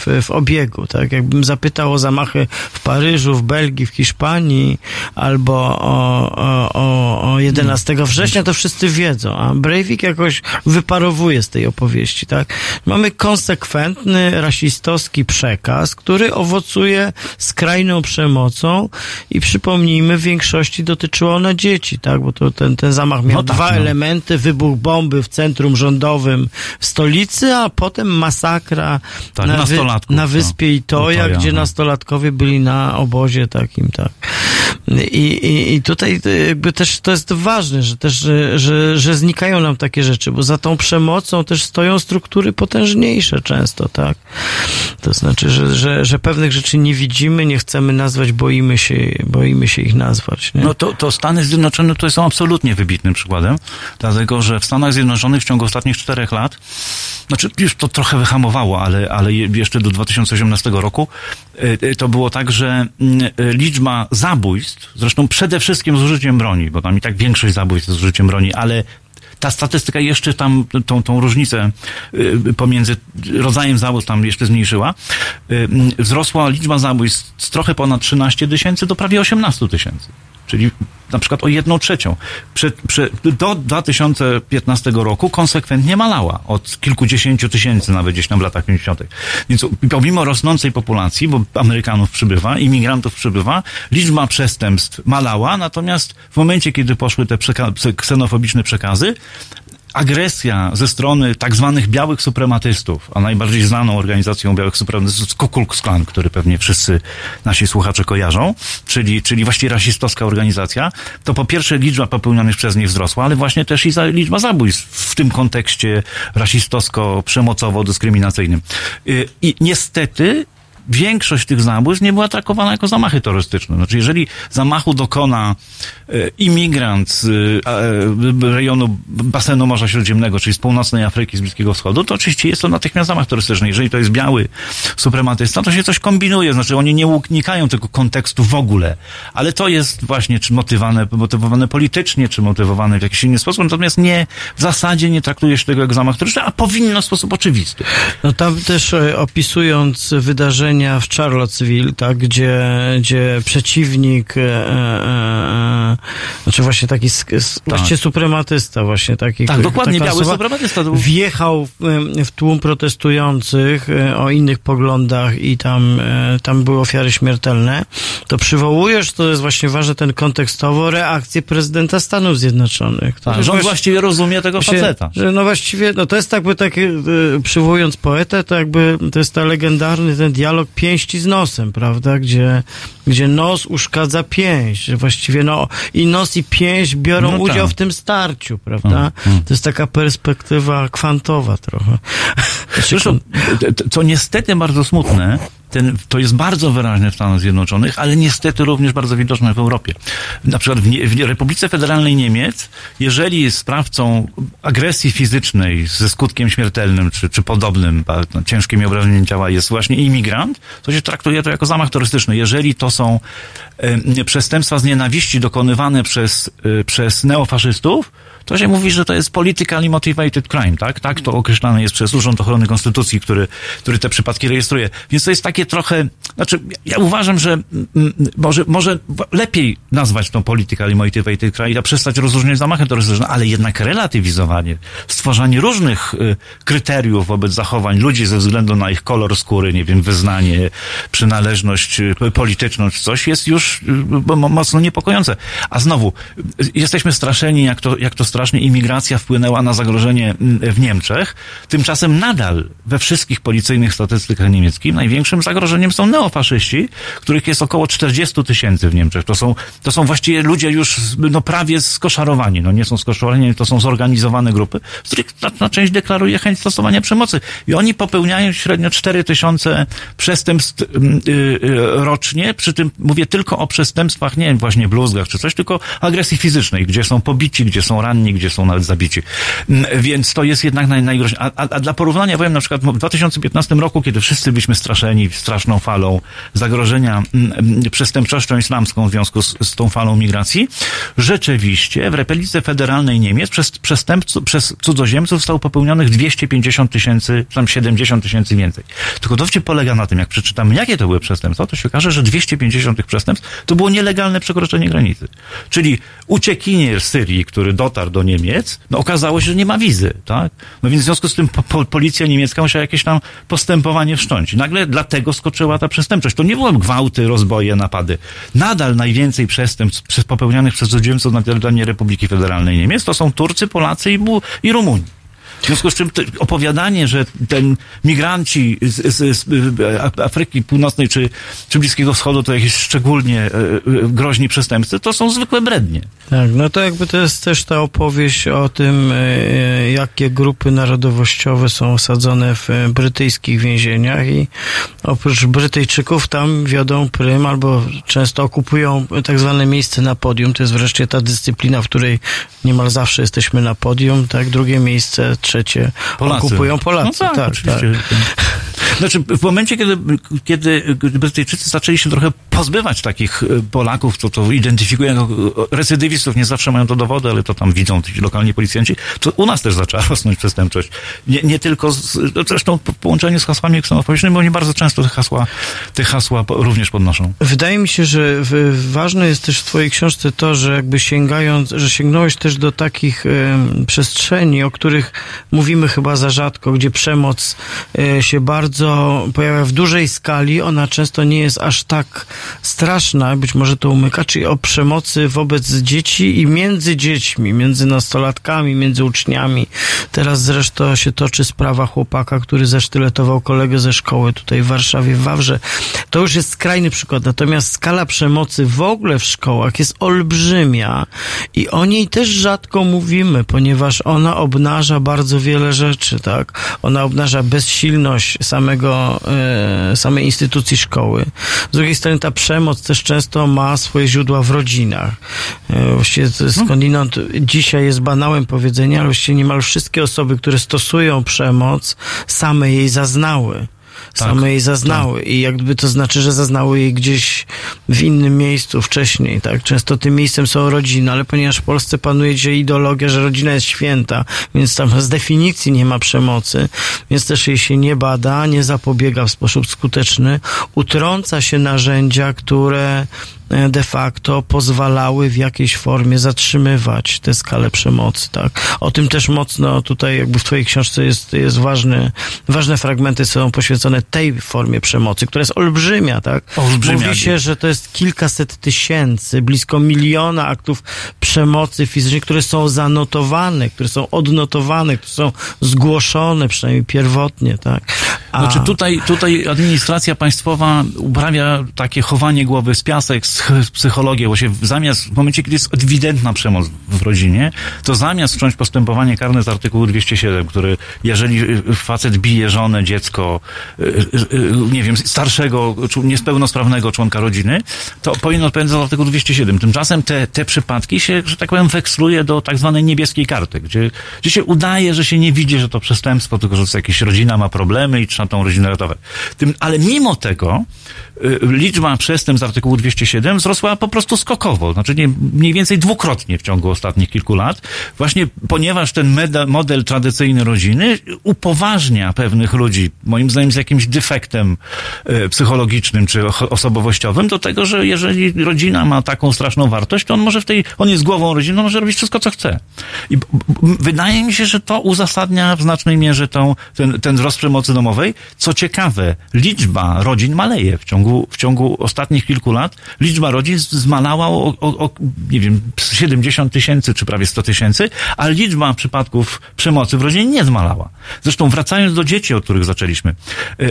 w, w obiegu, tak? Jakbym zapytał o zamachy w Paryżu, w Belgii, w Hiszpanii, albo o, o, o, o jedenastego września, to wszyscy wiedzą, a Breivik jakoś wyparowuje z tej opowieści, tak? Mamy konsekwentny, rasistowski przekaz, który owocuje skrajną przemocą i przypomnijmy, w większości dotyczyło ona dzieci, tak? Bo to ten, ten zamach miał no tak, dwa no. elementy, wybuch bomby w centrum rządowym w stolicy, a potem masakra tak, na, wy, na wyspie Itoja, Itoja, gdzie nastolatkowie byli na obozie takim, tak. I, i, i tutaj jakby też to jest ważne, że też, że, że, że znikają nam takie rzeczy, bo za tą przemocą też stoją struktury potężniejsze często, tak. To znaczy, że, że, że pewnych rzeczy nie widzimy, nie chcemy nazwać, boimy się, boimy się ich nazwać, nie? No to, to Stany Zjednoczone tutaj są absolutnie wybitnym przykładem, dlatego, że w Stanach Zjednoczonych w ciągu ostatnich czterech lat, znaczy już to trochę wyhamowało, ale, ale jeszcze do dwa tysiące osiemnastego roku to było tak, że liczba zabójstw, zresztą przede wszystkim z użyciem broni, bo tam i tak większość zabójstw z użyciem broni, ale ta statystyka jeszcze tam tą, tą różnicę pomiędzy rodzajem zabójstw tam jeszcze zmniejszyła. Wzrosła liczba zabójstw z trochę ponad trzynaście tysięcy do prawie osiemnaście tysięcy. Czyli na przykład o jedną trzecią. Prze, prze, do dwa tysiące piętnastego roku konsekwentnie malała. Od kilkudziesięciu tysięcy nawet gdzieś tam w latach pięćdziesiątych. Więc pomimo rosnącej populacji, bo Amerykanów przybywa, imigrantów przybywa, liczba przestępstw malała, natomiast w momencie, kiedy poszły te przeka- ksenofobiczne przekazy, agresja ze strony tak zwanych białych suprematystów, a najbardziej znaną organizacją białych suprematystów jest Ku Klux Klan, który pewnie wszyscy nasi słuchacze kojarzą, czyli, czyli właściwie rasistowska organizacja, to po pierwsze liczba popełnionych przez nich wzrosła, ale właśnie też i za, liczba zabójstw w tym kontekście rasistowsko-przemocowo-dyskryminacyjnym. I niestety większość tych zabójstw nie była traktowana jako zamachy terrorystyczne. Znaczy, jeżeli zamachu dokona e, imigrant z e, rejonu basenu Morza Śródziemnego, czyli z północnej Afryki, z Bliskiego Wschodu, to oczywiście jest to natychmiast zamach terrorystyczny. Jeżeli to jest biały suprematysta, to się coś kombinuje. Znaczy, oni nie unikają tego kontekstu w ogóle. Ale to jest właśnie czy motywowane, motywowane politycznie, czy motywowane w jakiś inny sposób. Natomiast nie, w zasadzie nie traktuje się tego jak zamach terrorystyczny, a powinno w sposób oczywisty. No tam też e, opisując wydarzenie w Charlottesville, tak, gdzie, gdzie przeciwnik, e, e, znaczy właśnie taki sk, tak. właściwie suprematysta, właśnie taki. Tak, dokładnie, biały osoba, suprematysta. Był... Wjechał w, w tłum protestujących e, o innych poglądach i tam, e, tam były ofiary śmiertelne. To przywołujesz, to jest właśnie ważne, ten kontekstowo, reakcję prezydenta Stanów Zjednoczonych. Tak. Rząd właściwie rozumie tego właśnie, faceta. Że, no właściwie, no to jest jakby taki, e, przywołując poetę, to jakby, to jest ta legendarny ten dialog pięści z nosem, prawda? Gdzie, gdzie nos uszkadza pięść. Że właściwie no, i nos i pięść biorą no udział tak. w tym starciu, prawda? A, a. To jest taka perspektywa kwantowa trochę. Zresztą, co niestety bardzo smutne, ten, to jest bardzo wyraźne w Stanach Zjednoczonych, ale niestety również bardzo widoczne w Europie. Na przykład w, nie, w Republice Federalnej Niemiec, jeżeli sprawcą agresji fizycznej ze skutkiem śmiertelnym czy, czy podobnym, no, ciężkimi obrażeniami ciała jest właśnie imigrant, to się traktuje to jako zamach terrorystyczny. Jeżeli to są y, przestępstwa z nienawiści dokonywane przez, y, przez neofaszystów, to się mówi, że to jest politically motivated crime, tak? Tak to określane jest przez Urząd Ochrony Konstytucji, który, który te przypadki rejestruje. Więc to jest takie trochę, znaczy ja uważam, że m, może, może lepiej nazwać tą politykę alimoitywej tej kraju, przestać rozróżniać zamachem terrorystycznym, ale jednak relatywizowanie, stwarzanie różnych y, kryteriów wobec zachowań ludzi ze względu na ich kolor skóry, nie wiem, wyznanie, przynależność y, polityczną czy coś jest już y, mocno niepokojące. A znowu, y, jesteśmy straszeni, jak to, jak to strasznie imigracja wpłynęła na zagrożenie y, w Niemczech. Tymczasem nadal we wszystkich policyjnych statystykach niemieckich największym zagrożeniem są neofaszyści, których jest około czterdzieści tysięcy w Niemczech. To są, to są właściwie ludzie już no, prawie skoszarowani. No, nie są skoszarowani, to są zorganizowane grupy, z których znaczna część deklaruje chęć stosowania przemocy. I oni popełniają średnio cztery tysiące przestępstw yy, yy, rocznie. Przy tym mówię tylko o przestępstwach, nie wiem, właśnie bluzgach czy coś, tylko agresji fizycznej, gdzie są pobici, gdzie są ranni, gdzie są nawet zabici. Yy, więc to jest jednak naj, najgroźniejsze. A, a, a dla porównania powiem na przykład w dwa tysiące piętnastym roku, kiedy wszyscy byliśmy straszeni straszną falą zagrożenia yy, przestępczością islamską w związku z, z tą falą migracji, rzeczywiście w Republice Federalnej Niemiec przez przestępców, przez cudzoziemców zostało popełnionych dwieście pięćdziesiąt tysięcy, tam siedemdziesiąt tysięcy więcej. Tylko dowcip polega na tym, jak przeczytamy, jakie to były przestępstwa, to się okaże, że dwieście pięćdziesiąt tych przestępstw to było nielegalne przekroczenie granicy. Czyli uciekinier z Syrii, który dotarł do Niemiec, no okazało się, że nie ma wizy, tak? No więc w związku z tym po, po, policja niemiecka musiała jakieś tam postępowanie wszcząć. Nagle dlatego skoczyła ta przestępczość. To nie były gwałty, rozboje, napady. Nadal najwięcej przestępstw popełnianych przez cudzoziemców na terenie Republiki Federalnej Niemiec to są Turcy, Polacy i, Bu- i Rumuni. W związku z czym opowiadanie, że ten migranci z, z, z Afryki Północnej czy, czy Bliskiego Wschodu to jakieś szczególnie groźni przestępcy, to są zwykłe brednie. Tak, no to jakby to jest też ta opowieść o tym, jakie grupy narodowościowe są osadzone w brytyjskich więzieniach i oprócz Brytyjczyków tam wiodą prym albo często okupują tak zwane miejsce na podium. To jest wreszcie ta dyscyplina, w której niemal zawsze jesteśmy na podium, tak? Drugie miejsce, trzecie, Polacy. Okupują Polacy. No tak, tak, oczywiście. Tak. Znaczy, w momencie, kiedy, kiedy Brytyjczycy zaczęli się trochę pozbywać takich Polaków, to, to identyfikują jako recydywistów, nie zawsze mają to dowody, ale to tam widzą ci lokalni policjanci, to u nas też zaczęła rosnąć przestępczość. Nie, nie tylko, z, zresztą w połączeniu z hasłami ksenofobicznymi, bo oni bardzo często te hasła, te hasła również podnoszą. Wydaje mi się, że ważne jest też w twojej książce to, że jakby sięgając, że sięgnąłeś też do takich um, przestrzeni, o których mówimy chyba za rzadko, gdzie przemoc y, się bardzo pojawia w dużej skali, ona często nie jest aż tak straszna, być może to umyka, czyli o przemocy wobec dzieci i między dziećmi, między nastolatkami, między uczniami. Teraz zresztą się toczy sprawa chłopaka, który zesztyletował kolegę ze szkoły tutaj w Warszawie, w Wawrze. To już jest skrajny przykład, natomiast skala przemocy w ogóle w szkołach jest olbrzymia i o niej też rzadko mówimy, ponieważ ona obnaża bardzo wiele rzeczy, tak? Ona obnaża bezsilność samego, e, samej instytucji szkoły. Z drugiej strony ta przemoc też często ma swoje źródła w rodzinach. E, właściwie skądinąd dzisiaj jest banałem powiedzenia, ale właściwie niemal wszystkie osoby, które stosują przemoc, same jej zaznały. Same tak, jej zaznały tak. I jakby to znaczy, że zaznały jej gdzieś w innym miejscu wcześniej, tak? Często tym miejscem są rodziny, ale ponieważ w Polsce panuje dzisiaj ideologia, że rodzina jest święta, więc tam z definicji nie ma przemocy, więc też jej się nie bada, nie zapobiega w sposób skuteczny, utrąca się narzędzia, które de facto pozwalały w jakiejś formie zatrzymywać tę skalę przemocy, tak? O tym też mocno tutaj jakby w twojej książce jest, jest ważny, ważne fragmenty są poświęcone tej formie przemocy, która jest olbrzymia, tak? Olbrzymia. Mówi się, że to jest kilkaset tysięcy, blisko miliona aktów przemocy fizycznej, które są zanotowane, które są odnotowane, które są zgłoszone, przynajmniej pierwotnie, tak? A... Znaczy tutaj, tutaj administracja państwowa uprawia takie chowanie głowy z piasek, psychologię, bo się zamiast, w momencie, kiedy jest ewidentna przemoc w rodzinie, to zamiast wcząć postępowanie karne z artykułu dwieście siedem, który jeżeli facet bije żonę, dziecko, nie wiem, starszego, niepełnosprawnego członka rodziny, to powinien odpowiadać z artykułu dwieście siedem. Tymczasem te, te przypadki się, że tak powiem, weksluje do tak zwanej niebieskiej karty, gdzie, gdzie się udaje, że się nie widzi, że to przestępstwo, tylko że to jest jakaś rodzina ma problemy i zaczyna tą rodzinę ratować. Tym, ale mimo tego y, liczba przestępstw z artykułu dwieście siedem wzrosła po prostu skokowo, znaczy nie, mniej więcej dwukrotnie w ciągu ostatnich kilku lat, właśnie ponieważ ten medal, model tradycyjny rodziny upoważnia pewnych ludzi, moim zdaniem z jakimś defektem y, psychologicznym czy osobowościowym, do tego, że jeżeli rodzina ma taką straszną wartość, to on może w tej, on jest głową rodziny, on może robić wszystko, co chce. I b, b, wydaje mi się, że to uzasadnia w znacznej mierze tą, ten, ten wzrost przemocy domowej. Co ciekawe, liczba rodzin maleje. W ciągu, w ciągu ostatnich kilku lat liczba rodzin zmalała o, o, o nie wiem, siedemdziesiąt tysięcy czy prawie sto tysięcy, a liczba przypadków przemocy w rodzinie nie zmalała. Zresztą wracając do dzieci, od których zaczęliśmy.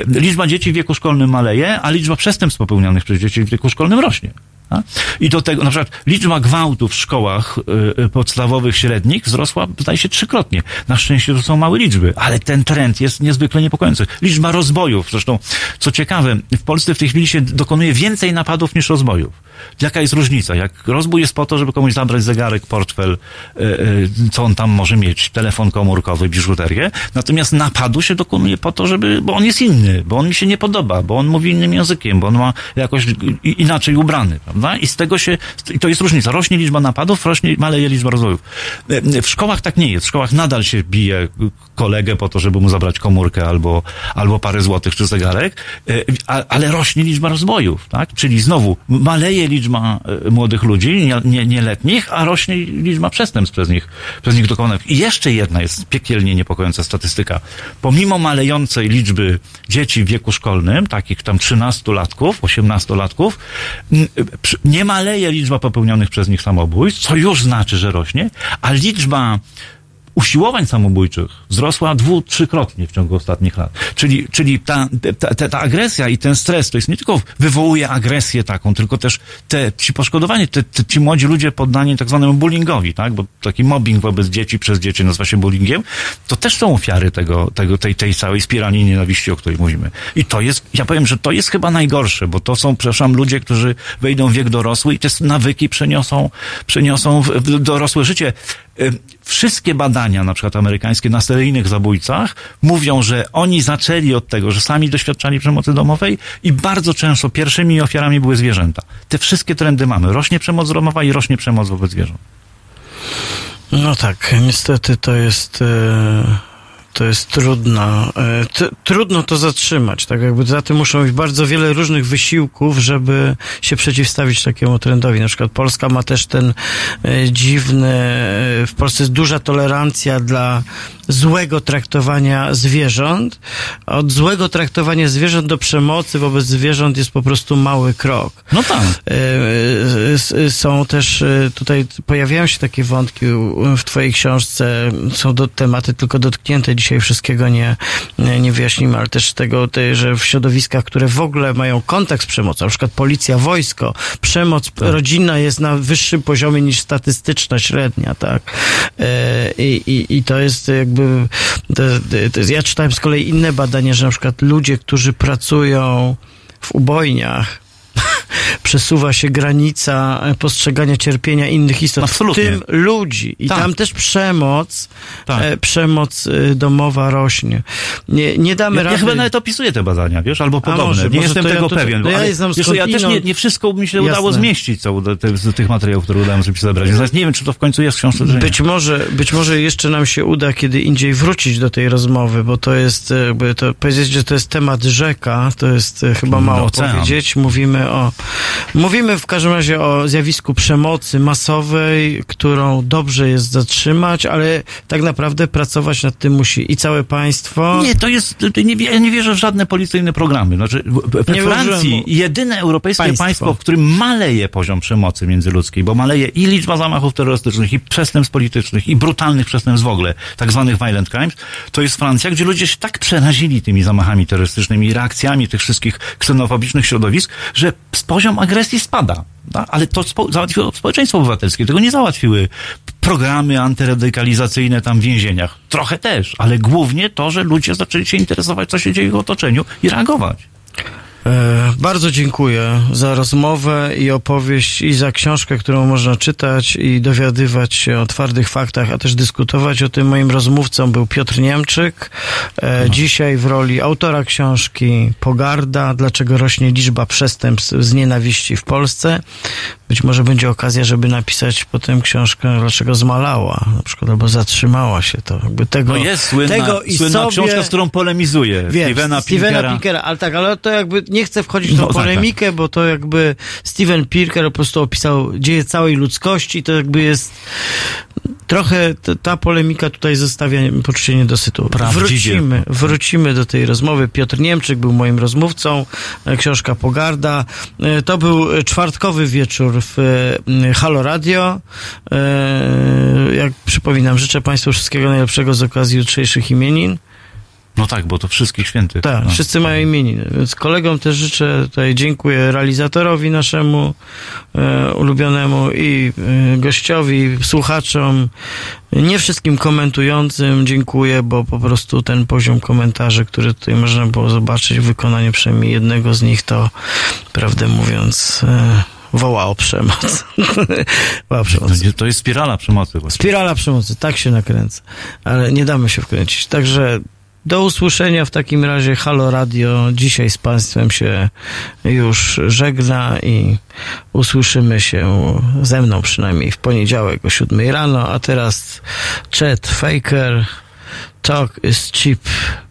Liczba dzieci w wieku szkolnym maleje, a liczba przestępstw popełnianych przez dzieci w wieku szkolnym rośnie. A? I do tego, na przykład, liczba gwałtów w szkołach y, podstawowych, średnich wzrosła, zdaje się, trzykrotnie. Na szczęście to są małe liczby, ale ten trend jest niezwykle niepokojący. Liczba rozbojów, zresztą, co ciekawe, w Polsce w tej chwili się dokonuje więcej napadów niż rozbojów. Jaka jest różnica? Jak rozbój jest po to, żeby komuś zabrać zegarek, portfel, y, y, co on tam może mieć, telefon komórkowy, biżuterię, natomiast napadu się dokonuje po to, żeby, bo on jest inny, bo on mi się nie podoba, bo on mówi innym językiem, bo on ma jakoś inaczej ubrany, prawda? I z tego się, i to jest różnica. Rośnie liczba napadów, rośnie, maleje liczba rozwojów. W szkołach tak nie jest. W szkołach nadal się bije kolegę po to, żeby mu zabrać komórkę albo, albo parę złotych czy zegarek, ale rośnie liczba rozwojów, tak? Czyli znowu maleje liczba młodych ludzi, nie, nieletnich, a rośnie liczba przestępstw przez nich, przez nich dokonanych. I jeszcze jedna jest piekielnie niepokojąca statystyka. Pomimo malejącej liczby dzieci w wieku szkolnym, takich tam trzynastolatków, osiemnastolatków, nie maleje liczba popełnionych przez nich samobójstw, co już znaczy, że rośnie, a liczba usiłowań samobójczych wzrosła dwu-, trzykrotnie w ciągu ostatnich lat. Czyli, czyli ta, ta, ta, ta agresja i ten stres, to jest nie tylko wywołuje agresję taką, tylko też te, ci poszkodowani, te, te, ci młodzi ludzie poddani tak zwanemu bullyingowi, tak? Bo taki mobbing wobec dzieci, przez dzieci nazywa się bullyingiem, to też są ofiary tego, tego, tej, tej całej spirali nienawiści, o której mówimy. I to jest, ja powiem, że to jest chyba najgorsze, bo to są, przepraszam, ludzie, którzy wejdą w wiek dorosły i te nawyki przeniosą, przeniosą w, w dorosłe życie. Wszystkie badania, na przykład amerykańskie, na seryjnych zabójcach mówią, że oni zaczęli od tego, że sami doświadczali przemocy domowej i bardzo często pierwszymi ofiarami były zwierzęta. Te wszystkie trendy mamy. Rośnie przemoc domowa i rośnie przemoc wobec zwierząt. No tak, niestety to jest... Yy... To jest trudno. T- trudno to zatrzymać. Tak jakby za tym muszą być bardzo wiele różnych wysiłków, żeby się przeciwstawić takiemu trendowi. Na przykład Polska ma też ten dziwny... W Polsce jest duża tolerancja dla złego traktowania zwierząt. Od złego traktowania zwierząt do przemocy wobec zwierząt jest po prostu mały krok. No tak. Są też... Tutaj pojawiają się takie wątki w twojej książce. Są do tematy tylko dotknięte dziś. Dzisiaj wszystkiego nie, nie wyjaśnimy, ale też tego, że w środowiskach, które w ogóle mają kontakt z przemocą, na przykład policja, wojsko, przemoc tak. rodzinna jest na wyższym poziomie niż statystyczna średnia, tak? I, i, i to jest jakby... To, to jest, ja czytałem z kolei inne badania, że na przykład ludzie, którzy pracują w ubojniach, przesuwa się granica postrzegania cierpienia innych istot, absolutnie. W tym ludzi. I tak. tam też przemoc, tak. e, przemoc domowa rośnie. Nie, nie damy ja, rady. Ja chyba nawet opisuję te badania, wiesz, albo podobne. A może, nie może jestem tego ja to, pewien. Bo, ja, ale, wiesz, ja też nie, nie wszystko mi się jasne. udało zmieścić co, do, te, z tych materiałów, które udało mi się zebrać. Więc nie wiem, czy to w końcu jest książka, czy nie. Być może, być może jeszcze nam się uda kiedy indziej wrócić do tej rozmowy, bo to jest, jakby to powiedzieć, że to jest temat rzeka, to jest chyba mało no, powiedzieć. Mówimy o Mówimy w każdym razie o zjawisku przemocy masowej, którą dobrze jest zatrzymać, ale tak naprawdę pracować nad tym musi i całe państwo. Nie, to jest, nie, ja nie wierzę w żadne policyjne programy. Znaczy, we Francji jedyne europejskie państwo. państwo, w którym maleje poziom przemocy międzyludzkiej, bo maleje i liczba zamachów terrorystycznych, i przestępstw politycznych, i brutalnych przestępstw w ogóle, tak zwanych violent crimes, to jest Francja, gdzie ludzie się tak przerazili tymi zamachami terrorystycznymi i reakcjami tych wszystkich ksenofobicznych środowisk, że poziom agresji spada, tak? Ale to spo- załatwiło społeczeństwo obywatelskie. Tego nie załatwiły programy antyradykalizacyjne tam w więzieniach. Trochę też, ale głównie to, że ludzie zaczęli się interesować, co się dzieje w otoczeniu i reagować. Bardzo dziękuję za rozmowę i opowieść i za książkę, którą można czytać i dowiadywać się o twardych faktach, a też dyskutować o tym. Moim rozmówcą był Piotr Niemczyk. E, dzisiaj w roli autora książki Pogarda. Dlaczego rośnie liczba przestępstw z nienawiści w Polsce? Być może będzie okazja, żeby napisać potem książkę, dlaczego zmalała, na przykład, albo zatrzymała się to. Jakby tego, no jest słynna, tego i słynna sobie... książka, z którą polemizuje. Wiem, Stevena, Stevena Pinkera. Pinkera. Ale tak, ale to jakby nie chcę wchodzić w tą no, polemikę, tak, tak. bo to jakby Steven Pinker po prostu opisał dzieje całej ludzkości, to jakby jest... Trochę t- ta polemika tutaj zostawia poczucie niedosytu. Wrócimy, wrócimy do tej rozmowy. Piotr Niemczyk był moim rozmówcą, książka Pogarda. To był czwartkowy wieczór w Halo Radio. Jak przypominam, życzę Państwu wszystkiego najlepszego z okazji jutrzejszych imienin. No tak, bo to wszystkich świętych. Tak, no. Wszyscy mają imieniny. Więc kolegom też życzę, tutaj dziękuję realizatorowi naszemu e, ulubionemu i e, gościowi, słuchaczom, nie wszystkim komentującym dziękuję, bo po prostu ten poziom komentarzy, który tutaj można było zobaczyć w wykonaniu przynajmniej jednego z nich, to prawdę mówiąc... E, woła o przemoc. woła o przemoc. No, to jest spirala przemocy. Właśnie. Spirala przemocy, tak się nakręca. Ale nie damy się wkręcić. Także do usłyszenia w takim razie. Halo Radio dzisiaj z Państwem się już żegna i usłyszymy się, ze mną przynajmniej, w poniedziałek o siódmej rano, a teraz Chet Faker, Talk is Cheap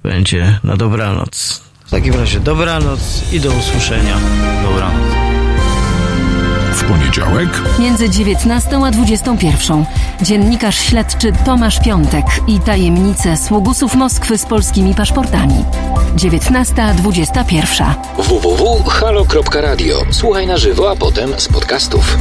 będzie na dobranoc. W takim razie dobranoc i do usłyszenia. Dobranoc. W poniedziałek między dziewiętnastą a dwudziestą pierwszą dziennikarz śledczy Tomasz Piątek i tajemnice sługusów Moskwy z polskimi paszportami. dziewiętnasta dwadzieścia jeden w w w kropka halo kropka radio. Słuchaj na żywo, a potem z podcastów.